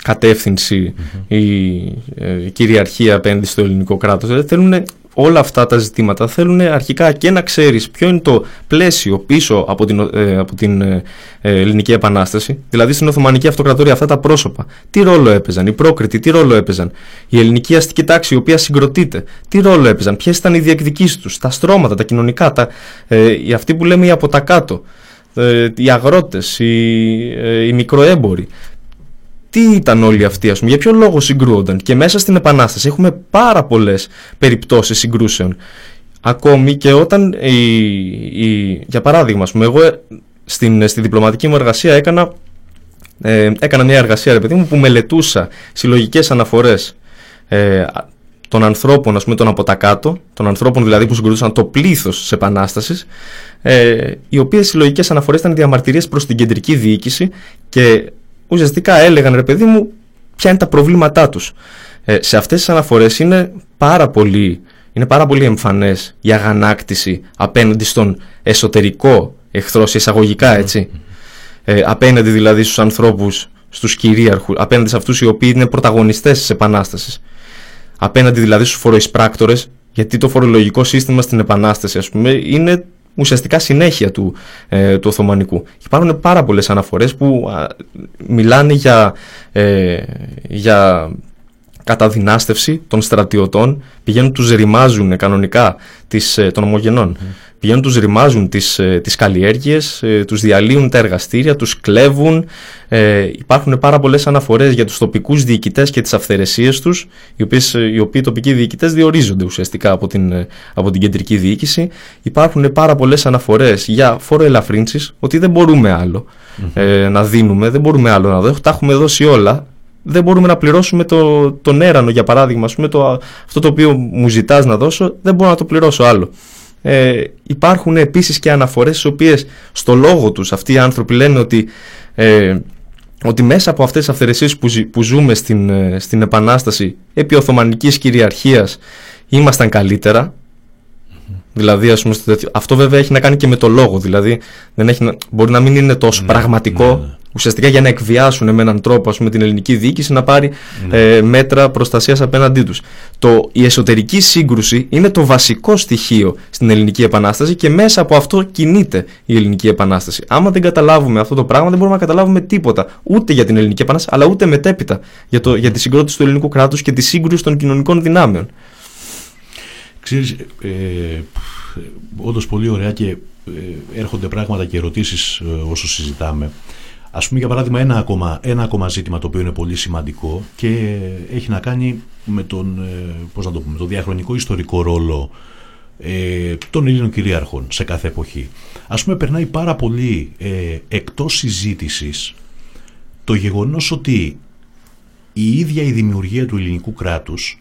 κατεύθυνση, mm-hmm. η, ε, η κυριαρχία απέναντι στο ελληνικό κράτος. Δηλαδή, θέλουν όλα αυτά τα ζητήματα, θέλουν αρχικά και να ξέρεις ποιο είναι το πλαίσιο πίσω από την, ε, από την ε, ελληνική επανάσταση, δηλαδή στην Οθωμανική Αυτοκρατορία αυτά τα πρόσωπα, τι ρόλο έπαιζαν, οι πρόκριτοι τι ρόλο έπαιζαν, η ελληνική αστική τάξη η οποία συγκροτείται, τι ρόλο έπαιζαν, ποιες ήταν οι διεκδικήσεις τους, τα στρώματα, τα κοινωνικά, τα, ε, αυτοί που λέμε οι από τα κάτω, ε, οι αγρότες, οι, ε, οι μικροέμποροι. Τι ήταν όλοι αυτοί, ας πούμε, για ποιο λόγο συγκρούονταν, και μέσα στην Επανάσταση έχουμε πάρα πολλές περιπτώσεις συγκρούσεων. Ακόμη και όταν, η, η, για παράδειγμα, ας πούμε, εγώ στην, στη διπλωματική μου εργασία έκανα, ε, έκανα μια εργασία, ρε παιδί μου, που μελετούσα συλλογικές αναφορές ε, των ανθρώπων, ας πούμε, των από τα κάτω, των ανθρώπων δηλαδή που συγκρούτουσαν, το πλήθος της Επανάστασης, ε, οι οποίες συλλογικές αναφορές ήταν διαμαρτυρίες προς την κεντρική διοίκηση και ουσιαστικά έλεγαν, ρε παιδί μου, ποια είναι τα προβλήματά τους. Ε, σε αυτές τις αναφορές είναι πάρα πολύ, είναι πάρα πολύ εμφανές η αγανάκτηση απέναντι στον εσωτερικό εχθρό, σε εισαγωγικά, έτσι. Ε, απέναντι δηλαδή στους ανθρώπους, στους κυρίαρχους, απέναντι σε αυτούς οι οποίοι είναι πρωταγωνιστές της Επανάστασης. Απέναντι δηλαδή στους φοροεισπράκτορες, γιατί το φορολογικό σύστημα στην Επανάσταση, ας πούμε, είναι ουσιαστικά συνέχεια του, ε, του Οθωμανικού. Υπάρχουν πάρα πολλές αναφορές που α, μιλάνε για, ε, για καταδυνάστευση των στρατιωτών, πηγαίνουν, τους ρημάζουν κανονικά τις, ε, των ομογενών, mm. πηγαίνουν, τους ρημάζουν τις, ε, τις καλλιέργειες, ε, τους διαλύουν τα εργαστήρια, τους κλέβουν. Ε, υπάρχουν πάρα πολλές αναφορές για τους τοπικούς διοικητές και τις αυθαιρεσίες τους, οι, οποίες, οι οποίοι τοπικοί διοικητές διορίζονται ουσιαστικά από την, από την κεντρική διοίκηση. Υπάρχουν πάρα πολλές αναφορές για φοροελαφρύνσεις, ότι δεν μπορούμε άλλο mm-hmm. ε, να δίνουμε, δεν μπορούμε άλλο να δώσουμε, τα έχουμε δώσει όλα. Δεν μπορούμε να πληρώσουμε το, τον έρανο, για παράδειγμα, ας πούμε, το, αυτό το οποίο μου ζητάς να δώσω, δεν μπορώ να το πληρώσω άλλο. Ε, υπάρχουν επίσης και αναφορές στις οποίες στο λόγο τους αυτοί οι άνθρωποι λένε ότι, ε, ότι μέσα από αυτές τις αυθαιρεσίες που, που ζούμε στην, στην Επανάσταση επί Οθωμανικής κυριαρχίας ήμασταν καλύτερα. Δηλαδή, ας πούμε, αυτό βέβαια έχει να κάνει και με το λόγο. Δηλαδή, δεν έχει, μπορεί να μην είναι τόσο ναι, πραγματικό, ναι, ναι. ουσιαστικά για να εκβιάσουν με έναν τρόπο, ας πούμε, την ελληνική διοίκηση να πάρει ναι. ε, μέτρα προστασίας απέναντί τους. Το, η εσωτερική σύγκρουση είναι το βασικό στοιχείο στην ελληνική επανάσταση και μέσα από αυτό κινείται η ελληνική επανάσταση. Άμα δεν καταλάβουμε αυτό το πράγμα, δεν μπορούμε να καταλάβουμε τίποτα ούτε για την ελληνική επανάσταση, αλλά ούτε μετέπειτα για, το, για τη συγκρότηση του ελληνικού κράτους και τη σύγκρουση των κοινωνικών δυνάμεων. Ξέρεις, ε, όντως πολύ ωραία, και ε, έρχονται πράγματα και ερωτήσεις ε, όσο συζητάμε. Ας πούμε, για παράδειγμα, ένα ακόμα, ένα ακόμα ζήτημα το οποίο είναι πολύ σημαντικό και έχει να κάνει με τον, ε, πώς να το πούμε, τον διαχρονικό ιστορικό ρόλο ε, των Ελλήνων κυρίαρχων σε κάθε εποχή. Ας πούμε, περνάει πάρα πολύ ε, εκτός συζήτησης το γεγονός ότι η ίδια η δημιουργία του ελληνικού κράτους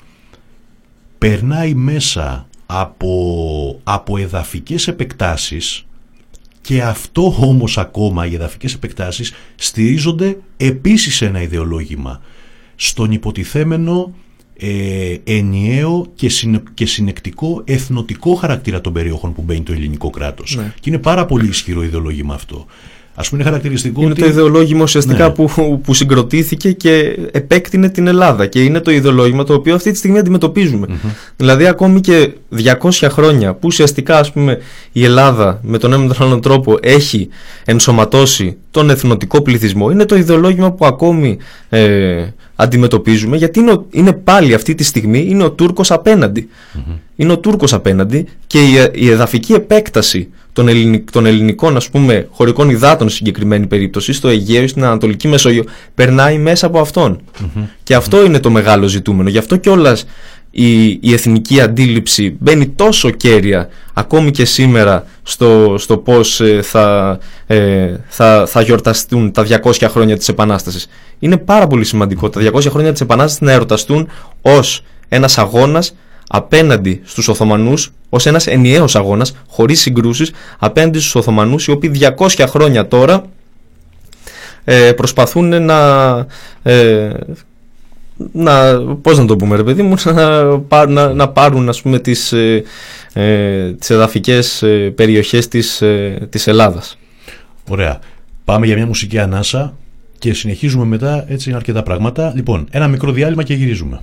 περνάει μέσα από, από εδαφικές επεκτάσεις, και αυτό όμως ακόμα, οι εδαφικές επεκτάσεις στηρίζονται επίσης σε ένα ιδεολόγημα, στον υποτιθέμενο ε, ενιαίο και, συν, και συνεκτικό εθνοτικό χαρακτήρα των περιοχών που μπαίνει το ελληνικό κράτος. Ναι. Και είναι πάρα πολύ ισχυρό ιδεολόγημα αυτό. Ας πούμε, είναι χαρακτηριστικό. Είναι ότι... το ιδεολόγημα ουσιαστικά ναι. που, που συγκροτήθηκε και επέκτηνε την Ελλάδα. Και είναι το ιδεολόγημα το οποίο αυτή τη στιγμή αντιμετωπίζουμε. Mm-hmm. Δηλαδή, ακόμη και διακόσια χρόνια που ουσιαστικά, ας πούμε, η Ελλάδα με τον έναν άλλον τρόπο έχει ενσωματώσει τον εθνοτικό πληθυσμό, είναι το ιδεολόγημα που ακόμη ε, αντιμετωπίζουμε. Γιατί είναι, είναι πάλι αυτή τη στιγμή είναι ο Τούρκος απέναντι. Mm-hmm. Είναι ο Τούρκος απέναντι και η, η εδαφική επέκταση των ελληνικών, ας πούμε, χωρικών υδάτων, συγκεκριμένη περίπτωση, στο Αιγαίο ή στην Ανατολική Μεσόγειο, περνάει μέσα από αυτόν. Mm-hmm. Και αυτό mm-hmm. είναι το μεγάλο ζητούμενο. Γι' αυτό κιόλας η, η εθνική αντίληψη μπαίνει τόσο κέρια, ακόμη και σήμερα, στο, στο πώς ε, θα, ε, θα, θα γιορταστούν τα διακόσια χρόνια της Επανάστασης. Είναι πάρα πολύ σημαντικό τα διακόσια χρόνια της Επανάστασης να εορταστούν ως ένας αγώνας απέναντι στους Οθωμανούς, ως ένας ενιαίος αγώνας, χωρίς συγκρούσεις, απέναντι στους Οθωμανούς, οι οποίοι διακόσια χρόνια τώρα ε, προσπαθούν να, ε, να... πώς να το πούμε, ρε παιδί μου, να, να, να πάρουν, ας πούμε, τις, ε, ε, τις εδαφικές ε, περιοχές της, ε, της Ελλάδας. Ωραία. Πάμε για μια μουσική ανάσα και συνεχίζουμε μετά, έτσι, αρκετά πράγματα. Λοιπόν, ένα μικρό διάλειμμα και γυρίζουμε.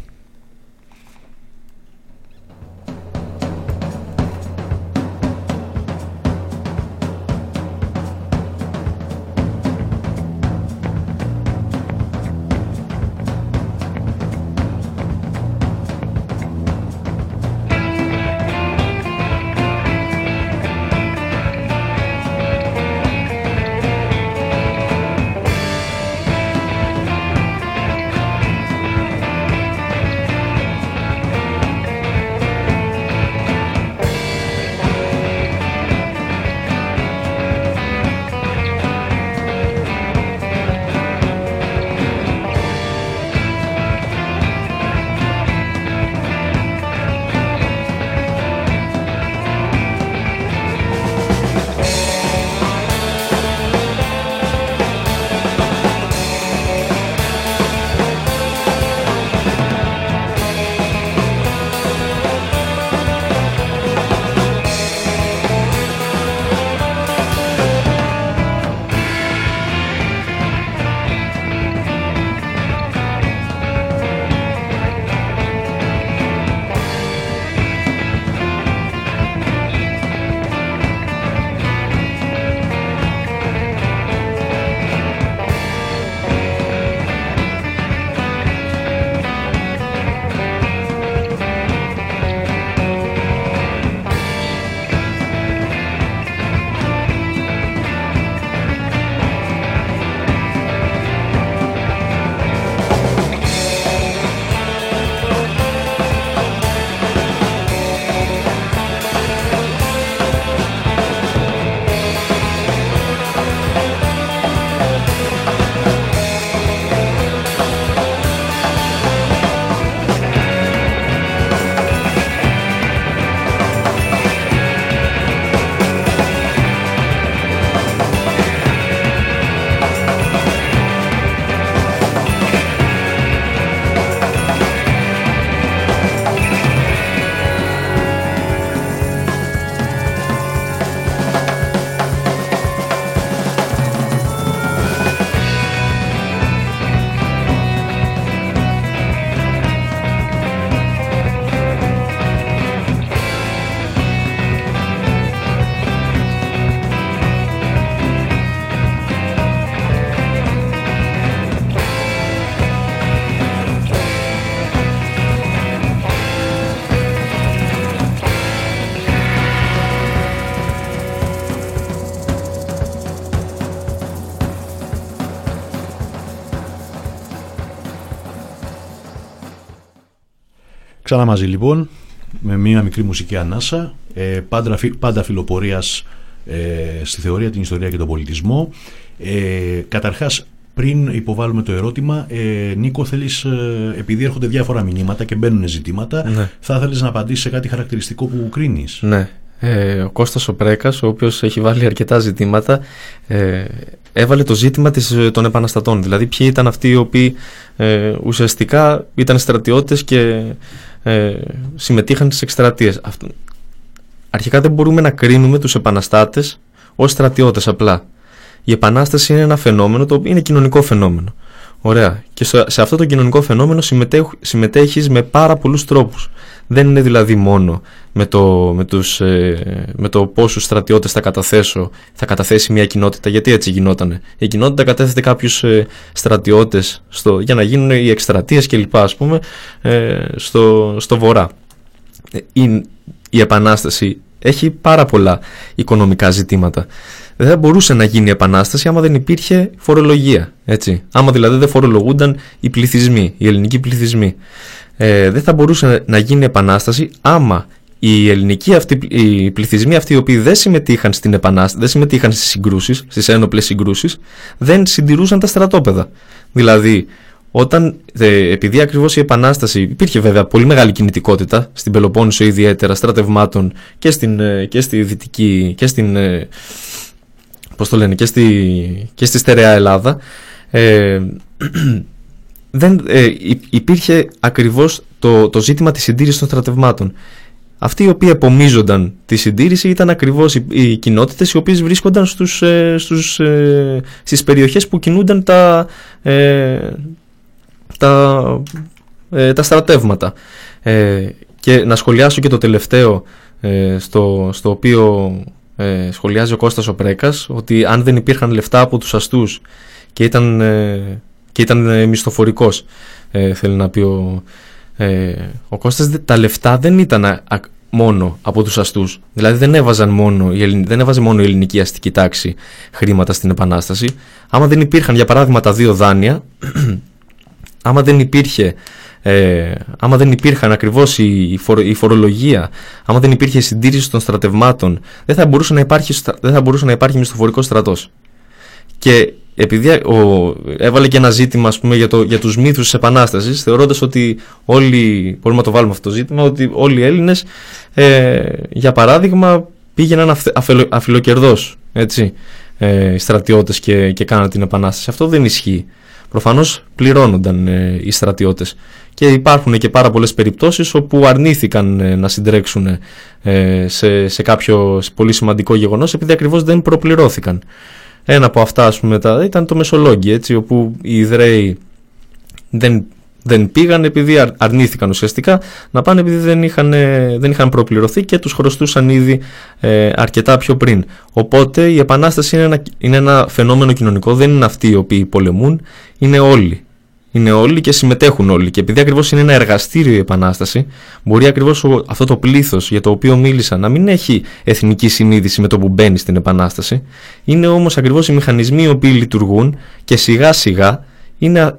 Ξανά μαζί λοιπόν, με μια μικρή μουσική ανάσα, πάντα, πάντα φιλοπορίας στη θεωρία, την ιστορία και τον πολιτισμό. Καταρχάς, πριν υποβάλουμε το ερώτημα, Νίκο, θέλεις, επειδή έρχονται διάφορα μηνύματα και μπαίνουν ζητήματα, ναι. θα ήθελες να απαντήσεις σε κάτι χαρακτηριστικό που κρίνεις. Ναι. ε, ο Κώστας ο Πρέκας, ο οποίος έχει βάλει αρκετά ζητήματα, ε, έβαλε το ζήτημα της, των επαναστατών. Δηλαδή ποιοι ήταν αυτοί οι οποίοι ε, ουσιαστικά ήταν στρατιώτες και ε, συμμετείχαν στις εκστρατείες. Αυτό. Αρχικά δεν μπορούμε να κρίνουμε τους επαναστάτες ως στρατιώτες απλά. Η επανάσταση είναι ένα φαινόμενο, το οποίο είναι κοινωνικό φαινόμενο. Ωραία. Και στο, σε αυτό το κοινωνικό φαινόμενο συμμετέχεις με πάρα πολλούς τρόπους. Δεν είναι δηλαδή μόνο με το, με τους, με το πόσους στρατιώτες θα καταθέσω, θα καταθέσει μια κοινότητα, γιατί έτσι γινότανε. Η κοινότητα κατέθετε κάποιους στρατιώτες στο, για να γίνουν οι εκστρατείες κλπ. Ας πούμε, στο, στο βορρά. Η, η επανάσταση έχει πάρα πολλά οικονομικά ζητήματα. Δεν θα μπορούσε να γίνει η επανάσταση άμα δεν υπήρχε φορολογία. Έτσι. Άμα δηλαδή δεν φορολογούνταν οι πληθυσμοί, οι ελληνικοί πληθυσμοί. Ε, δεν θα μπορούσε να γίνει η επανάσταση άμα οι ελληνικοί αυτοί, οι πληθυσμοί αυτοί οι οποίοι δεν συμμετείχαν στην επανάσταση, δεν συμμετείχαν στις συγκρούσεις, στις ένοπλες συγκρούσεις, δεν συντηρούσαν τα στρατόπεδα. Δηλαδή, όταν, ε, επειδή ακριβώς η επανάσταση, υπήρχε βέβαια πολύ μεγάλη κινητικότητα στην Πελοπόννησο ιδιαίτερα στρατευμάτων και, στην, ε, και στη δυτική και στην. Ε, Πώς το λένε, και στη, και στη στερεά Ελλάδα, ε, δεν, ε, υπήρχε ακριβώς το, το ζήτημα της συντήρησης των στρατευμάτων. Αυτοί οι οποίοι επομίζονταν τη συντήρηση ήταν ακριβώς οι, οι κοινότητες οι οποίες βρίσκονταν στους, ε, στους, ε, στις περιοχές που κινούνταν τα, ε, τα, ε, τα στρατεύματα. Ε, και να σχολιάσω και το τελευταίο, ε, στο, στο οποίο... Ε, σχολιάζει ο Κώστας ο Πρέκας, ότι αν δεν υπήρχαν λεφτά από τους αστούς και ήταν, ε, και ήταν ε, μισθοφορικός, ε, θέλει να πει ο, ε, ο Κώστας, τα λεφτά δεν ήταν α, α, μόνο από τους αστούς, δηλαδή δεν, έβαζαν μόνο, η, δεν έβαζε μόνο η ελληνική αστική τάξη χρήματα στην επανάσταση. Άμα δεν υπήρχαν για παράδειγμα τα δύο δάνεια, άμα δεν υπήρχε Ε, άμα δεν υπήρχαν ακριβώς η, φορο, η φορολογία, άμα δεν υπήρχε η συντήρηση των στρατευμάτων, δεν θα μπορούσε να υπάρχει, δεν θα μπορούσε να υπάρχει μισθοφορικός στρατός. Και επειδή ο, έβαλε και ένα ζήτημα, ας πούμε, για, το, για τους μύθους της επανάστασης, θεωρώντας ότι όλοι, μπορούμε να το βάλουμε αυτό το ζήτημα, ότι όλοι οι Έλληνες, ε, για παράδειγμα, πήγαιναν αφιλοκερδώς, έτσι, ε, στρατιώτες και, και κάναν την επανάσταση. Αυτό δεν ισχύει. Προφανώς πληρώνονταν ε, οι στρατιώτες. Και υπάρχουν και πάρα πολλές περιπτώσεις όπου αρνήθηκαν ε, να συντρέξουν ε, σε, σε κάποιο σε πολύ σημαντικό γεγονός, επειδή ακριβώς δεν προπληρώθηκαν. Ένα από αυτά, ας πούμε, τα, ήταν το Μεσολόγγι, έτσι, όπου οι Ιδραίοι δεν, δεν πήγαν επειδή αρ, αρνήθηκαν ουσιαστικά να πάνε, επειδή δεν είχαν, ε, δεν είχαν προπληρωθεί και τους χρωστούσαν ήδη ε, αρκετά πιο πριν. Οπότε η επανάσταση είναι ένα, είναι ένα φαινόμενο κοινωνικό, δεν είναι αυτοί οι οποίοι πολεμούν, είναι όλοι. Είναι όλοι και συμμετέχουν όλοι. Και επειδή ακριβώς είναι ένα εργαστήριο η επανάσταση, μπορεί ακριβώς αυτό το πλήθος για το οποίο μίλησα να μην έχει εθνική συνείδηση με το που μπαίνει στην επανάσταση. Είναι όμως ακριβώς οι μηχανισμοί οι οποίοι λειτουργούν και σιγά σιγά είναι,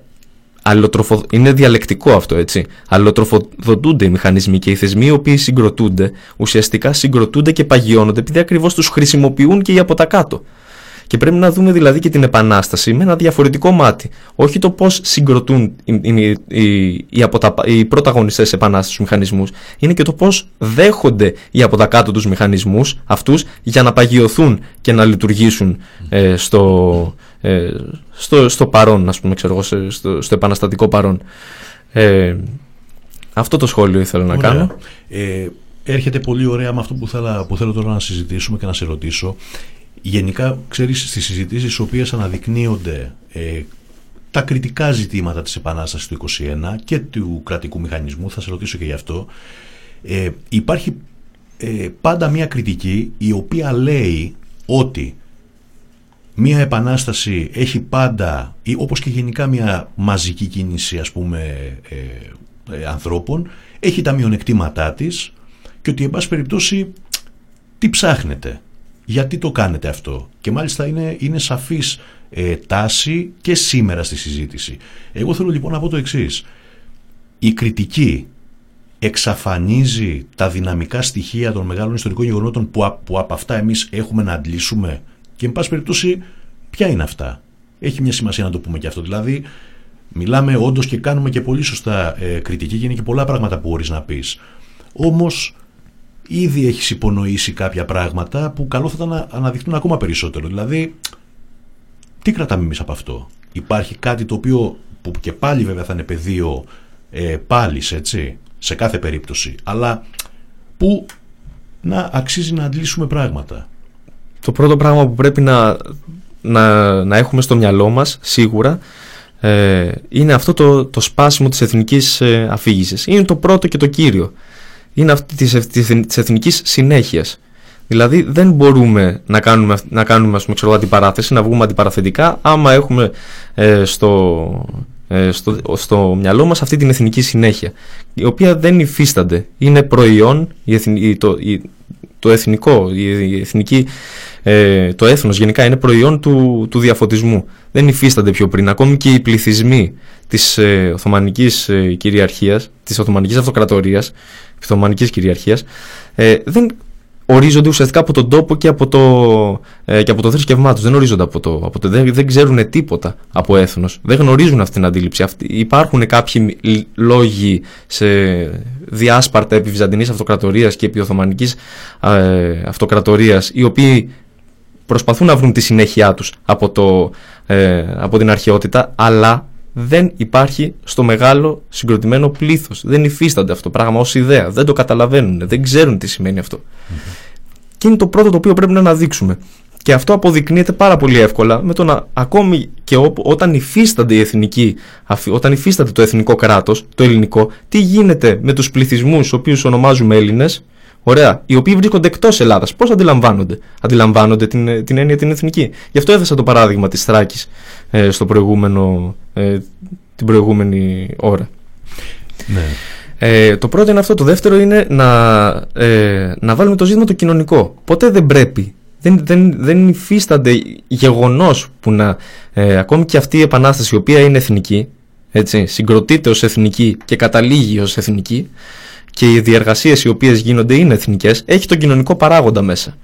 αλλοτροφο... είναι διαλεκτικό αυτό, έτσι. Αλλοτροφοδοτούνται οι μηχανισμοί και οι θεσμοί οι οποίοι συγκροτούνται, ουσιαστικά συγκροτούνται και παγιώνονται, επειδή ακριβώς τους χρησιμοποιούν και οι από τα κάτω. Και πρέπει να δούμε δηλαδή και την επανάσταση με ένα διαφορετικό μάτι. Όχι το πώς συγκροτούν οι, οι, οι, οι, αποτα, οι πρωταγωνιστές επανάστασης μηχανισμούς. Είναι και το πώς δέχονται οι από τα κάτω τους μηχανισμούς αυτούς για να παγιωθούν και να λειτουργήσουν ε, στο, ε, στο, στο παρόν, ας πούμε, ξέρω, στο, στο επαναστατικό παρόν. Ε, αυτό το σχόλιο ήθελα να ωραία. κάνω. Ε, έρχεται πολύ ωραία με αυτό που θέλω, που θέλω τώρα να συζητήσουμε και να σε ρωτήσω. Γενικά, ξέρεις, στις συζητήσεις στις οποίες αναδεικνύονται ε, τα κριτικά ζητήματα της Επανάστασης του είκοσι ένα και του κρατικού μηχανισμού, θα σε ρωτήσω και γι' αυτό, ε, υπάρχει ε, πάντα μια κριτική η οποία λέει ότι μια επανάσταση έχει πάντα, ή όπως και γενικά μια μαζική κίνηση, ας πούμε, ε, ε, ανθρώπων, έχει τα μειονεκτήματά της και ότι, εν πάση περιπτώσει, τι ψάχνετε. Γιατί το κάνετε αυτό. Και μάλιστα είναι, είναι σαφής ε, τάση και σήμερα στη συζήτηση. Εγώ θέλω λοιπόν να πω το εξής. Η κριτική εξαφανίζει τα δυναμικά στοιχεία των μεγάλων ιστορικών γεγονότων που, που από αυτά εμείς έχουμε να αντλήσουμε. Και εν πάση περιπτώσει, ποια είναι αυτά. Έχει μια σημασία να το πούμε και αυτό. Δηλαδή, μιλάμε όντως και κάνουμε και πολύ σωστά ε, κριτική και είναι και πολλά πράγματα που μπορείς να πεις. Όμως, ήδη έχεις υπονοήσει κάποια πράγματα που καλό θα ήταν να αναδειχθούν ακόμα περισσότερο. Δηλαδή, τι κρατάμε εμείς από αυτό? Υπάρχει κάτι το οποίο, που και πάλι βέβαια θα είναι πεδίο ε, πάλης, έτσι, σε κάθε περίπτωση, αλλά που να αξίζει να αντλήσουμε πράγματα. Το πρώτο πράγμα που πρέπει να, να, να έχουμε στο μυαλό μας σίγουρα ε, είναι αυτό το, το σπάσιμο της εθνικής ε, αφήγησης. Είναι το πρώτο και το κύριο. Είναι αυτή της, της, της εθνικής συνέχειας. Δηλαδή δεν μπορούμε να κάνουμε, να κάνουμε ας πούμε, ξέρω, αντιπαράθεση, να βγούμε αντιπαραθετικά άμα έχουμε ε, στο, ε, στο, στο μυαλό μας αυτή την εθνική συνέχεια, η οποία δεν υφίστανται. Είναι προϊόν, η εθν, η, το, η, το εθνικό, η, η εθνική, ε, το έθνος γενικά είναι προϊόν του, του διαφωτισμού. Δεν υφίστανται πιο πριν. Ακόμη και οι πληθυσμοί της ε, Οθωμανικής ε, κυριαρχίας, της Οθωμανικής Αυτοκρατορίας, της Οθωμανικής κυριαρχίας, ε, δεν ορίζονται ουσιαστικά από τον τόπο και από το, ε, και από το θρησκευμά τους. Δεν ορίζονται από το, από το δεν, δεν ξέρουν τίποτα από έθνος. Δεν γνωρίζουν αυτή την αντίληψη. Αυτή, υπάρχουν κάποιοι λόγοι σε διάσπαρτα επί Βυζαντινής Αυτοκρατορίας και επί Οθωμανικής ε, Αυτοκρατορίας, οι οποίοι προσπαθούν να βρουν τη συνέχειά τους από, το, ε, από την αρχαιότητα, αλλά δεν υπάρχει στο μεγάλο συγκροτημένο πλήθος. Δεν υφίστανται αυτό το πράγμα ως ιδέα. Δεν το καταλαβαίνουν. Δεν ξέρουν τι σημαίνει αυτό. Mm-hmm. Και είναι το πρώτο το οποίο πρέπει να αναδείξουμε. Και αυτό αποδεικνύεται πάρα πολύ εύκολα με το να, ακόμη και ό, όταν, υφίστανται η εθνική, όταν υφίστανται το εθνικό κράτος, το ελληνικό, τι γίνεται με τους πληθυσμούς, τους οποίους ονομάζουμε Έλληνες, ωραία, οι οποίοι βρίσκονται εκτός Ελλάδας. Πώς αντιλαμβάνονται? Αντιλαμβάνονται την, την έννοια την εθνική. Γι' αυτό έθεσα το παράδειγμα της Θράκης ε, στο προηγούμενο, ε, την προηγούμενη ώρα. Ναι. Ε, το πρώτο είναι αυτό. Το δεύτερο είναι να, ε, να βάλουμε το ζήτημα το κοινωνικό. Ποτέ δεν πρέπει. Δεν, δεν, δεν υφίστανται γεγονός που να... Ε, ακόμη και αυτή η επανάσταση, η οποία είναι εθνική, έτσι, συγκροτείται ως εθνική και καταλήγει ως εθνική, και οι διεργασίες οι οποίες γίνονται είναι εθνικές, έχει τον κοινωνικό παράγοντα μέσα.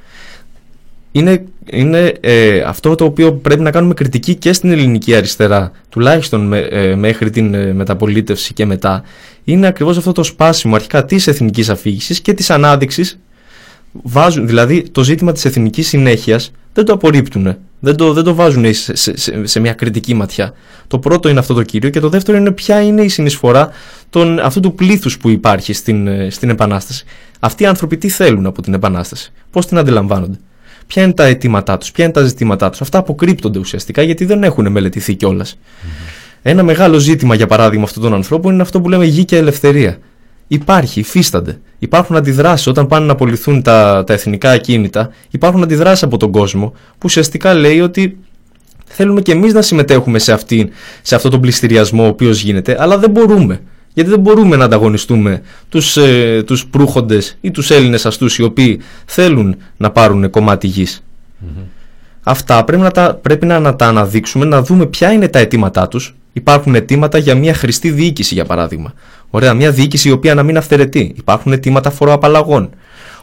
Είναι, είναι ε, αυτό το οποίο πρέπει να κάνουμε κριτική και στην ελληνική αριστερά, τουλάχιστον με, ε, μέχρι την ε, μεταπολίτευση και μετά, είναι ακριβώς αυτό το σπάσιμο αρχικά της εθνικής αφήγησης και της ανάδειξης. Βάζουν, δηλαδή το ζήτημα της εθνικής συνέχειας δεν το απορρίπτουν, δεν το, δεν το βάζουν σε, σε, σε, σε μια κριτική ματιά. Το πρώτο είναι αυτό το κύριο, και το δεύτερο είναι ποια είναι η συνεισφορά των, αυτού του πλήθους που υπάρχει στην, στην Επανάσταση. Αυτοί οι άνθρωποι τι θέλουν από την Επανάσταση, πώς την αντιλαμβάνονται, ποια είναι τα αιτήματά τους, ποια είναι τα ζητήματά τους. Αυτά αποκρύπτονται ουσιαστικά γιατί δεν έχουν μελετηθεί κιόλας. Mm-hmm. Ένα μεγάλο ζήτημα, για παράδειγμα, αυτών των ανθρώπων είναι αυτό που λέμε γη και ελευθερία. Υπάρχει, υφίστανται. Υπάρχουν αντιδράσεις όταν πάνε να απολυθούν τα, τα εθνικά ακίνητα. Υπάρχουν αντιδράσεις από τον κόσμο που ουσιαστικά λέει ότι θέλουμε και εμείς να συμμετέχουμε σε, αυτή, σε αυτό τον πληστηριασμό ο οποίος γίνεται, αλλά δεν μπορούμε. Γιατί δεν μπορούμε να ανταγωνιστούμε τους, ε, τους προύχοντες ή τους Έλληνες αστούς, οι οποίοι θέλουν να πάρουν κομμάτι γης. Mm-hmm. Αυτά πρέπει να, τα, πρέπει να, να τα αναδείξουμε, να δούμε ποια είναι τα αιτήματά τους. Υπάρχουν αιτήματα για μια χρηστή διοίκηση, για παράδειγμα. Ωραία, μια διοίκηση η οποία να μην αυθαιρετεί. Υπάρχουν αιτήματα φοροαπαλλαγών,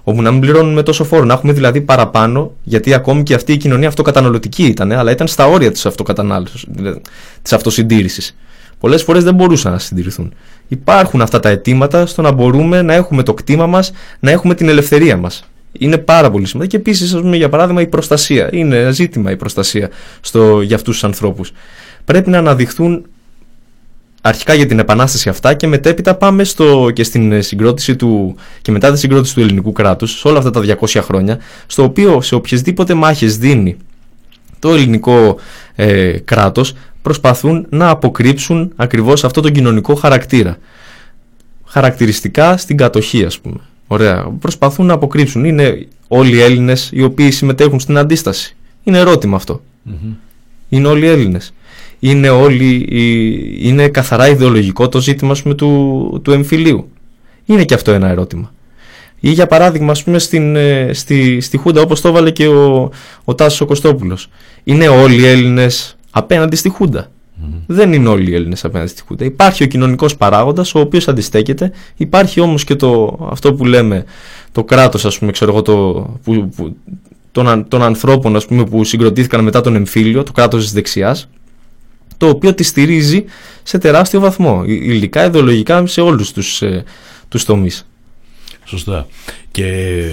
όπου να μην πληρώνουμε τόσο φόρο, να έχουμε δηλαδή παραπάνω, γιατί ακόμη και αυτή η κοινωνία αυτοκαταναλωτική ήταν, αλλά ήταν στα όρια της αυτοκατανάλωσης, της αυτοσυντήρησης. Πολλές φορές δεν μπορούσαν να συντηρηθούν. Υπάρχουν αυτά τα αιτήματα στο να μπορούμε να έχουμε το κτήμα μας, να έχουμε την ελευθερία μας. Είναι πάρα πολύ σημαντικό. Και επίσης, ας πούμε, για παράδειγμα, η προστασία. Είναι ένα ζήτημα η προστασία στο, για αυτούς τους ανθρώπους. Πρέπει να αναδειχθούν αρχικά για την Επανάσταση αυτά, και μετέπειτα πάμε στο, και στην συγκρότηση του, και μετά τη συγκρότηση του ελληνικού κράτους, σε όλα αυτά τα διακόσια χρόνια, στο οποίο σε οποιασδήποτε μάχες δίνει το ελληνικό ε, κράτος, προσπαθούν να αποκρύψουν ακριβώς αυτό τον κοινωνικό χαρακτήρα. Χαρακτηριστικά στην κατοχή, ας πούμε. Ωραία. Προσπαθούν να αποκρύψουν. Είναι όλοι οι Έλληνες οι οποίοι συμμετέχουν στην αντίσταση. Είναι ερώτημα αυτό. Mm-hmm. Είναι όλοι οι Έλληνες. Είναι, όλοι, είναι καθαρά ιδεολογικό το ζήτημα, ας πούμε, του, του εμφυλίου. Είναι και αυτό ένα ερώτημα. Ή για παράδειγμα, ας πούμε, στην, στη, στη Χούντα, όπως το έβαλε και ο, ο Τάσος ο Κωστόπουλος. Είναι όλοι οι Έλληνες απέναντι στη Χούντα? Mm-hmm. Δεν είναι όλοι οι Έλληνες απέναντι στη Χούντα. Υπάρχει ο κοινωνικός παράγοντας, ο οποίος αντιστέκεται. Υπάρχει όμως και το, αυτό που λέμε το κράτος, ας πούμε, ξέρω εγώ, το, που, που, των, των ανθρώπων, ας πούμε, που συγκροτήθηκαν μετά τον εμφύλιο, το κράτος της δεξιάς, το οποίο τη στηρίζει σε τεράστιο βαθμό, υλικά, ιδεολογικά, σε όλους τους, ε, τους τομείς. Σωστά. Και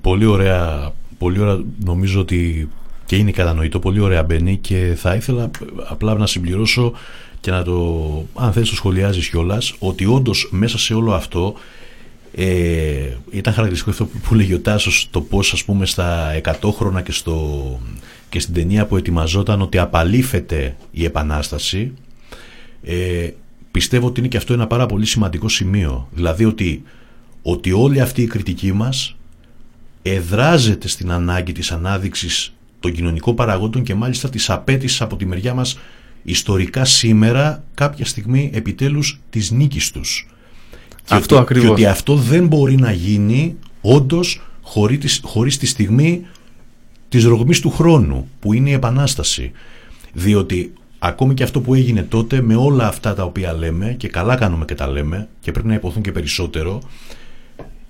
πολύ ωραία, πολύ ωραία, νομίζω ότι και είναι κατανοητό, πολύ ωραία μπαίνει, και θα ήθελα απλά να συμπληρώσω και να το, αν θέλεις, το σχολιάζεις κιόλας, ότι όντως μέσα σε όλο αυτό ε, ήταν χαρακτηριστικό αυτό που λέγει ο Τάσος, το πώς, ας πούμε, στα εκατόχρονα και, στο, και στην ταινία που ετοιμαζόταν, ότι απαλήφεται η Επανάσταση. Ε, πιστεύω ότι είναι και αυτό ένα πάρα πολύ σημαντικό σημείο, δηλαδή ότι, ότι όλη αυτή η κριτική μας εδράζεται στην ανάγκη της ανάδειξης των κοινωνικών παραγόντων και μάλιστα της απαίτησης από τη μεριά μας ιστορικά σήμερα κάποια στιγμή επιτέλους της νίκης τους. Αυτό και, ακριβώς. Και ότι αυτό δεν μπορεί να γίνει όντως χωρίς, χωρίς τη στιγμή της ρογμής του χρόνου που είναι η Επανάσταση, διότι ακόμη και αυτό που έγινε τότε, με όλα αυτά τα οποία λέμε, και καλά κάνουμε και τα λέμε και πρέπει να υποθούν και περισσότερο,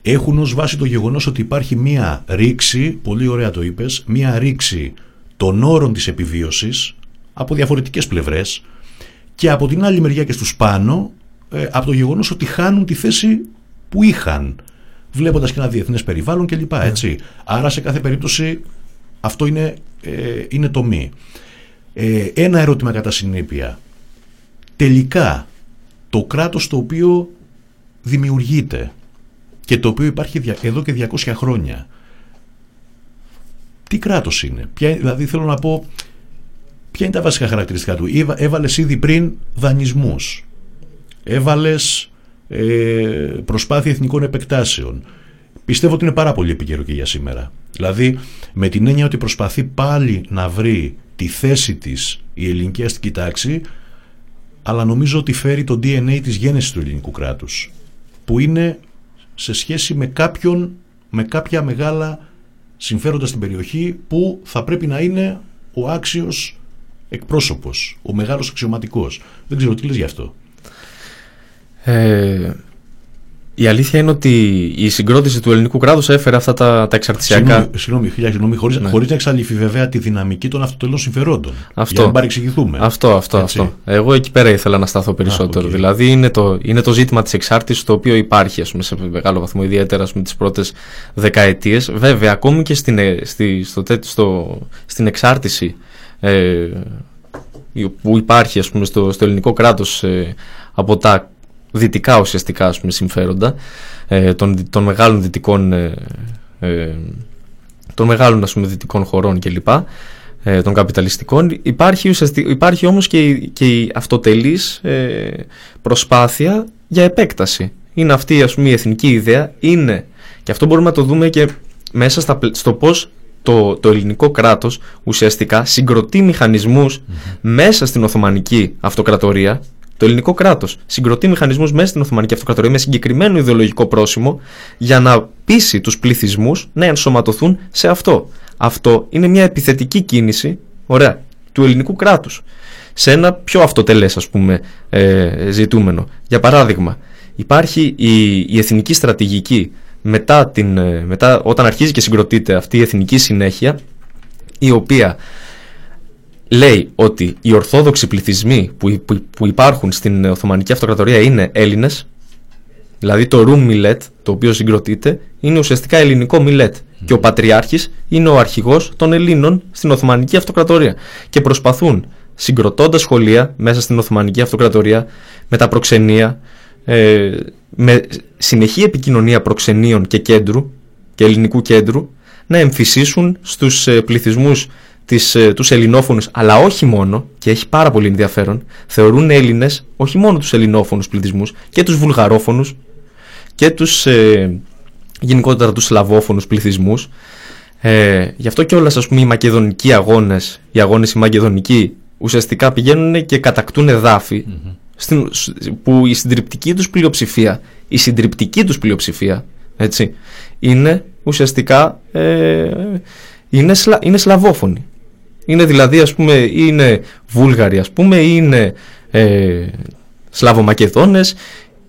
έχουν ως βάση το γεγονός ότι υπάρχει μία ρήξη, πολύ ωραία το είπες, μία ρήξη των όρων της επιβίωσης από διαφορετικές πλευρές, και από την άλλη μεριά και στους πάνω από το γεγονός ότι χάνουν τη θέση που είχαν, βλέποντας και ένα διεθνές περιβάλλον κλπ. Έτσι. Άρα σε κάθε περίπτωση αυτό είναι, ε, είναι το μη. Ε, ένα ερώτημα κατά συνέπεια. Τελικά το κράτος το οποίο δημιουργείται και το οποίο υπάρχει εδώ και διακόσια χρόνια, τι κράτος είναι? Ποια, δηλαδή θέλω να πω, ποια είναι τα βασικά χαρακτηριστικά του? Έβαλες ήδη πριν δανεισμούς, έβαλες ε, προσπάθεια εθνικών επεκτάσεων. Πιστεύω ότι είναι πάρα πολύ επικαιρό και για σήμερα. Δηλαδή με την έννοια ότι προσπαθεί πάλι να βρει τη θέση της η ελληνική αστική τάξη, αλλά νομίζω ότι φέρει το ντι εν έι της γέννησης του ελληνικού κράτους, που είναι σε σχέση με κάποιον, με κάποια μεγάλα συμφέροντα στην περιοχή, που θα πρέπει να είναι ο άξιος εκπρόσωπος, ο μεγάλος αξιωματικός. Δεν ξέρω τι λες γι' αυτό. Ε, η αλήθεια είναι ότι η συγκρότηση του ελληνικού κράτους έφερε αυτά τα, τα εξαρτησιακά. Συγγνώμη, συγγνώμη, χωρίς, ναι. χωρίς να εξαλειφθεί βέβαια τη δυναμική των αυτοτελών συμφερόντων. Αυτό. Για να μην παρεξηγηθούμε. Αυτό, αυτό, αυτό. Εγώ εκεί πέρα ήθελα να σταθώ περισσότερο. Α, okay. Δηλαδή είναι το, είναι το ζήτημα της εξάρτησης, το οποίο υπάρχει, ας πούμε, σε μεγάλο βαθμό, ιδιαίτερα με τις πρώτες δεκαετίες. Βέβαια, ακόμη και στην, στη, στο, στο, στην εξάρτηση ε, που υπάρχει, ας πούμε, στο, στο ελληνικό κράτος ε, από τα δυτικά ουσιαστικά, ας πούμε, συμφέροντα ε, των, των μεγάλων δυτικών ε, ε, των μεγάλων, ας πούμε, δυτικών χωρών κλπ, ε, των καπιταλιστικών, υπάρχει, υπάρχει όμως και, και η αυτοτελής ε, προσπάθεια για επέκταση. Είναι αυτή, ας πούμε, η εθνική ιδέα, είναι, και αυτό μπορούμε να το δούμε και μέσα στα, στο πώς το, το ελληνικό κράτος ουσιαστικά συγκροτεί μηχανισμούς mm-hmm. μέσα στην Οθωμανική Αυτοκρατορία. Το ελληνικό κράτος συγκροτεί μηχανισμούς μέσα στην Οθωμανική Αυτοκρατορία με συγκεκριμένο ιδεολογικό πρόσημο για να πείσει τους πληθυσμούς να ενσωματωθούν σε αυτό. Αυτό είναι μια επιθετική κίνηση, ωραία, του ελληνικού κράτους σε ένα πιο αυτοτελές, ας πούμε, ε, ζητούμενο. Για παράδειγμα, υπάρχει η, η εθνική στρατηγική μετά την, μετά, όταν αρχίζει και συγκροτείται αυτή η εθνική συνέχεια, η οποία λέει ότι οι ορθόδοξοι πληθυσμοί που, που, που υπάρχουν στην Οθωμανική Αυτοκρατορία είναι Έλληνες. Δηλαδή το Ρουμ Μιλέτ, το οποίο συγκροτείται, είναι ουσιαστικά ελληνικό Μιλέτ. Mm. Και ο Πατριάρχης είναι ο αρχηγός των Ελλήνων στην Οθωμανική Αυτοκρατορία. Και προσπαθούν, συγκροτώντας σχολεία μέσα στην Οθωμανική Αυτοκρατορία, με τα προξενία, ε, με συνεχή επικοινωνία προξενείων και κέντρου και ελληνικού κέντρου, να εμφυσίσουν στους πληθυσμούς Τις, τους ελληνόφωνους, αλλά όχι μόνο, και έχει πάρα πολύ ενδιαφέρον, θεωρούν Έλληνες όχι μόνο τους ελληνόφωνους πληθυσμούς, και τους βουλγαρόφωνους και τους ε, γενικότερα τους σλαβόφωνους πληθυσμούς. Ε, γι' αυτό κιόλας, ας πούμε, οι μακεδονικοί αγώνες, οι αγώνες οι μακεδονικοί ουσιαστικά πηγαίνουν και κατακτούν εδάφη mm-hmm. στην, που η συντριπτική τους πλειοψηφία, η συντριπτική τους πλειοψηφία, έτσι, είναι ουσιαστικά ε, είναι, σλα, είναι σλαβόφωνοι. Είναι δηλαδή, ας πούμε, είναι Βούλγαροι, ας πούμε, είναι ε, Σλαβομακεδόνες,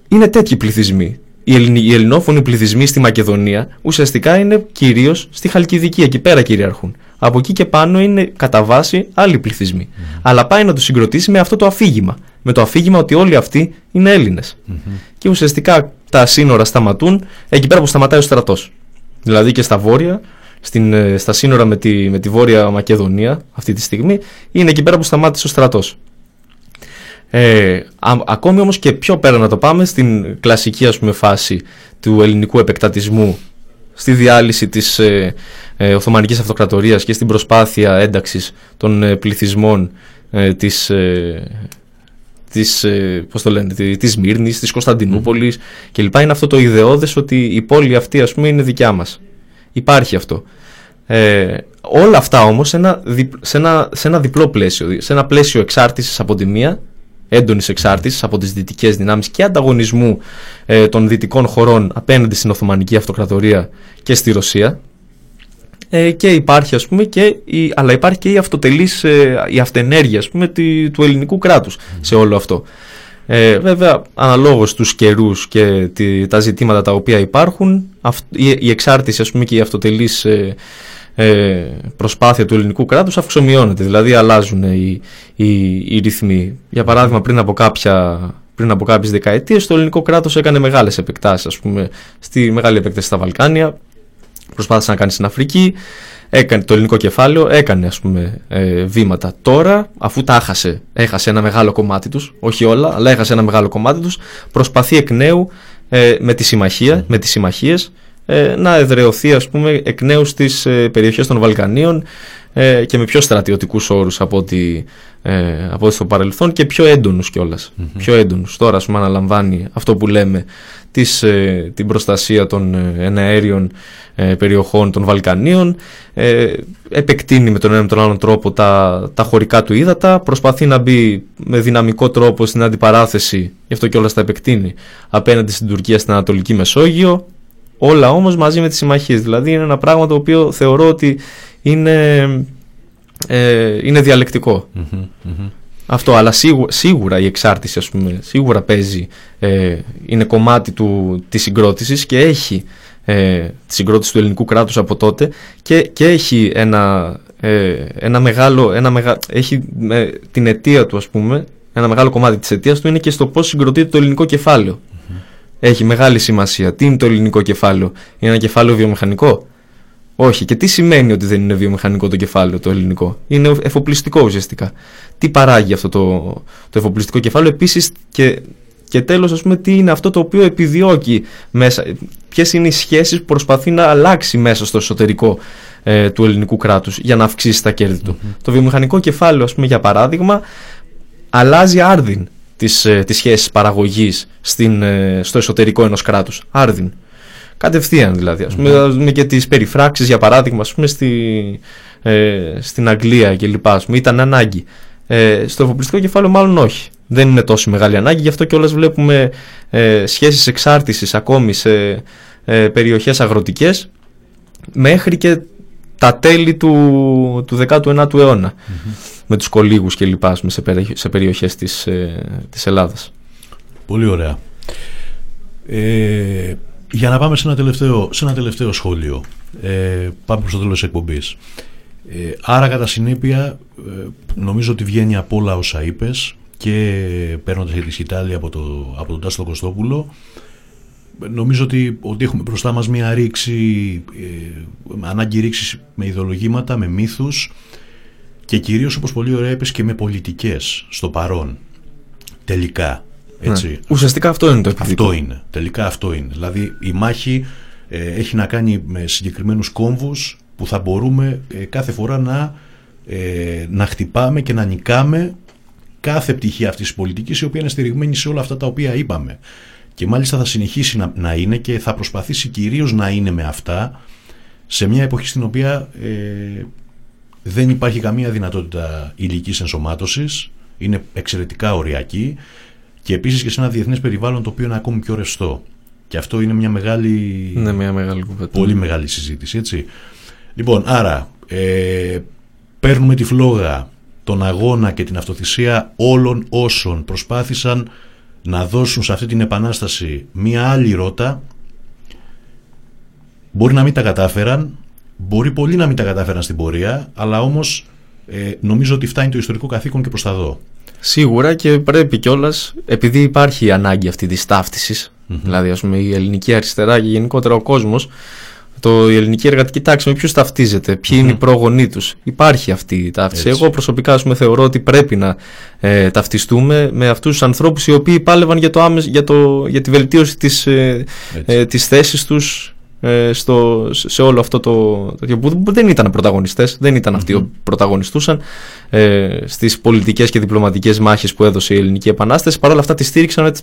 είναι τέτοιοι πληθυσμοί. Οι, Ελληνοι, οι ελληνόφωνοι πληθυσμοί στη Μακεδονία ουσιαστικά είναι κυρίως στη Χαλκιδική, εκεί πέρα κυριαρχούν. Από εκεί και πάνω είναι κατά βάση άλλοι πληθυσμοί. Mm. Αλλά πάει να τους συγκροτήσει με αυτό το αφήγημα, με το αφήγημα ότι όλοι αυτοί είναι Έλληνες. Mm-hmm. Και ουσιαστικά τα σύνορα σταματούν εκεί πέρα που σταματάει ο στρατός. Δηλαδή και στα βόρεια, στην, στα σύνορα με τη, με τη Βόρεια Μακεδονία, αυτή τη στιγμή, είναι εκεί πέρα που σταμάτησε ο στρατός. Ε, α, ακόμη όμως και πιο πέρα να το πάμε, στην κλασική ας πούμε, φάση του ελληνικού επεκτατισμού, στη διάλυση της ε, ε, Οθωμανικής Αυτοκρατορίας και στην προσπάθεια ένταξης των ε, πληθυσμών ε, της, ε, της, ε, πώς το λένε, της Σμύρνης, της Κωνσταντινούπολης mm. κλπ. Είναι αυτό το ιδεώδες ότι η πόλη αυτή ας πούμε είναι δικιά μας. Υπάρχει αυτό. Ε, όλα αυτά όμως σε ένα, δι, σε, ένα, σε ένα διπλό πλαίσιο, σε ένα πλαίσιο εξάρτησης από τη μία, έντονης εξάρτησης από τις δυτικές δυνάμεις και ανταγωνισμού ε, των δυτικών χωρών απέναντι στην Οθωμανική Αυτοκρατορία και στη Ρωσία ε, και υπάρχει ας πούμε και η, αλλά υπάρχει και η αυτοτελής ε, η αυτενέργεια ας πούμε τη, του ελληνικού κράτους mm. σε όλο αυτό ε, βέβαια αναλόγως τους καιρούς και τη, τα ζητήματα τα οποία υπάρχουν αυ, η, η εξάρτηση ας πούμε και η αυτοτελής ε, ε, προσπάθεια του ελληνικού κράτους αυξομειώνεται, δηλαδή αλλάζουν οι, οι, οι ρυθμοί. Για παράδειγμα πριν από, κάποια, πριν από κάποιες δεκαετίες το ελληνικό κράτος έκανε μεγάλες επεκτάσεις, ας πούμε, στη μεγάλη επέκταση στα Βαλκάνια, προσπάθησε να κάνει στην Αφρική, έκανε, το ελληνικό κεφάλαιο έκανε ας πούμε, ε, βήματα. Τώρα αφού τα έχασε, έχασε ένα μεγάλο κομμάτι τους, όχι όλα, αλλά έχασε ένα μεγάλο κομμάτι τους, προσπαθεί εκ νέου ε, με, τη συμμαχία, με τις συμμαχίες να εδραιωθεί ας πούμε εκ νέου στις ε, περιοχές των Βαλκανίων ε, και με πιο στρατιωτικούς όρους από ό,τι ε, στο παρελθόν και πιο έντονους κιόλας. Mm-hmm. Πιο έντονους. Τώρα ας πούμε αναλαμβάνει αυτό που λέμε της, ε, την προστασία των ε, εναέριων ε, περιοχών των Βαλκανίων, ε, επεκτείνει με τον ένα με τον άλλον τρόπο τα, τα χωρικά του ύδατα, προσπαθεί να μπει με δυναμικό τρόπο στην αντιπαράθεση, γι' αυτό κιόλας τα επεκτείνει, απέναντι στην Τουρκία στην Ανατολική Μεσόγειο. Όλα όμως μαζί με τις συμμαχίες. Δηλαδή είναι ένα πράγμα το οποίο θεωρώ ότι είναι, ε, είναι διαλεκτικό. Mm-hmm, mm-hmm. Αυτό, αλλά σίγουρα, σίγουρα η εξάρτηση, ας πούμε, σίγουρα παίζει, ε, είναι κομμάτι του, της συγκρότησης και έχει ε, τη συγκρότηση του ελληνικού κράτους από τότε και, και έχει ένα, ε, ένα μεγάλο, ένα μεγα, έχει ε, την αιτία του, ας πούμε, ένα μεγάλο κομμάτι της αιτίας του είναι και στο πώς συγκροτείται το ελληνικό κεφάλαιο. Έχει μεγάλη σημασία. Τι είναι το ελληνικό κεφάλαιο? Είναι ένα κεφάλαιο βιομηχανικό? Όχι. Και τι σημαίνει ότι δεν είναι βιομηχανικό το κεφάλαιο το ελληνικό? Είναι εφοπλιστικό ουσιαστικά. Τι παράγει αυτό το, το εφοπλιστικό κεφάλαιο? Επίσης και, και τέλος ας πούμε τι είναι αυτό το οποίο επιδιώκει μέσα? Ποιες είναι οι σχέσεις που προσπαθεί να αλλάξει μέσα στο εσωτερικό ε, του ελληνικού κράτους για να αυξήσει τα κέρδη του? Mm-hmm. Το βιομηχανικό κεφάλαιο ας πούμε για παράδειγμα αλλάζει άρδιν τις, τις σχέσεις παραγωγής στην, στο εσωτερικό ενός κράτους. Άρδιν. Κατευθείαν δηλαδή. Ας πούμε, mm-hmm. πούμε και τις περιφράξεις για παράδειγμα ας πούμε, στη, ε, στην Αγγλία κλπ. Ήταν ανάγκη. Ε, στο εφοπλιστικό κεφάλαιο μάλλον όχι. Δεν είναι τόσο μεγάλη ανάγκη. Γι' αυτό κιόλας βλέπουμε ε, σχέσεις εξάρτησης ακόμη σε ε, περιοχές αγροτικές μέχρι και τα τέλη του, του δέκατου ένατου αιώνα. Mm-hmm. Με τους κολύγους και λοιπά σε περιοχές της, ε, της Ελλάδας. Πολύ ωραία. Ε, για να πάμε σε ένα τελευταίο, σε ένα τελευταίο σχόλιο. Ε, πάμε προς το τέλος της εκπομπής. Ε, άρα κατά συνέπεια ε, νομίζω ότι βγαίνει από όλα όσα είπες και παίρνοντας τη σκητάλη από, το, από τον Τάσο Κωστόπουλο, νομίζω ότι, ότι έχουμε μπροστά μας μια ρήξη, ε, ανάγκη ρήξης με ιδεολογήματα, με μύθους, και κυρίως, όπως πολύ ωραία είπες, και με πολιτικές στο παρόν. Τελικά. Έτσι. Ναι. Ουσιαστικά αυτό είναι το επίπεδο. Αυτό είναι. Τελικά αυτό είναι. Δηλαδή η μάχη ε, έχει να κάνει με συγκεκριμένους κόμβους που θα μπορούμε ε, κάθε φορά να, ε, να χτυπάμε και να νικάμε κάθε πτυχή αυτής της πολιτικής, η οποία είναι στηριγμένη σε όλα αυτά τα οποία είπαμε. Και μάλιστα θα συνεχίσει να, να είναι και θα προσπαθήσει κυρίως να είναι με αυτά σε μια εποχή στην οποία... Ε, δεν υπάρχει καμία δυνατότητα υλικής ενσωμάτωσης, είναι εξαιρετικά οριακή και επίσης και σε ένα διεθνές περιβάλλον το οποίο είναι ακόμη πιο ρευστό. Και αυτό είναι μια μεγάλη, είναι μια μεγάλη πολύ μεγάλη συζήτηση. Έτσι. Λοιπόν, άρα ε, παίρνουμε τη φλόγα, τον αγώνα και την αυτοθυσία όλων όσων προσπάθησαν να δώσουν σε αυτή την επανάσταση μια άλλη ρότα. Μπορεί να μην τα κατάφεραν, μπορεί πολλοί να μην τα κατάφεραν στην πορεία, αλλά όμως Ε, νομίζω ότι φτάνει το ιστορικό καθήκον και προς τα δω. Σίγουρα, και πρέπει κιόλας, επειδή υπάρχει η ανάγκη αυτή της ταύτισης, mm-hmm. δηλαδή ας πούμε η ελληνική αριστερά και γενικότερα ο κόσμος, το, η ελληνική εργατική τάξη με ποιους ταυτίζεται, ποιοι mm-hmm. είναι οι πρόγονοί τους, υπάρχει αυτή η ταύτιση. Έτσι. Εγώ προσωπικά ας πούμε, θεωρώ ότι πρέπει να ε, ταυτιστούμε με αυτούς τους ανθρώπους οι οποίοι πάλευαν για, το άμεσ, για, το, για τη βελτίωση της, ε, ε, της θέσης τους. Στο, σε όλο αυτό το. Που δεν ήταν πρωταγωνιστές, δεν ήταν αυτοί που πρωταγωνιστούσαν ε, στις πολιτικές και διπλωματικές μάχες που έδωσε η ελληνική επανάσταση. Παρ' όλα αυτά τη στήριξαν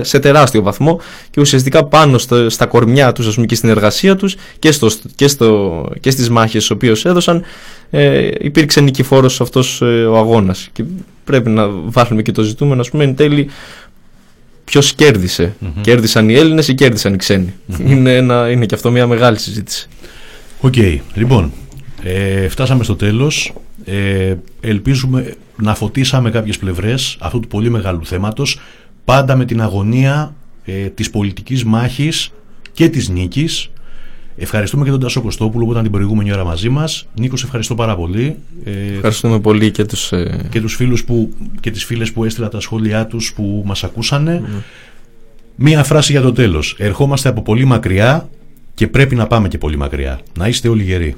σε τεράστιο βαθμό και ουσιαστικά πάνω στα, στα κορμιά τους, ας πούμε, και στην εργασία τους και, στο, και, στο, και στις μάχες τις οποίες έδωσαν. Ε, υπήρξε νικηφόρος αυτός ε, ο αγώνας. Και πρέπει να βάλουμε και το ζητούμενο, ας πούμε, εν τέλει. Ποιος κέρδισε, mm-hmm. κέρδισαν οι Έλληνες ή κέρδισαν οι ξένοι. Mm-hmm. Είναι, ένα, είναι και αυτό μια μεγάλη συζήτηση. Οκ, okay. Λοιπόν, ε, φτάσαμε στο τέλος. Ε, ελπίζουμε να φωτίσαμε κάποιες πλευρές αυτού του πολύ μεγάλου θέματος, πάντα με την αγωνία ε, της πολιτικής μάχης και της νίκης. Ευχαριστούμε και τον Τάσο Κωστόπουλο που ήταν την προηγούμενη ώρα μαζί μας. Νίκο, σε ευχαριστώ πάρα πολύ. Ευχαριστούμε πολύ και τους, ε... και τους φίλους που, και τις φίλες που έστειλαν τα σχόλιά τους, που μας ακούσανε. Mm. Μία φράση για το τέλος. Ερχόμαστε από πολύ μακριά και πρέπει να πάμε και πολύ μακριά. Να είστε όλοι γεροί.